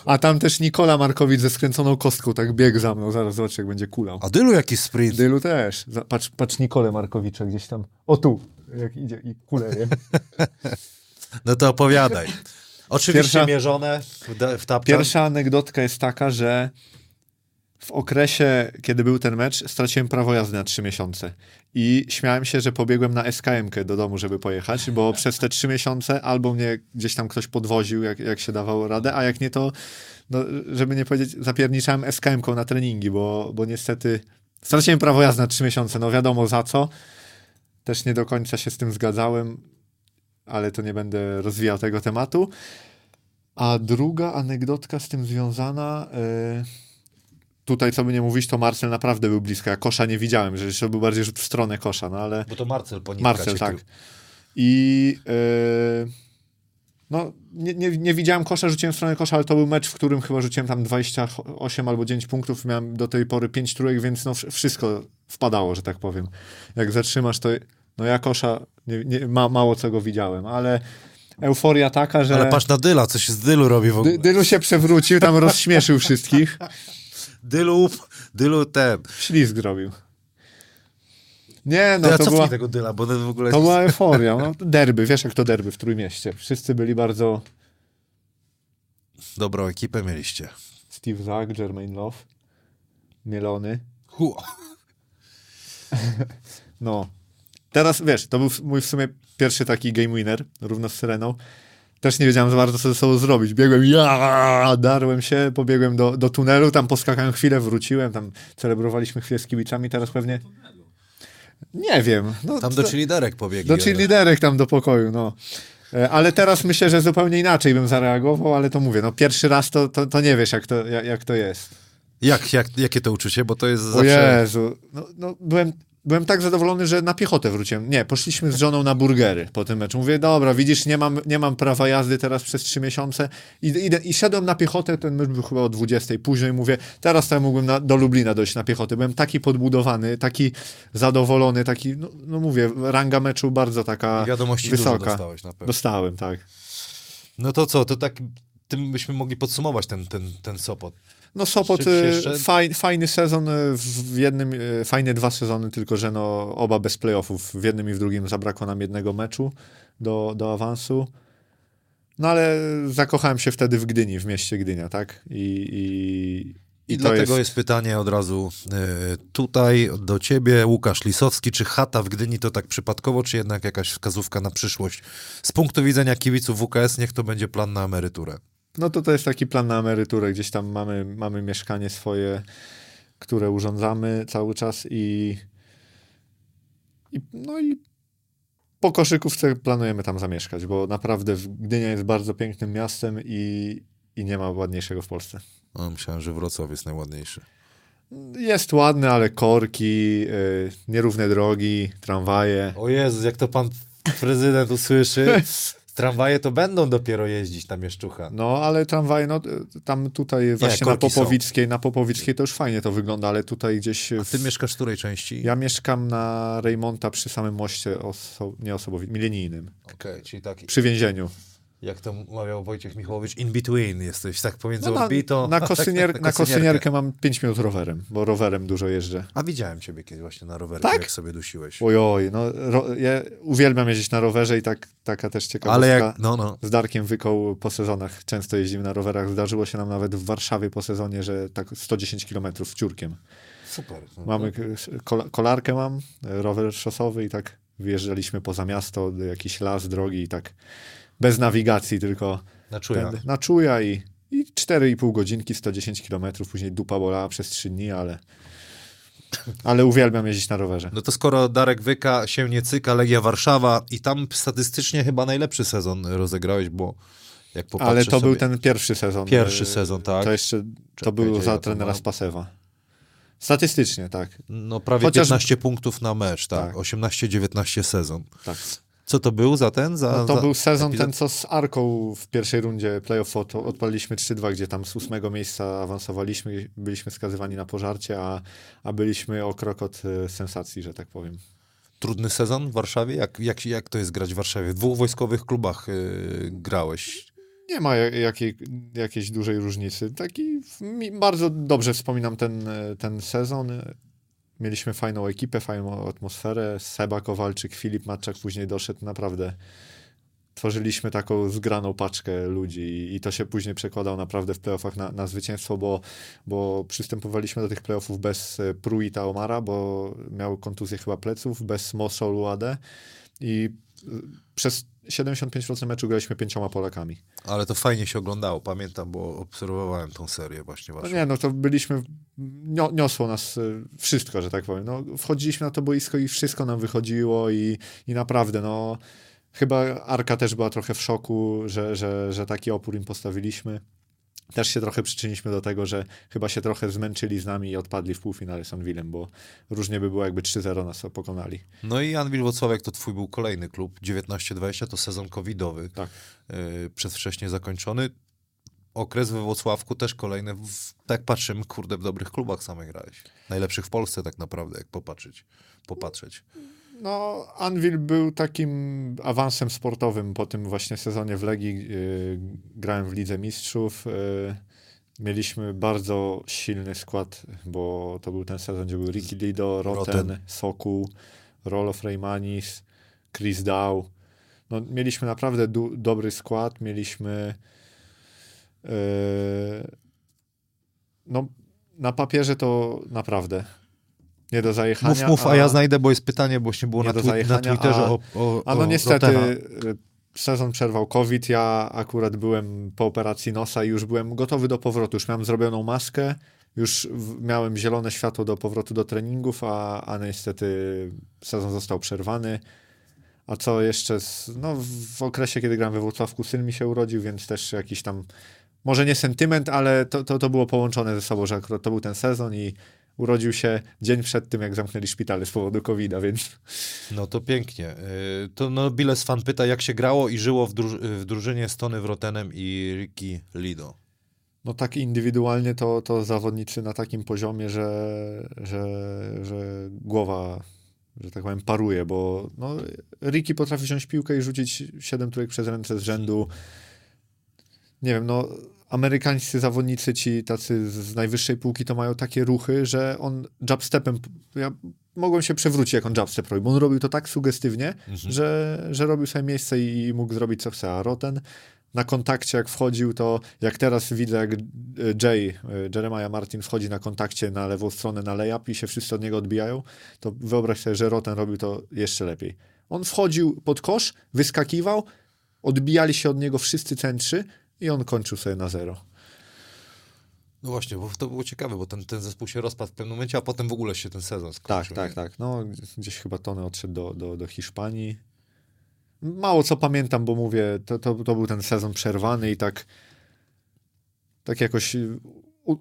A tam też Nikola Markowicz ze skręconą kostką tak biegł za mną. Zaraz zobacz, jak będzie kulał. A Dylu jakiś sprint. Dylu też. Patrz Nikolę Markowicza gdzieś tam. O tu, jak idzie i kuleje. No to opowiadaj. Oczywiście mierzone w tapczan. Pierwsza anegdotka jest taka, że w okresie, kiedy był ten mecz, straciłem prawo jazdy na 3 miesiące. I śmiałem się, że pobiegłem na SKM-kę do domu, żeby pojechać, bo przez te 3 miesiące albo mnie gdzieś tam ktoś podwoził, jak się dawało radę, a jak nie, to, no, żeby nie powiedzieć, zapierniczałem SKM-ką na treningi, bo niestety straciłem prawo jazdy na 3 miesiące. No wiadomo za co. Też nie do końca się z tym zgadzałem, ale to nie będę rozwijał tego tematu. A druga anegdotka z tym związana... Tutaj, co by nie mówić, to Marcel naprawdę był blisko. Ja kosza nie widziałem, że był bardziej rzut w stronę kosza, no ale... Bo to Marcel po nim. Marcel, tak. I no, nie widziałem kosza, rzuciłem w stronę kosza, ale to był mecz, w którym chyba rzuciłem tam 28 albo 9 punktów. Miałem do tej pory 5 trójek, więc no wszystko wpadało, że tak powiem. Jak zatrzymasz, to... No ja kosza, mało co go widziałem, ale... Euforia taka, że... Ale patrz na Dyla, co się z Dylu robi w ogóle. Dylu się przewrócił, tam rozśmieszył wszystkich. Dylu ten... Ślizg zrobił. Nie, no to była... tego Dyla, bo w ogóle... To była euforia. No, derby, wiesz jak to derby w Trójmieście. Wszyscy byli bardzo... Dobrą ekipę mieliście. Steve Zack, Jermaine Love, Mielony. No. Teraz, wiesz, to był mój w sumie pierwszy taki game winner, równo z Syreną. Też nie wiedziałem za bardzo, co ze sobą zrobić. Biegłem, darłem się, pobiegłem do tunelu, tam poskakałem chwilę, wróciłem, tam celebrowaliśmy chwilę z kibicami, teraz pewnie... Nie wiem. No, tam do cheerleaderek pobiegli. Do cheerleaderek tam do pokoju, no. Ale teraz myślę, że zupełnie inaczej bym zareagował, ale to mówię, no pierwszy raz to nie wiesz, jak to jest. Jakie to uczucie, bo to jest zawsze... O Jezu, no byłem tak zadowolony, że na piechotę wróciłem. Nie, poszliśmy z żoną na burgery po tym meczu. Mówię, dobra, widzisz, nie mam prawa jazdy teraz przez 3 miesiące. I szedłem na piechotę, ten mecz był chyba o 20. Później mówię, teraz to ja mógłbym do Lublina dojść na piechotę. Byłem taki podbudowany, taki zadowolony, taki, no mówię, ranga meczu bardzo taka wiadomości wysoka. Dużo dostałeś na pewno. Dostałem, tak. No to co, to tak tym byśmy mogli podsumować ten Sopot. No Sopot, fajny sezon, w jednym, fajne 2 sezony, tylko że no, oba bez playoffów. W jednym i w drugim zabrakło nam jednego meczu do awansu. No ale zakochałem się wtedy w Gdyni, w mieście Gdynia, tak? I dlatego jest pytanie od razu tutaj do ciebie, Łukasz Lisowski. Czy chata w Gdyni to tak przypadkowo, czy jednak jakaś wskazówka na przyszłość? Z punktu widzenia kibiców WKS niech to będzie plan na emeryturę. No to jest taki plan na emeryturę. Gdzieś tam mamy mieszkanie swoje, które urządzamy cały czas i po koszykówce planujemy tam zamieszkać, bo naprawdę Gdynia jest bardzo pięknym miastem i nie ma ładniejszego w Polsce. No, myślałem, że Wrocław jest najładniejszy. Jest ładny, ale korki, nierówne drogi, tramwaje. O Jezus, jak to pan prezydent usłyszy... Tramwaje to będą dopiero jeździć, tam Mieszczucha. No, ale tramwaje, no tam tutaj nie, właśnie na Popowickiej to już fajnie to wygląda, ale tutaj gdzieś... A ty mieszkasz w której części? Ja mieszkam na Rejmonta przy samym moście milenijnym. Okej, czyli tak... Przy więzieniu. Jak to mawiał Wojciech Michałowicz, in between jesteś, tak pomiędzy odbitą... Na Kosynierkę mam 5 minut rowerem, bo rowerem dużo jeżdżę. A widziałem ciebie kiedyś właśnie na rowerze, tak? Jak sobie dusiłeś. Ojoj, no ja uwielbiam jeździć na rowerze i tak, taka też ciekawostka. Ale jak, z Darkiem Wykoł po sezonach często jeździmy na rowerach. Zdarzyło się nam nawet w Warszawie po sezonie, że tak 110 km ciurkiem. Super. Mamy kolarkę rower szosowy i tak wyjeżdżaliśmy poza miasto, jakiś las, drogi i tak... Bez nawigacji, tylko na czuja i 4,5 godzinki, 110 km, później dupa bolała przez 3 dni, ale uwielbiam jeździć na rowerze. No to skoro Darek Wyka się nie cyka, Legia Warszawa i tam statystycznie chyba najlepszy sezon rozegrałeś, bo jak popatrzę. Ale to był ten pierwszy sezon. Pierwszy sezon, tak. To jeszcze to był za trenera Spasewa. Statystycznie, tak. No prawie 15 punktów na mecz, tak. 18-19 sezon. Tak. Co to był za ten? To był sezon ten, co z Arką w pierwszej rundzie play-off odpaliliśmy 3-2, gdzie tam z 8 miejsca awansowaliśmy, byliśmy skazywani na pożarcie, a byliśmy o krok od sensacji, że tak powiem. Trudny sezon w Warszawie? Jak to jest grać w Warszawie? W dwóch wojskowych klubach grałeś. Nie ma jakiejś dużej różnicy. Bardzo dobrze wspominam ten sezon. Mieliśmy fajną ekipę, fajną atmosferę. Seba Kowalczyk, Filip Matczak później doszedł. Naprawdę tworzyliśmy taką zgraną paczkę ludzi i to się później przekładało naprawdę w playoffach na zwycięstwo, bo przystępowaliśmy do tych playoffów bez Pruita Omara, bo miał kontuzję chyba pleców, bez Mosa Luadę i przez 75% meczu graliśmy 5 Polakami. Ale to fajnie się oglądało, pamiętam, bo obserwowałem tą serię właśnie. To byliśmy, niosło nas wszystko, że tak powiem. Wchodziliśmy na to boisko i wszystko nam wychodziło i naprawdę, chyba Arka też była trochę w szoku, że taki opór im postawiliśmy. Też się trochę przyczyniliśmy do tego, że chyba się trochę zmęczyli z nami i odpadli w półfinale z Anwilem, bo różnie by było, jakby 3-0 nas pokonali. No i Anwil Włocławek to twój był kolejny klub, 19-20, to sezon covidowy, tak. Przedwcześnie zakończony. Okres we Włocławku też kolejny, tak patrzymy, kurde, w dobrych klubach same grałeś. Najlepszych w Polsce tak naprawdę, jak popatrzeć. Anwil był takim awansem sportowym po tym właśnie sezonie w Legii. Grałem w Lidze Mistrzów. Mieliśmy bardzo silny skład, bo to był ten sezon, gdzie był Ricky Lido, Roten. Sokół, Rolof Reimanis, Chris Dow. Mieliśmy naprawdę dobry skład. Mieliśmy... na papierze to naprawdę... Nie do zajechania. Mów, a ja znajdę, bo jest pytanie, bo się było na Twitterze o niestety Rotena. Sezon przerwał COVID, ja akurat byłem po operacji nosa i już byłem gotowy do powrotu, już miałem zrobioną maskę, już miałem zielone światło do powrotu do treningów, a niestety sezon został przerwany. A co jeszcze, w okresie, kiedy grałem we Włocławku, syn mi się urodził, więc też jakiś tam, może nie sentyment, ale to było połączone ze sobą, że akurat to był ten sezon i urodził się dzień przed tym, jak zamknęli szpitale z powodu COVID-a, więc... to pięknie. To Biles fan pyta, jak się grało i żyło w drużynie z Tony Wrotenem i Ricky Lido? Tak indywidualnie to zawodnicy na takim poziomie, że głowa, że tak powiem, paruje, bo Ricky potrafi wziąć piłkę i rzucić 7 trójek przez ręce z rzędu. Nie wiem, amerykańscy zawodnicy, ci tacy z najwyższej półki, to mają takie ruchy, że on jabstepem, ja mogłem się przewrócić, jak on jabstep robił, bo on robił to tak sugestywnie, że robił sobie miejsce i mógł zrobić co chce, a Roten na kontakcie jak wchodził, to jak teraz widzę, jak Jeremiah Martin wchodzi na kontakcie na lewą stronę, na layup i się wszyscy od niego odbijają, to wyobraź sobie, że Roten robił to jeszcze lepiej. On wchodził pod kosz, wyskakiwał, odbijali się od niego wszyscy centrzy, i on kończył sobie na 0. Właśnie, bo to było ciekawe, bo ten zespół się rozpadł w pewnym momencie, a potem w ogóle się ten sezon skończył. Tak. Gdzieś chyba Tony odszedł do Hiszpanii. Mało co pamiętam, bo mówię, to był ten sezon przerwany i tak jakoś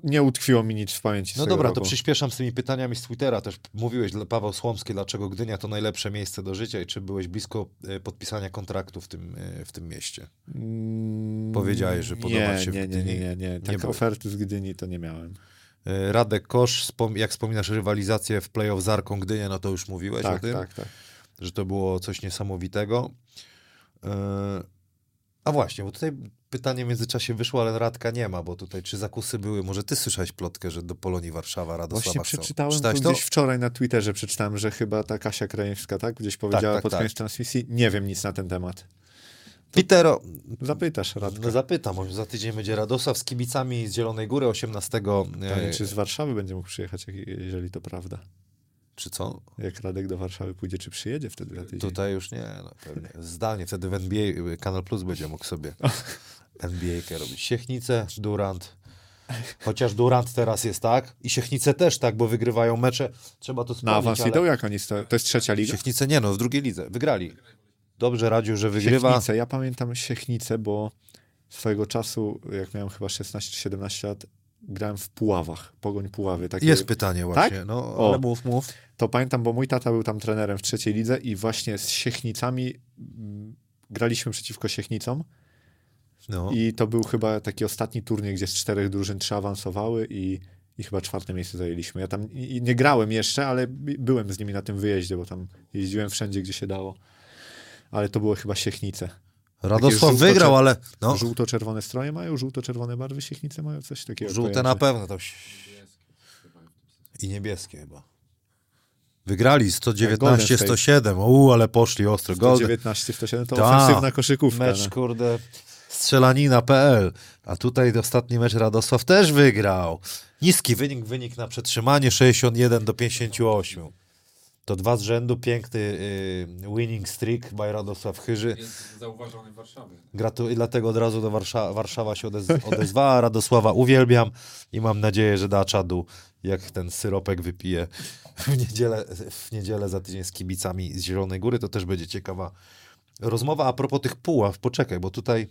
nie utkwiło mi nic w pamięci. Dobra, to przyspieszam z tymi pytaniami z Twittera. Też mówiłeś, Paweł Słomski, dlaczego Gdynia to najlepsze miejsce do życia i czy byłeś blisko podpisania kontraktu w tym mieście? Powiedziałeś, że podoba się w Gdyni. Nie. Tak oferty z Gdyni to nie miałem. Radek Kosz, jak wspominasz rywalizację w play-off z Arką Gdynia, to już mówiłeś o tym? Tak. Że to było coś niesamowitego. A właśnie, bo tutaj pytanie w międzyczasie wyszło, ale Radka nie ma, bo tutaj czy zakusy były? Może ty słyszałeś plotkę, że do Polonii Warszawa Radosława Chyży. Właśnie przeczytałem to gdzieś wczoraj na Twitterze, przeczytałem, że chyba ta Kasia Krajewska, gdzieś powiedziała pod koniec transmisji. Nie wiem nic na ten temat. Pitero. Zapytasz, Radka. Zapytam, może za tydzień będzie Radosław z kibicami z Zielonej Góry 18. Pytanie, czy z Warszawy będzie mógł przyjechać, jeżeli to prawda. Czy co? Jak Radek do Warszawy pójdzie, czy przyjedzie wtedy na tydzień? Tutaj już nie, pewnie. Zdalnie, wtedy w NBA Kanal Plus będzie mógł sobie NBA-kę robić. Siechnice, Durant. Chociaż Durant teraz jest i Siechnice też bo wygrywają mecze. Trzeba to wspomnieć. Na awans idą jak oni to jest trzecia liga? Siechnice w drugiej lidze. Wygrali. Dobrze radził, że wygrywa. Siechnice, ja pamiętam Siechnice, bo swojego czasu, jak miałem chyba 16 czy 17 lat, grałem w Puławach, Pogoń Puławy. Takie... Jest pytanie właśnie, tak? No ale o, mów. To pamiętam, bo mój tata był tam trenerem w trzeciej lidze i właśnie z Siechnicami graliśmy przeciwko Siechnicom. No. I to był chyba taki ostatni turniej, gdzie z 4 drużyn 3 awansowały i chyba 4. miejsce zajęliśmy. Ja tam nie grałem jeszcze, ale byłem z nimi na tym wyjeździe, bo tam jeździłem wszędzie, gdzie się dało. Ale to było chyba Siechnice. Radosław wygrał, ale... No. Żółto-czerwone stroje mają, żółto-czerwone barwy, Siechnice mają, coś takiego. Żółte pojęcie. Na pewno. To... I niebieskie chyba. Wygrali 119-107. Ale poszli ostro. 119-107 to ofensywna koszykówka. Mecz, no. Kurde... Strzelanina.pl. A tutaj ostatni mecz Radosław też wygrał. Niski wynik na przetrzymanie 61-58. To 2 z rzędu, piękny winning streak by Radosław Chyży. Jest zauważony w Warszawie. Dlatego od razu do Warszawa się odezwała. Radosława uwielbiam i mam nadzieję, że da czadu, jak ten syropek wypije w niedzielę za tydzień z kibicami z Zielonej Góry. To też będzie ciekawa rozmowa. A propos tych Puław, poczekaj, bo tutaj...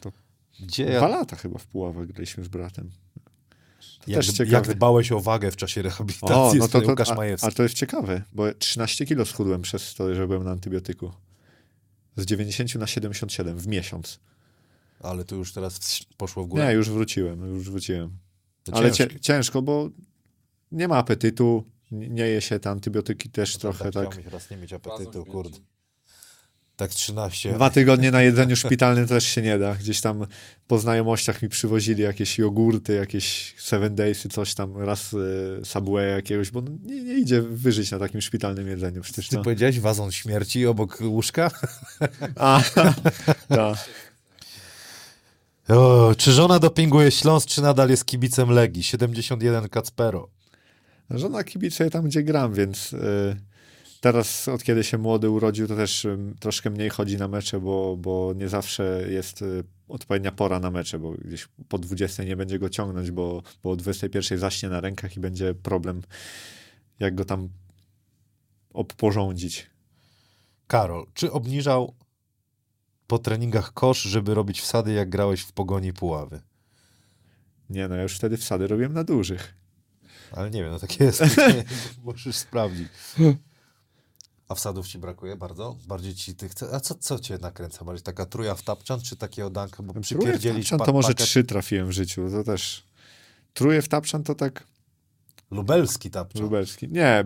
to 2 lata chyba w Puławach graliśmy z bratem. Jak dbałeś o wagę w czasie rehabilitacji, to Łukasz Majewski. A to jest ciekawe, bo 13 kilo schudłem przez to, że byłem na antybiotyku. Z 90 na 77 w miesiąc. Ale to już teraz poszło w górę. Nie, już wróciłem. Ale ciężko, bo nie ma apetytu, nie je się te antybiotyki też trochę tak. Chciałbym raz nie mieć apetytu, kurde. Tak 13. 2 tygodnie na jedzeniu szpitalnym też się nie da. Gdzieś tam po znajomościach mi przywozili jakieś jogurty, jakieś 7 Days'y, coś tam, raz Subway jakiegoś, bo nie idzie wyżyć na takim szpitalnym jedzeniu. Przecież, ty powiedziałeś wazon śmierci obok łóżka? Tak. Czy żona dopinguje Śląsk, czy nadal jest kibicem Legii? 71 Kacpero. Żona kibicuje tam, gdzie gram, więc... Teraz, od kiedy się młody urodził, to też troszkę mniej chodzi na mecze, bo nie zawsze jest odpowiednia pora na mecze, bo gdzieś po 20 nie będzie go ciągnąć, bo o 21 zaśnie na rękach i będzie problem, jak go tam obporządzić. Karol, czy obniżał po treningach kosz, żeby robić wsady, jak grałeś w Pogoni Puławy? Nie, ja już wtedy wsady robiłem na dużych. Ale nie wiem, tak jest. Możesz sprawdzić. A wsadów ci brakuje bardzo? Bardziej ci tych... A co cię nakręca? Bardziej taka truja w tapczan, czy takiego danka? Bo przypierdzielić to może pakiet... 3 trafiłem w życiu, to też... Truje w tapczan to tak... Lubelski tapczan. Lubelski. Nie,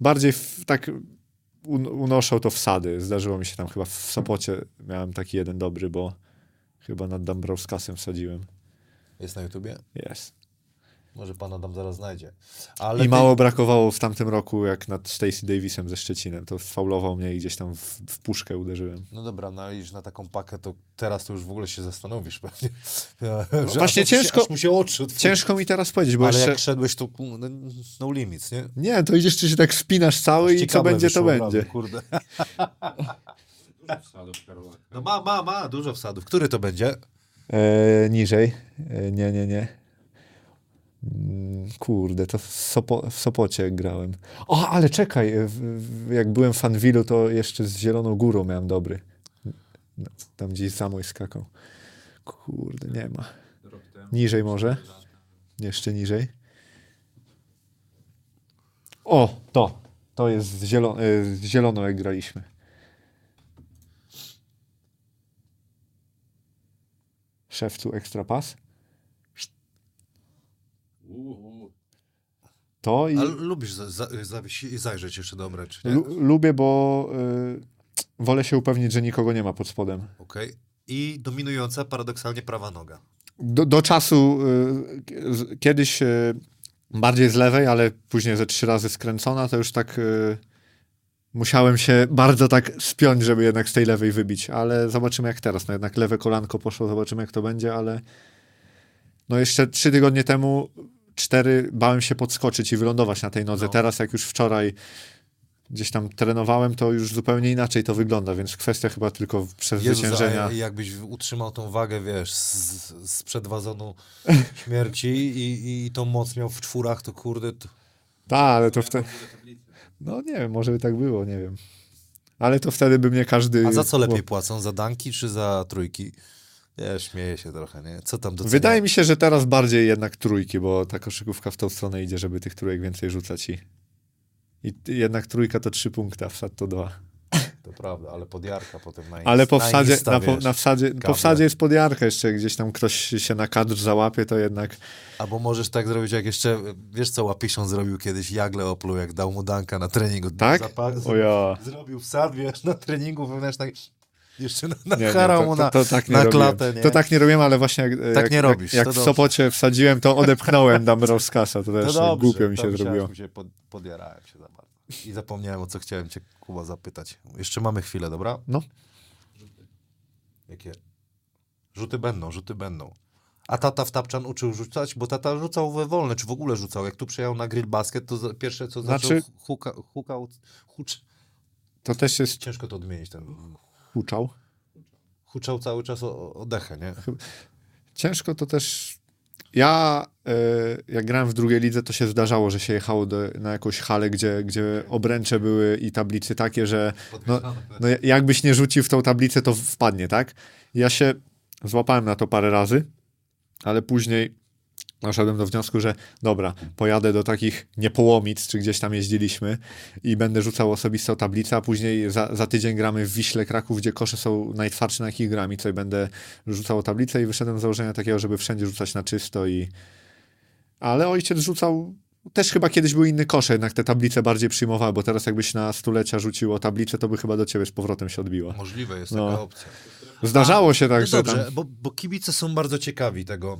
bardziej tak unoszą to wsady. Zdarzyło mi się tam chyba w Sopocie. Miałem taki jeden dobry, bo chyba nad Dąbrowskasem wsadziłem. Jest na YouTubie? Jest. Może pan Adam zaraz znajdzie. Ale mało brakowało w tamtym roku, jak nad Stacey Davisem ze Szczecinem. To faulował mnie i gdzieś tam w puszkę uderzyłem. No dobra, iż na taką pakę, to teraz to już w ogóle się zastanowisz pewnie. No właśnie ciężko mi teraz powiedzieć, bo ale jeszcze... jak szedłeś, to no limits, nie? Nie, to idziesz, czy się tak spinasz cały i co będzie, to będzie. Rady, kurde. Dużo wsadów, Karolak. No ma, dużo wsadów. Który to będzie? Niżej. Nie. Kurde, to w Sopocie grałem. Ale czekaj, jak byłem w Fanwilu, to jeszcze z Zieloną Górą miałem dobry. No, tam gdzieś Samoj skakał. Kurde, nie ma. Niżej może? Jeszcze niżej? To jest z Zieloną, jak graliśmy. Szewcu ekstra pas? To i... A lubisz zajrzeć jeszcze do mrecz, nie? Lubię, bo wolę się upewnić, że nikogo nie ma pod spodem. Okej. I dominująca paradoksalnie prawa noga. Do czasu kiedyś bardziej z lewej, ale później ze 3 razy skręcona, to już tak musiałem się bardzo tak spiąć, żeby jednak z tej lewej wybić. Ale zobaczymy jak teraz. No jednak lewe kolanko poszło, zobaczymy jak to będzie, ale jeszcze 3 tygodnie temu 4 bałem się podskoczyć i wylądować na tej nodze. Teraz, jak już wczoraj gdzieś tam trenowałem, to już zupełnie inaczej to wygląda, więc kwestia chyba tylko przezwyciężenia. Jakbyś utrzymał tą wagę, sprzed wazonu śmierci i tą moc miał w 4, to kurde... Tak, ale to wtedy... nie wiem, może by tak było, nie wiem. Ale to wtedy by mnie każdy... A za co lepiej płacą? Za danki czy za trójki? Ja śmieję się trochę, nie? Co tam docenia? Wydaje mi się, że teraz bardziej jednak trójki, bo ta koszykówka w tą stronę idzie, żeby tych trójek więcej rzucać i jednak trójka to 3 punkty, a wsad to 2. To prawda, ale podjarka potem na Insta. Ale po wsadzie, na Insta, na wsadzie, po wsadzie jest podjarka, jeszcze gdzieś tam ktoś się na kadr załapie, to jednak... Albo możesz tak zrobić, jak jeszcze, wiesz co Łapiszon zrobił kiedyś, Jagle opluł, jak dał mu danka na treningu. Tak? Zrobił wsad, wiesz, na treningu wewnętrznego. Jeszcze nacharał mu na klatę. Nie? To tak nie robiłem, ale właśnie jak w Sopocie wsadziłem, to odepchnąłem tam rozkasa. To też głupio mi się zrobiło. Podjarałem się za bardzo. I zapomniałem, o co chciałem cię, Kuba, zapytać. Jeszcze mamy chwilę, dobra? No. Jakie? Rzuty będą. A tata w tapczan uczył rzucać, bo tata rzucał we wolne, czy w ogóle rzucał. Jak tu przyjechał na grill basket, to pierwsze, co znaczy... zaczął, to też jest... Ciężko to odmienić, ten... Huczał cały czas o dechę, nie? Ciężko to też... Ja, jak grałem w drugiej lidze, to się zdarzało, że się jechało na jakąś halę, gdzie obręcze były i tablicy takie, że no jakbyś nie rzucił w tą tablicę, to wpadnie, tak? Ja się złapałem na to parę razy, ale później doszedłem do wniosku, że dobra, pojadę do takich Niepołomic, czy gdzieś tam jeździliśmy i będę rzucał osobistą tablicę, a później za tydzień gramy w Wiśle Kraków, gdzie kosze są najtwardsze, na jakich grami, co i będę rzucał tablicę i wyszedłem z założenia takiego, żeby wszędzie rzucać na czysto i... Ale ojciec rzucał... Też chyba kiedyś były inne kosze, jednak te tablice bardziej przyjmowały, bo teraz jakbyś na stulecia rzucił o tablicę, to by chyba do ciebie z powrotem się odbiła. Możliwe jest taka opcja. Zdarzało się tak, że... Dobrze, tam... bo kibice są bardzo ciekawi tego...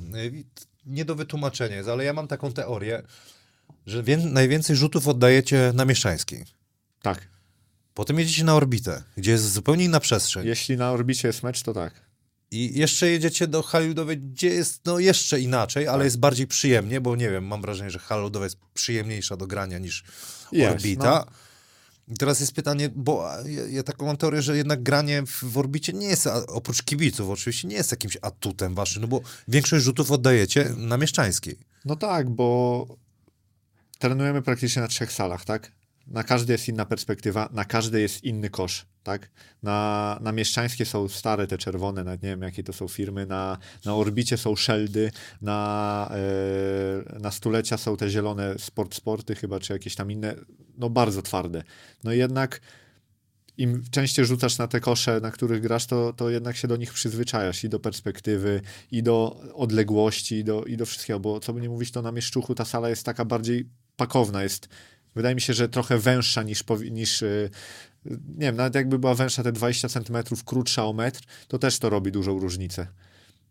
Nie do wytłumaczenia jest, ale ja mam taką teorię, że najwięcej rzutów oddajecie na Mieszańskiej. Tak. Potem jedziecie na orbitę, gdzie jest zupełnie inna przestrzeń. Jeśli na orbicie jest mecz, to tak. I jeszcze jedziecie do hali ludowej, gdzie jest no jeszcze inaczej, ale jest bardziej przyjemnie, bo nie wiem, mam wrażenie, że hala ludowa jest przyjemniejsza do grania niż orbita. No. I teraz jest pytanie, bo ja taką mam teorię, że jednak granie w orbicie nie jest, oprócz kibiców oczywiście, nie jest jakimś atutem waszym, no bo większość rzutów oddajecie na Mieszczańskiej. No tak, bo trenujemy praktycznie na 3 salach, tak? Na każdej jest inna perspektywa, na każdej jest inny kosz, tak? Na Mieszczańskiej są stare te czerwone, nawet nie wiem jakie to są firmy, na orbicie są szeldy, na stulecia są te zielone sporty chyba, czy jakieś tam inne, no bardzo twarde. No jednak im częściej rzucasz na te kosze, na których grasz, to jednak się do nich przyzwyczajasz i do perspektywy, i do odległości, i do wszystkiego, bo co by nie mówić, to na Mieszczuchu ta sala jest taka bardziej pakowna, jest... Wydaje mi się, że trochę węższa niż nie wiem, nawet jakby była węższa te 20 centymetrów, krótsza o metr, to też to robi dużą różnicę.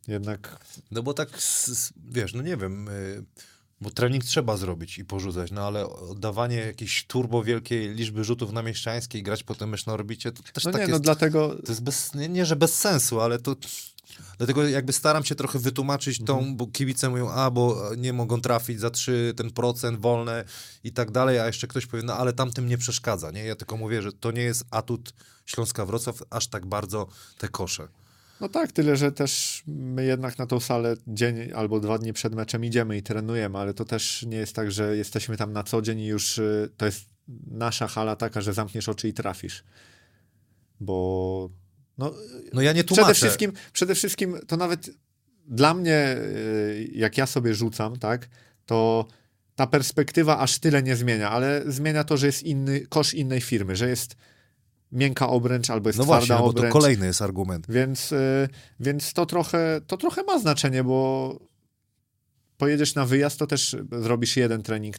Jednak... No bo tak, wiesz, no nie wiem, bo trening trzeba zrobić i porzucać, no ale oddawanie jakiejś turbo wielkiej liczby rzutów na Mieszczańskiej i grać potem mysz na orbicie, to też no tak nie, jest... No dlatego... To jest że bez sensu, ale to... Dlatego jakby staram się trochę wytłumaczyć tą, bo kibice mówią, bo nie mogą trafić za 3, ten procent wolne i tak dalej, a jeszcze ktoś powie, no ale tamtym nie przeszkadza, nie? Ja tylko mówię, że to nie jest atut Śląska Wrocław, aż tak bardzo te kosze. No tak, tyle, że też my jednak na tą salę dzień albo 2 dni przed meczem idziemy i trenujemy, ale to też nie jest tak, że jesteśmy tam na co dzień i już to jest nasza hala taka, że zamkniesz oczy i trafisz. Bo... No ja nie tłumaczę. Przede wszystkim to nawet dla mnie, jak ja sobie rzucam, tak, to ta perspektywa aż tyle nie zmienia, ale zmienia to, że jest inny kosz innej firmy, że jest miękka obręcz albo jest twarda obręcz. No właśnie, bo to kolejny jest argument. Więc to trochę ma znaczenie, bo pojedziesz na wyjazd, to też zrobisz jeden trening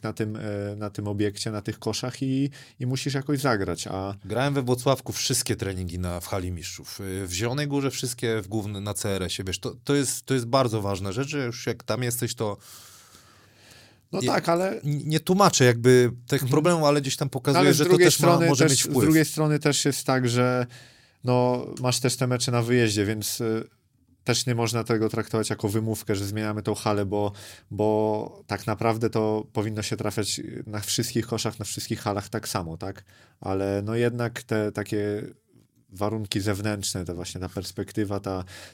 na tym obiekcie, na tych koszach i musisz jakoś zagrać. Grałem we Włocławku wszystkie treningi w hali mistrzów. W Zielonej Górze wszystkie, w głównym na CRS-ie. Wiesz, to jest bardzo ważna rzecz, że już jak tam jesteś, to... No tak, ale... Nie tłumaczę jakby tych problemów, ale gdzieś tam pokazuję, że to też może mieć wpływ. Z drugiej strony też jest tak, że no, masz też te mecze na wyjeździe, więc... Też nie można tego traktować jako wymówkę, że zmieniamy tą halę, bo tak naprawdę to powinno się trafiać na wszystkich koszach, na wszystkich halach tak samo, tak? Ale no jednak te takie warunki zewnętrzne, to właśnie ta perspektywa,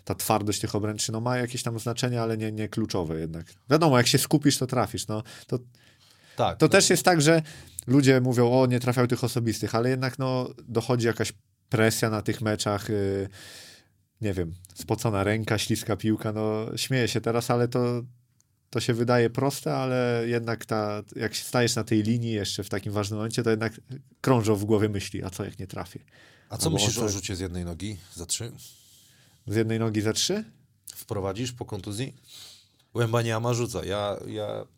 ta twardość tych obręczy, no ma jakieś tam znaczenie, ale nie kluczowe jednak. Wiadomo, jak się skupisz, to trafisz, no. To też jest tak, że ludzie mówią, nie trafiają tych osobistych, ale jednak no dochodzi jakaś presja na tych meczach, nie wiem, spocona ręka, śliska piłka, no śmieję się teraz, ale to się wydaje proste, ale jednak jak się stajesz na tej linii jeszcze w takim ważnym momencie, to jednak krążą w głowie myśli, a co jak nie trafię? A co myślisz o rzucie z jednej nogi za 3? Z jednej nogi za 3? Wprowadzisz po kontuzji? Wembaniama rzuca.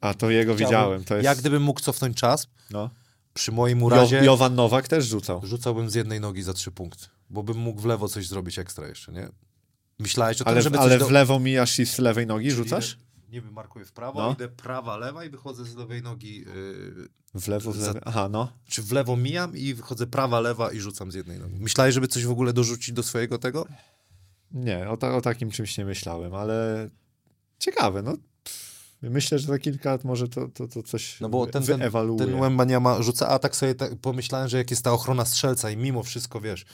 A to jego widziałem. To jest... Ja gdybym mógł cofnąć czas, no. Przy moim urazie... Jovan Nowak też rzucał. Rzucałbym z jednej nogi za 3 punkty, bo bym mógł w lewo coś zrobić ekstra jeszcze, nie? Myślałeś o tym, żeby coś... Ale w lewo mijasz i z lewej nogi rzucasz? Nie wiem, markuję w prawo, no. Idę prawa, lewa i wychodzę z lewej nogi. W lewo, w lewej. Aha, no. Czy w lewo mijam i wychodzę prawa, lewa i rzucam z jednej nogi. Myślałeś, żeby coś w ogóle dorzucić do swojego tego? Nie, o takim czymś nie myślałem, ale ciekawe, no. Myślę, że za kilka lat może to coś no bo wyewaluuje. Ten Wembaniama rzuca, a tak sobie pomyślałem, że jak jest ta ochrona strzelca i mimo wszystko, wiesz,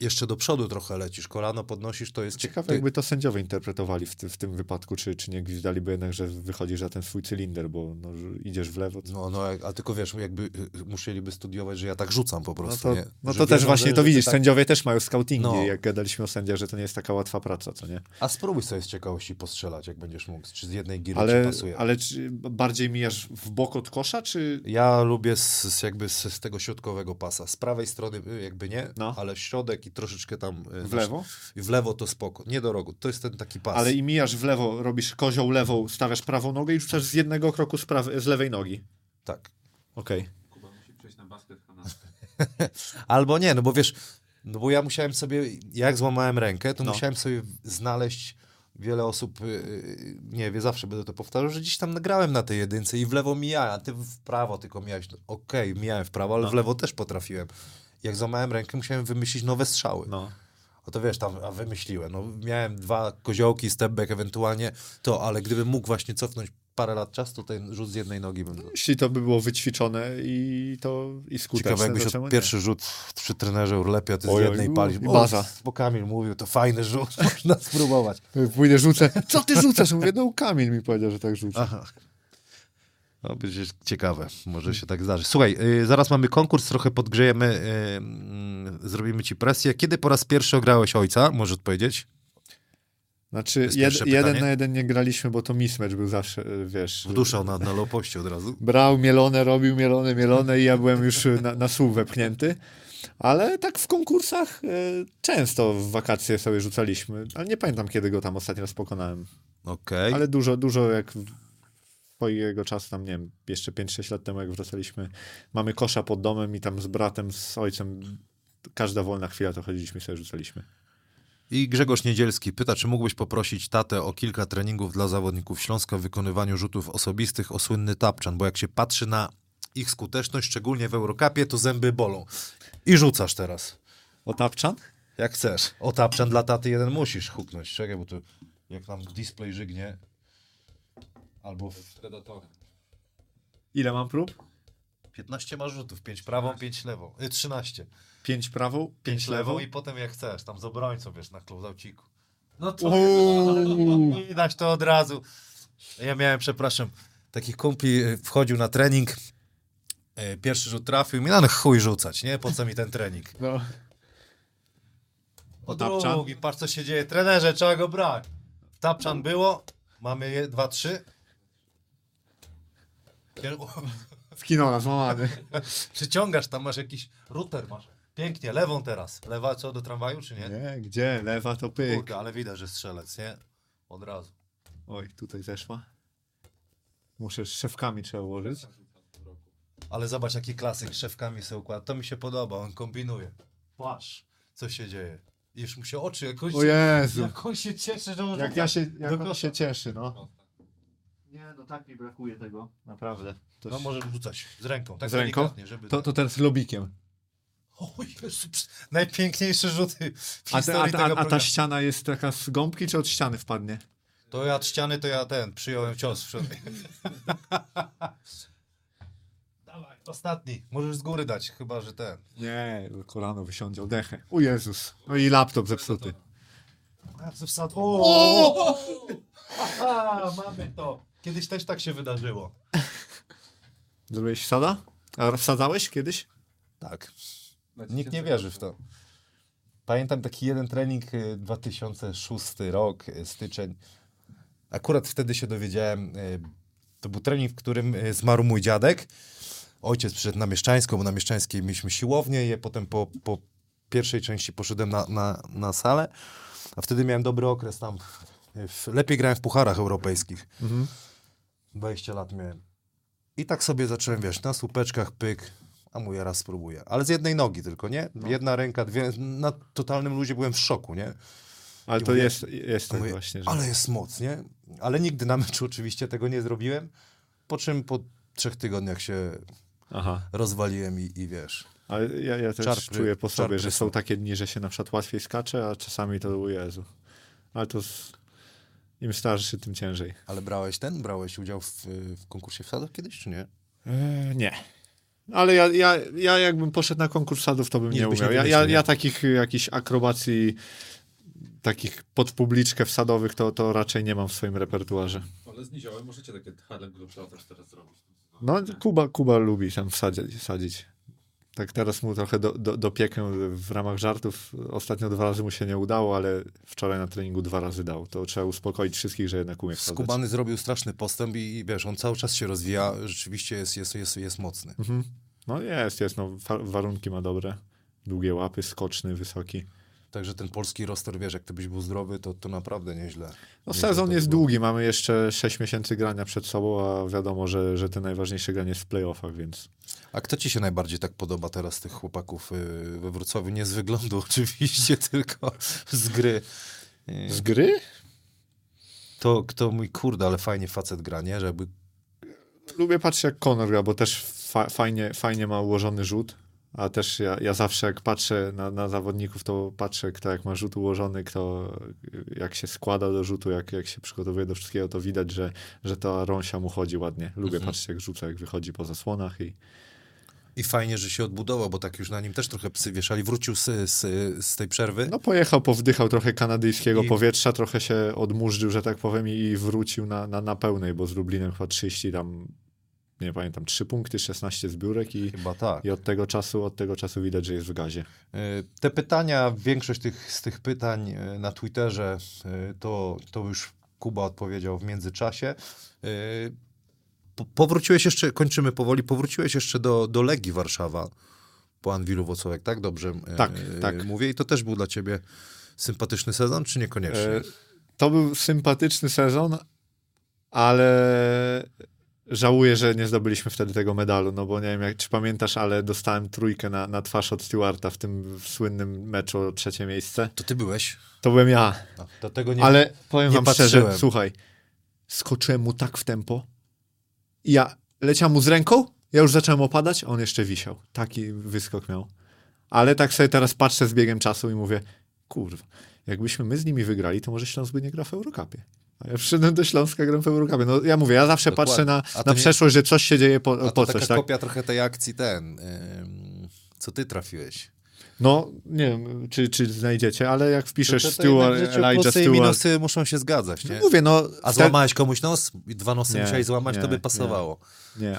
jeszcze do przodu trochę lecisz, kolano podnosisz, to jest... Ciekawe, jakby to sędziowie interpretowali w tym wypadku, czy nie gwizdaliby jednak, że wychodzisz za ten swój cylinder, bo no, idziesz w lewo. A tylko wiesz, jakby musieliby studiować, że ja tak rzucam po prostu. No to też właśnie to widzisz, tak... sędziowie też mają scoutingi, no. Jak gadaliśmy o sędziach, że to nie jest taka łatwa praca, co nie? A spróbuj sobie z ciekawości postrzelać, jak będziesz mógł, czy z jednej giry ci pasuje. Ale czy bardziej mijasz w bok od kosza, czy... Ja lubię z tego środkowego pasa, z prawej strony jakby nie, no. Ale w środek i troszeczkę tam... W lewo? W lewo to spoko. Nie do rogu. To jest ten taki pas. Ale i mijasz w lewo, robisz kozioł lewą, stawiasz prawą nogę i rzucasz z jednego kroku z lewej nogi. Tak. Okej. Okay. Kuba musi przejść na basket Hanasa. Albo nie, no bo wiesz, no bo ja musiałem sobie, jak złamałem rękę, to musiałem sobie znaleźć, wiele osób nie wie, zawsze będę to powtarzał, że dziś tam nagrałem na tej jedynce i w lewo mijałem, a ty w prawo tylko mijałeś. Okej, mijałem w prawo, ale w lewo też potrafiłem. Jak złamałem rękę, musiałem wymyślić nowe strzały. No. O to wiesz, tam wymyśliłem. No, miałem 2 koziołki, step back ewentualnie, ale gdybym mógł właśnie cofnąć parę lat czasu, to ten rzut z jednej nogi bym... Jeśli to by było wyćwiczone i skuteczne. Ciekawe, jakbyś od pierwszy rzut przy trenerze Urlepie, a ty z jednej palisz. Bo Kamil mówił, to fajny rzut, można spróbować. Pójdę, rzucę. Co ty rzucasz? Mówię, Kamil mi powiedział, że tak rzucę. Aha. No, będzie ciekawe, może się tak zdarzy. Słuchaj, zaraz mamy konkurs, trochę podgrzejemy, zrobimy ci presję. Kiedy po raz pierwszy ograłeś ojca? Możesz odpowiedzieć? Znaczy, jeden na jeden nie graliśmy, bo to mismatch był zawsze, wiesz... Wduszał na lopości od razu. Brał mielone, robił mielone i ja byłem już na słów wepchnięty. Ale tak w konkursach często w wakacje sobie rzucaliśmy, ale nie pamiętam, kiedy go tam ostatnio raz pokonałem. Okej. Ale dużo jak... Po jego czasu, tam nie wiem, jeszcze 5-6 lat temu, jak wracaliśmy, mamy kosza pod domem i tam z bratem, z ojcem, każda wolna chwila to chodziliśmy i sobie rzucaliśmy. I Grzegorz Niedzielski pyta, czy mógłbyś poprosić tatę o kilka treningów dla zawodników Śląska w wykonywaniu rzutów osobistych o słynny tapczan, bo jak się patrzy na ich skuteczność, szczególnie w Eurocupie, to zęby bolą. I rzucasz teraz. O tapczan? Jak chcesz. O tapczan dla taty jeden musisz huknąć. Czekaj, bo tu jak nam display żygnie... Albo w Predatorem. Ile mam prób? 15 masz rzutów. 5 prawą, 5 lewą. 13. 5 prawą, 5 lewą i potem jak chcesz. Tam z obrońcą, wiesz, na kluzauciku. No to... Widać to od razu. Ja miałem, przepraszam, takich kumpli, wchodził na trening, pierwszy rzut trafił, mi na chuj rzucać, nie? Po co mi ten trening? No. O drugi, patrz co się dzieje. Trenerze, trzeba go brać. Tapczan było... Mamy 2, 3. W kino nas łamany. Przyciągasz, tam masz jakiś router. Masz. Pięknie, lewą teraz. Lewa co, do tramwaju czy nie? Nie, gdzie? Lewa to pyk. Kurde, ale widać, że strzelec, nie? Od razu. Oj, tutaj zeszła. Muszę szewkami trzeba ułożyć. Ale zobacz, jaki klasyk szewkami sobie układa. To mi się podoba, on kombinuje. Patrz, co się dzieje. Już mu się oczy jakoś... O Jezu! Jak on się cieszy, że może... Jak on się cieszy, no. Nie, no tak mi brakuje tego. Naprawdę. Toś... No może rzucać z ręką. Tak z ręką? Żeby... To teraz lobikiem. O Jezu! Najpiękniejsze rzuty w historii tego programu. A ta ściana jest taka z gąbki, czy od ściany wpadnie? To ja od ściany, to ja przyjąłem cios wczoraj. Dawaj, ostatni. Możesz z góry dać, chyba że ten. Nie, kolano wysiądzie, dechę. O Jezus. No i laptop zepsuty. O! Aha, mamy to. Kiedyś też tak się wydarzyło. Zrobiłeś wsada? A wsadzałeś kiedyś? Tak. Nikt nie wierzy w to. Pamiętam taki jeden trening, 2006 rok, styczeń. Akurat wtedy się dowiedziałem, to był trening, w którym zmarł mój dziadek. Ojciec przyszedł na Mieszczańską, bo na Mieszczańskiej mieliśmy siłownię i potem po pierwszej części poszedłem na salę. A wtedy miałem dobry okres tam. Lepiej grałem w pucharach europejskich. Mhm. 20 lat miałem. I tak sobie zacząłem, wiesz, na słupeczkach, pyk. A mówię, raz spróbuję. Ale z jednej nogi tylko, nie? No. Jedna ręka, dwie. Na totalnym luzie byłem w szoku, nie? Ale to jest tak właśnie. Że... Ale jest moc, nie? Ale nigdy na meczu oczywiście tego nie zrobiłem. Po czym po 3 tygodniach się rozwaliłem i wiesz... Ale ja też czuję po sobie, że są takie dni, że się na przykład łatwiej skacze, a czasami to, o Jezu. Ale to im starszy, tym ciężej. Ale brałeś udział w konkursie wsadów kiedyś, czy nie? Nie. Ale ja jakbym poszedł na konkurs wsadów, to bym nie umiał. Ja takich jakichś akrobacji, takich pod publiczkę wsadowych, to raczej nie mam w swoim repertuarze. Ale z Niziołem możecie takie Harlem Globetrotters teraz zrobić. No, Kuba lubi tam wsadzić. Tak teraz mu trochę dopiekę w ramach żartów. Ostatnio 2 razy mu się nie udało, ale wczoraj na treningu 2 razy dał. To trzeba uspokoić wszystkich, że jednak umie wsadzać. Skubany zrobił straszny postęp i wiesz, on cały czas się rozwija. Rzeczywiście jest mocny. Mhm. No jest. No, warunki ma dobre. Długie łapy, skoczny, wysoki. Także ten polski roster, wiesz, jak ty byś był zdrowy, to naprawdę nieźle. No sezon jest długi. Mamy jeszcze 6 miesięcy grania przed sobą, a wiadomo, że te najważniejsze granie jest w play-offach, więc... A kto ci się najbardziej tak podoba teraz z tych chłopaków we Wrocławiu? Nie z wyglądu oczywiście, tylko z gry. Z gry? To kto mój, kurde, ale fajnie facet gra, nie? Żeby... Lubię patrzeć, jak Conor gra, bo też fajnie ma ułożony rzut. A też ja zawsze, jak patrzę na zawodników, to patrzę, kto jak ma rzut ułożony, kto jak się składa do rzutu, jak się przygotowuje do wszystkiego, to widać, że ta rąsia mu chodzi ładnie. Lubię patrzeć, jak rzuca, jak wychodzi po zasłonach. I fajnie, że się odbudował, bo tak już na nim też trochę psy wieszali. Wrócił z tej przerwy. No pojechał, powdychał trochę kanadyjskiego powietrza, trochę się odmurzył, że tak powiem, i wrócił na pełnej, bo z Lublinem chyba 30 tam... Nie pamiętam, 3 punkty, 16 zbiórek i, chyba tak. I od tego czasu widać, że jest w gazie. Te pytania, większość z tych pytań na Twitterze, to już Kuba odpowiedział w międzyczasie. Powróciłeś jeszcze, kończymy powoli, powróciłeś jeszcze do Legii Warszawa po Anwilu Włocławek, tak? Dobrze tak. Mówię. I to też był dla ciebie sympatyczny sezon, czy niekoniecznie? To był sympatyczny sezon, ale... Żałuję, że nie zdobyliśmy wtedy tego medalu, no bo nie wiem, czy pamiętasz, ale dostałem 3 na twarz od Stewarta w tym słynnym meczu o 3 miejsce. To ty byłeś? To byłem ja. No, to tego nie, ale powiem wam szczerze, słuchaj, skoczyłem mu tak w tempo i ja leciałem mu z ręką, ja już zacząłem opadać, a on jeszcze wisiał. Taki wyskok miał. Ale tak sobie teraz patrzę z biegiem czasu i mówię, kurwa, jakbyśmy my z nimi wygrali, to może Śląsk by nie grał w Eurocupie. Ja przyszedłem do Śląska, gram w Eurocupie. No ja mówię, ja zawsze dokładnie patrzę na przeszłość, że coś się dzieje po coś. Taka kopia trochę tej akcji, co ty trafiłeś. No, nie wiem, czy znajdziecie, ale jak wpiszesz Elijah Stewart... i minusy muszą się zgadzać, nie? No, mówię, no... A złamałeś komuś nos? 2 nosy nie, musiałeś złamać, nie, to by pasowało. Nie,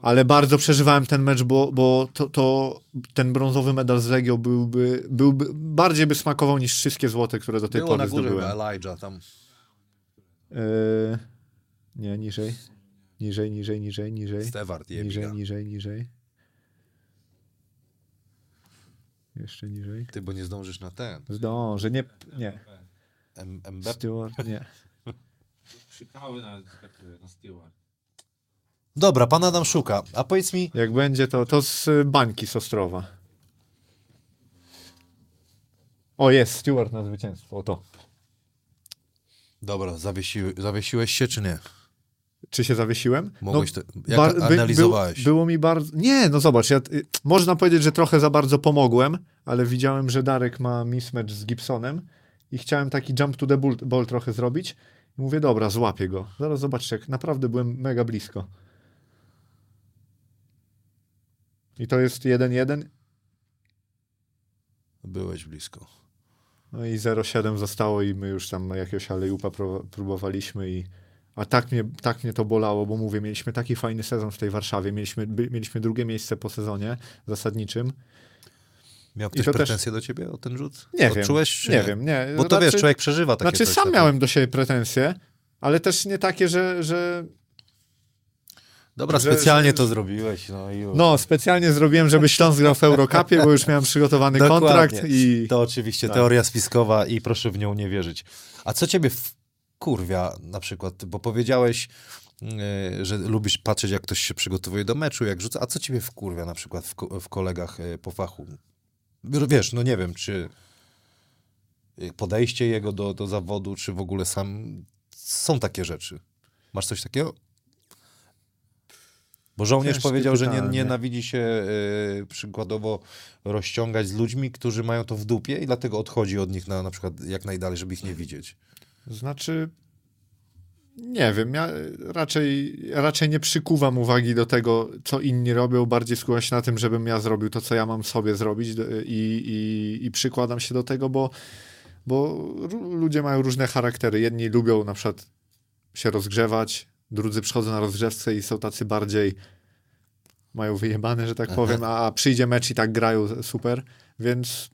ale bardzo przeżywałem ten mecz, bo to ten brązowy medal z Legią byłby bardziej by smakował niż wszystkie złote, które do tej pory zdobyłem. Było na górze Elijah tam... Nie, niżej. Stewart je niżej. Jeszcze niżej. Ty, bo nie zdążysz na ten. Zdążę, nie. MB? Stewart, nie. Przykały na Stewart. Dobra, pan Adam szuka. A powiedz mi... Jak będzie to z bańki z Ostrowa. O, jest Stewart na zwycięstwo, oto. Dobra, zawiesiłeś się, czy nie? Czy się zawiesiłem? Mogłeś jak analizowałeś? Było mi bardzo... Nie, no zobacz, można powiedzieć, że trochę za bardzo pomogłem, ale widziałem, że Darek ma mismatch z Gibsonem i chciałem taki jump to the ball trochę zrobić. I mówię, dobra, złapię go. Zaraz zobaczcie, jak naprawdę byłem mega blisko. I to jest 1-1. Byłeś blisko. No i 0,7 zostało i my już tam jakiegoś alejupa próbowaliśmy i... A tak mnie to bolało, bo mówię, mieliśmy taki fajny sezon w tej Warszawie, mieliśmy drugie miejsce po sezonie zasadniczym. Miał ktoś pretensje do ciebie o ten rzut? Nie wiem. Odczułeś, czy nie? Wiem, nie. Bo to wiesz, człowiek przeżywa takie coś. Znaczy sam miałem do siebie pretensje, ale też nie takie, że... Dobra, specjalnie to zrobiłeś. No, specjalnie zrobiłem, żeby Śląsk grał w Eurocupie, bo już miałem przygotowany kontrakt. I to oczywiście teoria spiskowa i proszę w nią nie wierzyć. A co ciebie wkurwia na przykład? Bo powiedziałeś, że lubisz patrzeć, jak ktoś się przygotowuje do meczu, jak rzuca. A co ciebie wkurwia na przykład w kolegach po fachu? Wiesz, no nie wiem, czy podejście jego do zawodu, czy w ogóle sam... Są takie rzeczy. Masz coś takiego? Bo żołnierz powiedział, że nienawidzi się przykładowo rozciągać z ludźmi, którzy mają to w dupie i dlatego odchodzi od nich na przykład jak najdalej, żeby ich nie widzieć. Znaczy, nie wiem, ja raczej nie przykuwam uwagi do tego, co inni robią, bardziej skupiam się na tym, żebym ja zrobił to, co ja mam sobie zrobić i przykładam się do tego, bo ludzie mają różne charaktery. Jedni lubią na przykład się rozgrzewać, drudzy przychodzą na rozgrzewce i są tacy bardziej, mają wyjebane, że tak powiem, a przyjdzie mecz i tak grają super, więc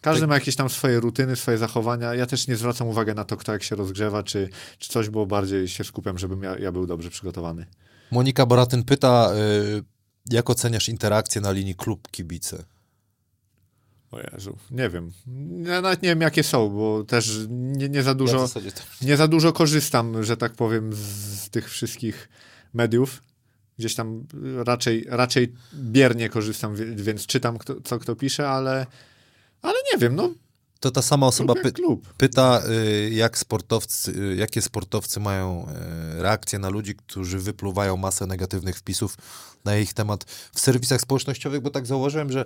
każdy ma jakieś tam swoje rutyny, swoje zachowania. Ja też nie zwracam uwagi na to, kto jak się rozgrzewa, czy coś, bo bardziej się skupiam, żebym ja był dobrze przygotowany. Monika Boratyn pyta, jak oceniasz interakcję na linii klub-kibice? O Jezu, nie wiem. Ja nawet nie wiem, jakie są, bo też nie za dużo korzystam, że tak powiem, z tych wszystkich mediów. Gdzieś tam raczej biernie korzystam, więc czytam, co kto pisze, ale nie wiem, no. To ta sama osoba pyta, jakie sportowcy mają reakcję na ludzi, którzy wypluwają masę negatywnych wpisów na ich temat w serwisach społecznościowych, bo tak zauważyłem, że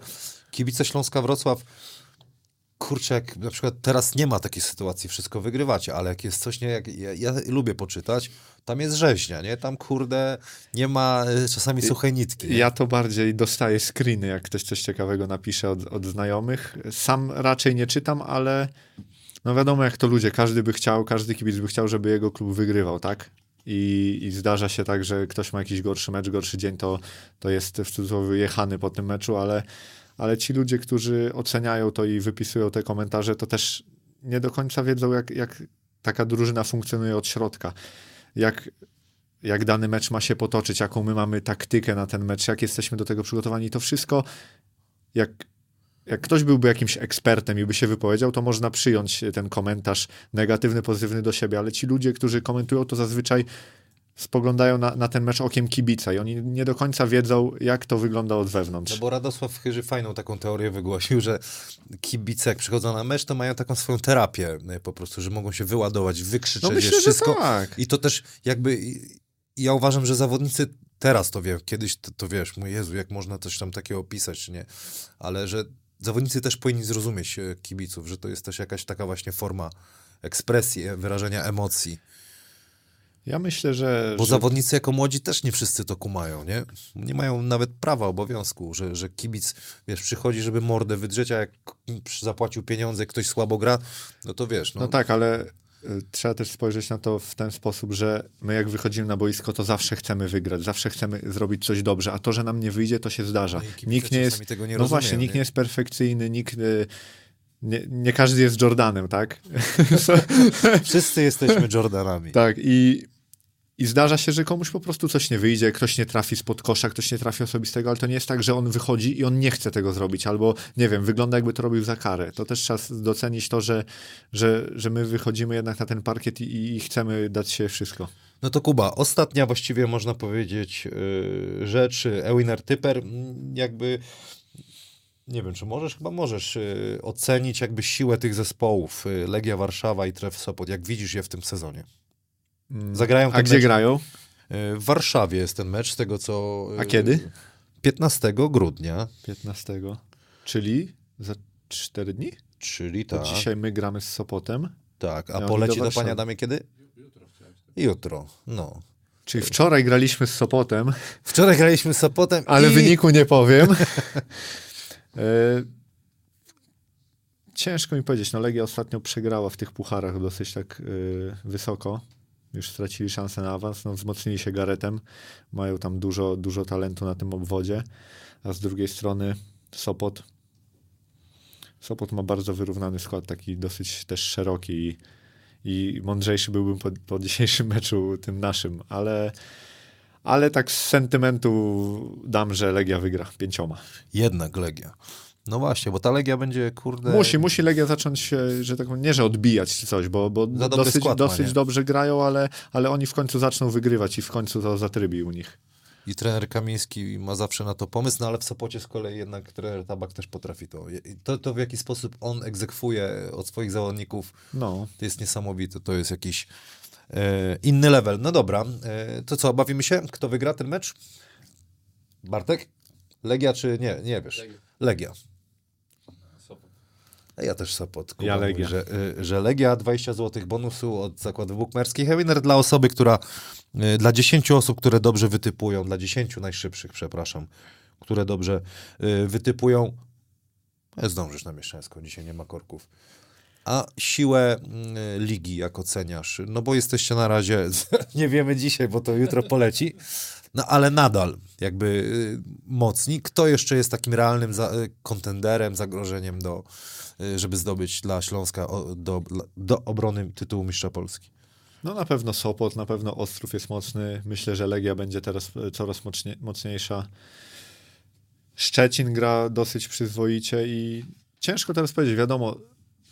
kibice Śląska Wrocław, kurczę, jak na przykład teraz nie ma takiej sytuacji, wszystko wygrywacie, ale jak jest coś, ja lubię poczytać, tam jest rzeźnia, nie? Tam, kurde, nie ma czasami suchej nitki. Nie? Ja to bardziej dostaję screeny, jak ktoś coś ciekawego napisze od znajomych. Sam raczej nie czytam, ale no wiadomo, jak to ludzie, każdy kibic by chciał, żeby jego klub wygrywał, tak? I zdarza się tak, że ktoś ma jakiś gorszy mecz, gorszy dzień, to jest w cudzysłowie jechany po tym meczu, ale ci ludzie, którzy oceniają to i wypisują te komentarze, to też nie do końca wiedzą, jak taka drużyna funkcjonuje od środka. Jak dany mecz ma się potoczyć, jaką my mamy taktykę na ten mecz, jak jesteśmy do tego przygotowani. To wszystko, jak ktoś byłby jakimś ekspertem i by się wypowiedział, to można przyjąć ten komentarz negatywny, pozytywny do siebie, ale ci ludzie, którzy komentują, to zazwyczaj spoglądają na ten mecz okiem kibica i oni nie do końca wiedzą, jak to wygląda od wewnątrz. No bo Radosław Chyży fajną taką teorię wygłosił, że kibice jak przychodzą na mecz, to mają taką swoją terapię po prostu, że mogą się wyładować, wykrzyczeć, myślę, wszystko. Tak. I to też jakby, ja uważam, że zawodnicy teraz to wiem, kiedyś to wiesz, mój Jezu, jak można coś tam takiego opisać, czy nie, ale że zawodnicy też powinni zrozumieć kibiców, że to jest też jakaś taka właśnie forma ekspresji, wyrażenia emocji. Ja myślę, że... Bo zawodnicy jako młodzi też nie wszyscy to kumają, nie? Nie mają nawet prawa, obowiązku, że kibic, wiesz, przychodzi, żeby mordę wydrzeć, a jak zapłacił pieniądze, ktoś słabo gra, no to wiesz. No tak, ale trzeba też spojrzeć na to w ten sposób, że my jak wychodzimy na boisko, to zawsze chcemy wygrać, zawsze chcemy zrobić coś dobrze, a to, że nam nie wyjdzie, to się zdarza. No nikt nie jest, tego nie no rozumieją, właśnie, nikt nie jest perfekcyjny, nikt... Nie każdy jest Jordanem, tak? Wszyscy jesteśmy Jordanami. Tak, i zdarza się, że komuś po prostu coś nie wyjdzie, ktoś nie trafi spod kosza, ktoś nie trafi osobistego, ale to nie jest tak, że on wychodzi i on nie chce tego zrobić, albo, nie wiem, wygląda jakby to robił za karę. To też trzeba docenić to, że my wychodzimy jednak na ten parkiet i chcemy dać się wszystko. No to Kuba, ostatnia właściwie można powiedzieć rzecz, e-winner typer, jakby... Nie wiem, czy możesz? Chyba możesz ocenić jakby siłę tych zespołów Legia Warszawa i Trefl Sopot. Jak widzisz je w tym sezonie? Zagrają ten mecz. Gdzie grają? W Warszawie jest ten mecz, z tego co... A kiedy? 15 grudnia. 15. Czyli za 4 dni? Czyli tak. To dzisiaj my gramy z Sopotem. Tak, a poleci do Pani Adamie kiedy? Jutro. No. Czyli wczoraj graliśmy z Sopotem. Ale wyniku nie powiem. Ciężko mi powiedzieć, no Legia ostatnio przegrała w tych pucharach dosyć tak wysoko, już stracili szansę na awans, no wzmocnili się Garetem, mają tam dużo talentu na tym obwodzie, a z drugiej strony Sopot Sopot ma bardzo wyrównany skład, taki dosyć też szeroki i mądrzejszy byłbym po dzisiejszym meczu tym naszym, ale tak z sentymentu dam, że Legia wygra 5. Jednak Legia. No właśnie, bo ta Legia będzie, kurde... Musi Legia zacząć się, że tak powiem, nie, że odbijać czy coś, bo dosyć dobrze grają, ale oni w końcu zaczną wygrywać i w końcu to zatrybi u nich. I trener Kamiński ma zawsze na to pomysł, no ale w Sopocie z kolei jednak trener Tabak też potrafi to. To w jaki sposób on egzekwuje od swoich zawodników, no, to jest niesamowite, to jest jakiś inny level. No dobra, to co, bawimy się? Kto wygra ten mecz? Bartek? Legia czy nie? Nie wiesz. Legia. Ja też Sopot. Ja Legia. Że Legia, 20 zł bonusu od zakładów bukmerskich. E-winner dla osoby, dla 10 osób, które dobrze wytypują, dla 10 najszybszych, przepraszam, które dobrze wytypują. Zdążysz na mieszczańską, dzisiaj nie ma korków. A siłę ligi, jak oceniasz? No bo jesteście na razie, nie wiemy dzisiaj, bo to jutro poleci. No ale nadal jakby mocni. Kto jeszcze jest takim realnym kontenderem, zagrożeniem żeby zdobyć dla Śląska do obrony tytułu mistrza Polski? No na pewno Sopot, na pewno Ostrów jest mocny. Myślę, że Legia będzie teraz coraz mocniejsza. Szczecin gra dosyć przyzwoicie i ciężko teraz powiedzieć. Wiadomo,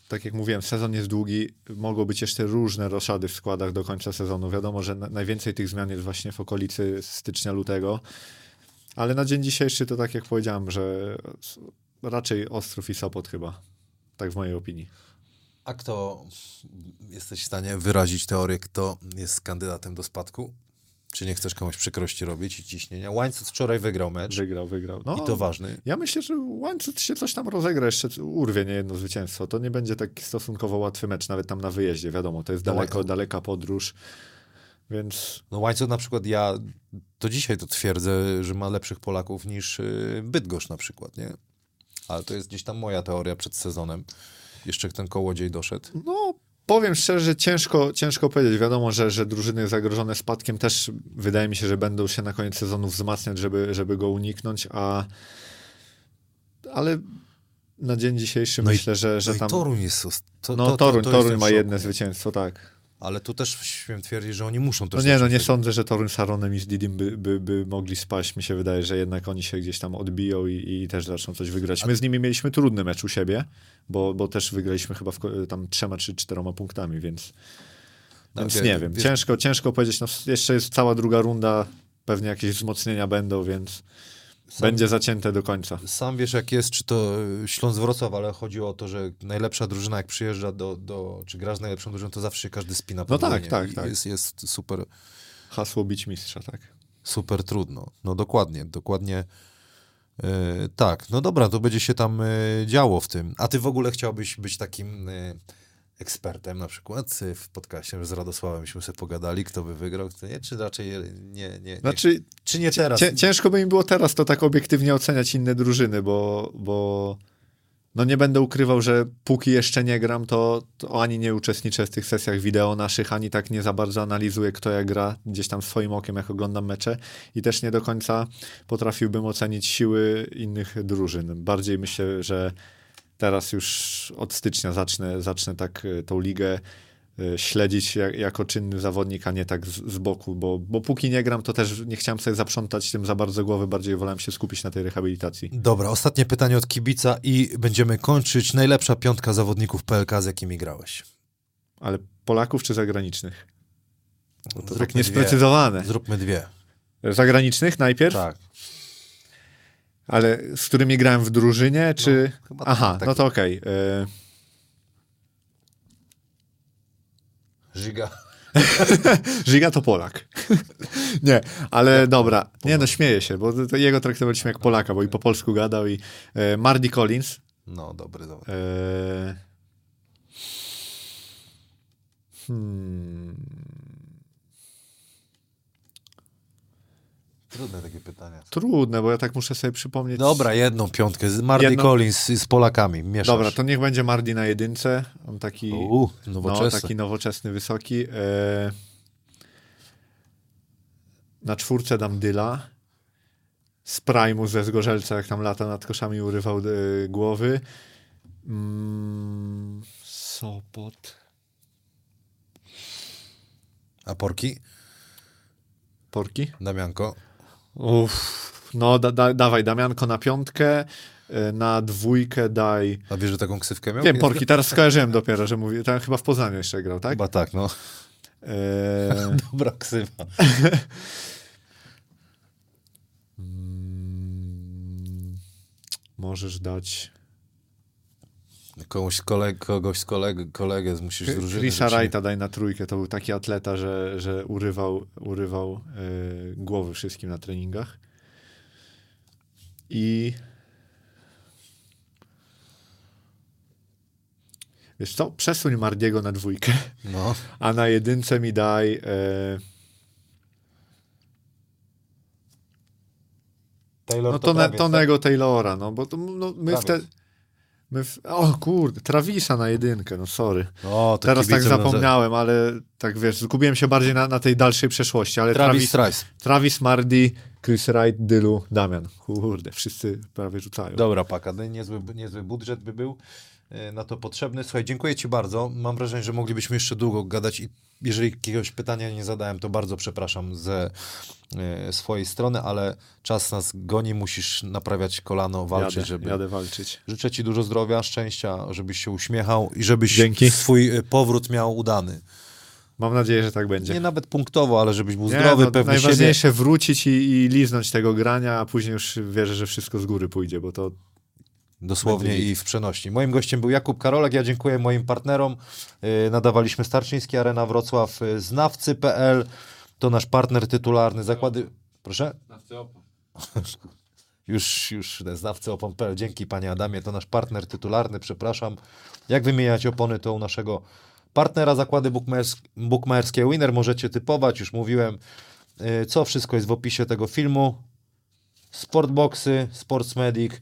tak jak mówiłem, sezon jest długi, mogą być jeszcze różne roszady w składach do końca sezonu. Wiadomo, że najwięcej tych zmian jest właśnie w okolicy stycznia, lutego, ale na dzień dzisiejszy to tak jak powiedziałem, że raczej Ostrów i Sopot chyba, tak w mojej opinii. A kto, jesteś w stanie wyrazić teorię, kto jest kandydatem do spadku? Czy nie chcesz komuś przykrości robić i ciśnienia? Łańcut wczoraj wygrał mecz. Wygrał. No, i to ważny. Ja myślę, że Łańcut się coś tam rozegra, jeszcze urwie niejedno zwycięstwo. To nie będzie tak stosunkowo łatwy mecz, nawet tam na wyjeździe, wiadomo. To jest daleka podróż, więc... No Łańcut na przykład, ja to dzisiaj to twierdzę, że ma lepszych Polaków niż Bydgoszcz na przykład, nie? Ale to jest gdzieś tam moja teoria przed sezonem. Jeszcze ten kołodziej doszedł. No... Powiem szczerze, że ciężko powiedzieć. Wiadomo, że drużyny zagrożone spadkiem też wydaje mi się, że będą się na koniec sezonu wzmacniać, żeby go uniknąć, ale na dzień dzisiejszy no myślę, że tam... Toruń jest... Toruń ma jedno zwycięstwo, tak. Ale tu też śmiem twierdzić, że oni muszą też... Nie sądzę, że Toruń z Aronem i z Didim by mogli spaść. Mi się wydaje, że jednak oni się gdzieś tam odbiją i też zaczną coś wygrać. My z nimi mieliśmy trudny mecz u siebie, bo też wygraliśmy chyba tam 3 czy 4 punktami, więc nie wiem. Ciężko powiedzieć. No, jeszcze jest cała druga runda, pewnie jakieś wzmocnienia będą, więc... Będzie zacięte do końca. Sam wiesz jak jest, czy to Śląsk Wrocław, ale chodzi o to, że najlepsza drużyna jak przyjeżdża czy grasz z najlepszą drużyną, to zawsze się każdy spina po drużynie. No tak. Jest super... Hasło bić mistrza, tak. Super trudno. No dokładnie. Tak, no dobra, to będzie się tam działo w tym. A ty w ogóle chciałbyś być takim... ekspertem na przykład w podcaście z Radosławemśmy sobie pogadali, kto by wygrał, kto nie, czy raczej nie. Znaczy, czy nie teraz? Ciężko by mi było teraz to tak obiektywnie oceniać inne drużyny, bo no nie będę ukrywał, że póki jeszcze nie gram, to ani nie uczestniczę w tych sesjach wideo naszych, ani tak nie za bardzo analizuję, kto jak gra, gdzieś tam swoim okiem, jak oglądam mecze i też nie do końca potrafiłbym ocenić siły innych drużyn. Bardziej myślę, że teraz już od stycznia zacznę tak tą ligę śledzić jako czynny zawodnik, a nie tak z boku, bo póki nie gram, to też nie chciałem sobie zaprzątać tym za bardzo głowy, bardziej wolałem się skupić na tej rehabilitacji. Dobra, ostatnie pytanie od kibica i będziemy kończyć. Najlepsza 5 zawodników PLK, z jakimi grałeś? Ale Polaków czy zagranicznych? Bo to tak niesprecyzowane. Zróbmy 2. Zagranicznych najpierw? Tak. Ale z którymi grałem w drużynie, czy... No, aha, tak. No to okej. Żyga. Żyga to Polak. Nie, ale dobra. Nie, no śmieję się, bo jego traktowaliśmy jak Polaka, bo i po polsku gadał i... Mardi Collins. No, dobry. Trudne takie pytania. Trudne, bo ja tak muszę sobie przypomnieć. Dobra, jedną 5. Mardi Collins z Polakami. Mieszasz. Dobra, to niech będzie Mardi na 1. On taki nowoczesny. No, taki nowoczesny, wysoki. Na 4 dam Dyla. Z Primu ze Zgorzelca, jak tam lata nad koszami urywał głowy. Sopot. A Porki? Porki? Damianko. Uff, no dawaj Damianko na piątkę, na dwójkę daj... A wiesz, że taką ksywkę miał? Wiem, Porki, teraz skojarzyłem dopiero, że mówię, tam chyba w Poznaniu jeszcze grał, tak? Chyba tak, no. Dobra ksywa. Możesz dać... Kogoś z kolegę musisz z drużyny. Chrisa Wrighta daj na trójkę, to był taki atleta, że urywał głowy wszystkim na treningach. I wiesz co, przesuń Mardiego na dwójkę, no. A na jedynce mi daj Taylor, no Tonego Taylora, no bo to, no, my wtedy... O kurde, Travisa na jedynkę, no sorry. O, to teraz tak zapomniałem, ale tak wiesz, skupiłem się bardziej na tej dalszej przeszłości. Ale Travis Mardy, Chris Wright, Dylu, Damian. Kurde, wszyscy prawie rzucają. Dobra, Paka, niezły budżet by był na to potrzebny. Słuchaj, dziękuję ci bardzo. Mam wrażenie, że moglibyśmy jeszcze długo gadać i jeżeli jakiegoś pytania nie zadałem, to bardzo przepraszam ze swojej strony, ale czas nas goni, musisz naprawiać kolano, walczyć. Jadę walczyć. Życzę ci dużo zdrowia, szczęścia, żebyś się uśmiechał i żebyś swój powrót miał udany. Mam nadzieję, że tak będzie. Nie nawet punktowo, ale żebyś był zdrowy, pewny siebie. Najważniejsze wrócić i liznąć tego grania, a później już wierzę, że wszystko z góry pójdzie, bo to dosłownie i w przenośni. Moim gościem był Jakub Karolak. Ja dziękuję moim partnerom. Nadawaliśmy z Tarczyński Arena Wrocław, znawcy.pl. To nasz partner tytularny. Zakłady... Proszę? Znawcyopon. Już znawcyopon.pl. Dzięki panie Adamie. To nasz partner tytularny, przepraszam. Jak wymieniać opony, to u naszego partnera zakłady bukmacherskie e-winner. Możecie typować, już mówiłem, co wszystko jest w opisie tego filmu. Sportboxy, Sportsmedic.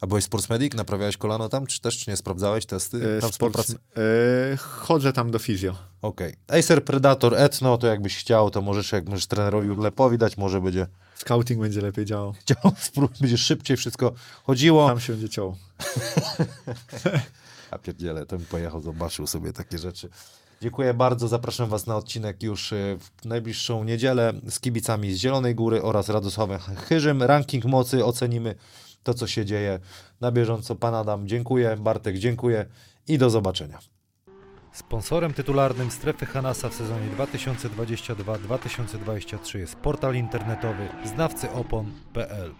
A byłeś Sportsmedic? Naprawiałeś kolano tam? Czy też nie sprawdzałeś testy? Chodzę tam do fizjo. Okej. Okay. Acer Predator Etno, to jakbyś chciał, to możesz, jak możesz trenerowi Urlepowi dać, może będzie... Scouting będzie lepiej działał. Będzie szybciej wszystko chodziło. Tam się będzie ciął. A pierdziele, to mi pojechał, zobaczył sobie takie rzeczy. Dziękuję bardzo, zapraszam was na odcinek już w najbliższą niedzielę z kibicami z Zielonej Góry oraz Radosławem Chyżym. Ranking mocy ocenimy to, co się dzieje na bieżąco. Pan Adam, dziękuję. Bartek, dziękuję i do zobaczenia. Sponsorem tytularnym Strefy Hanasa w sezonie 2022-2023 jest portal internetowy znawcyopon.pl.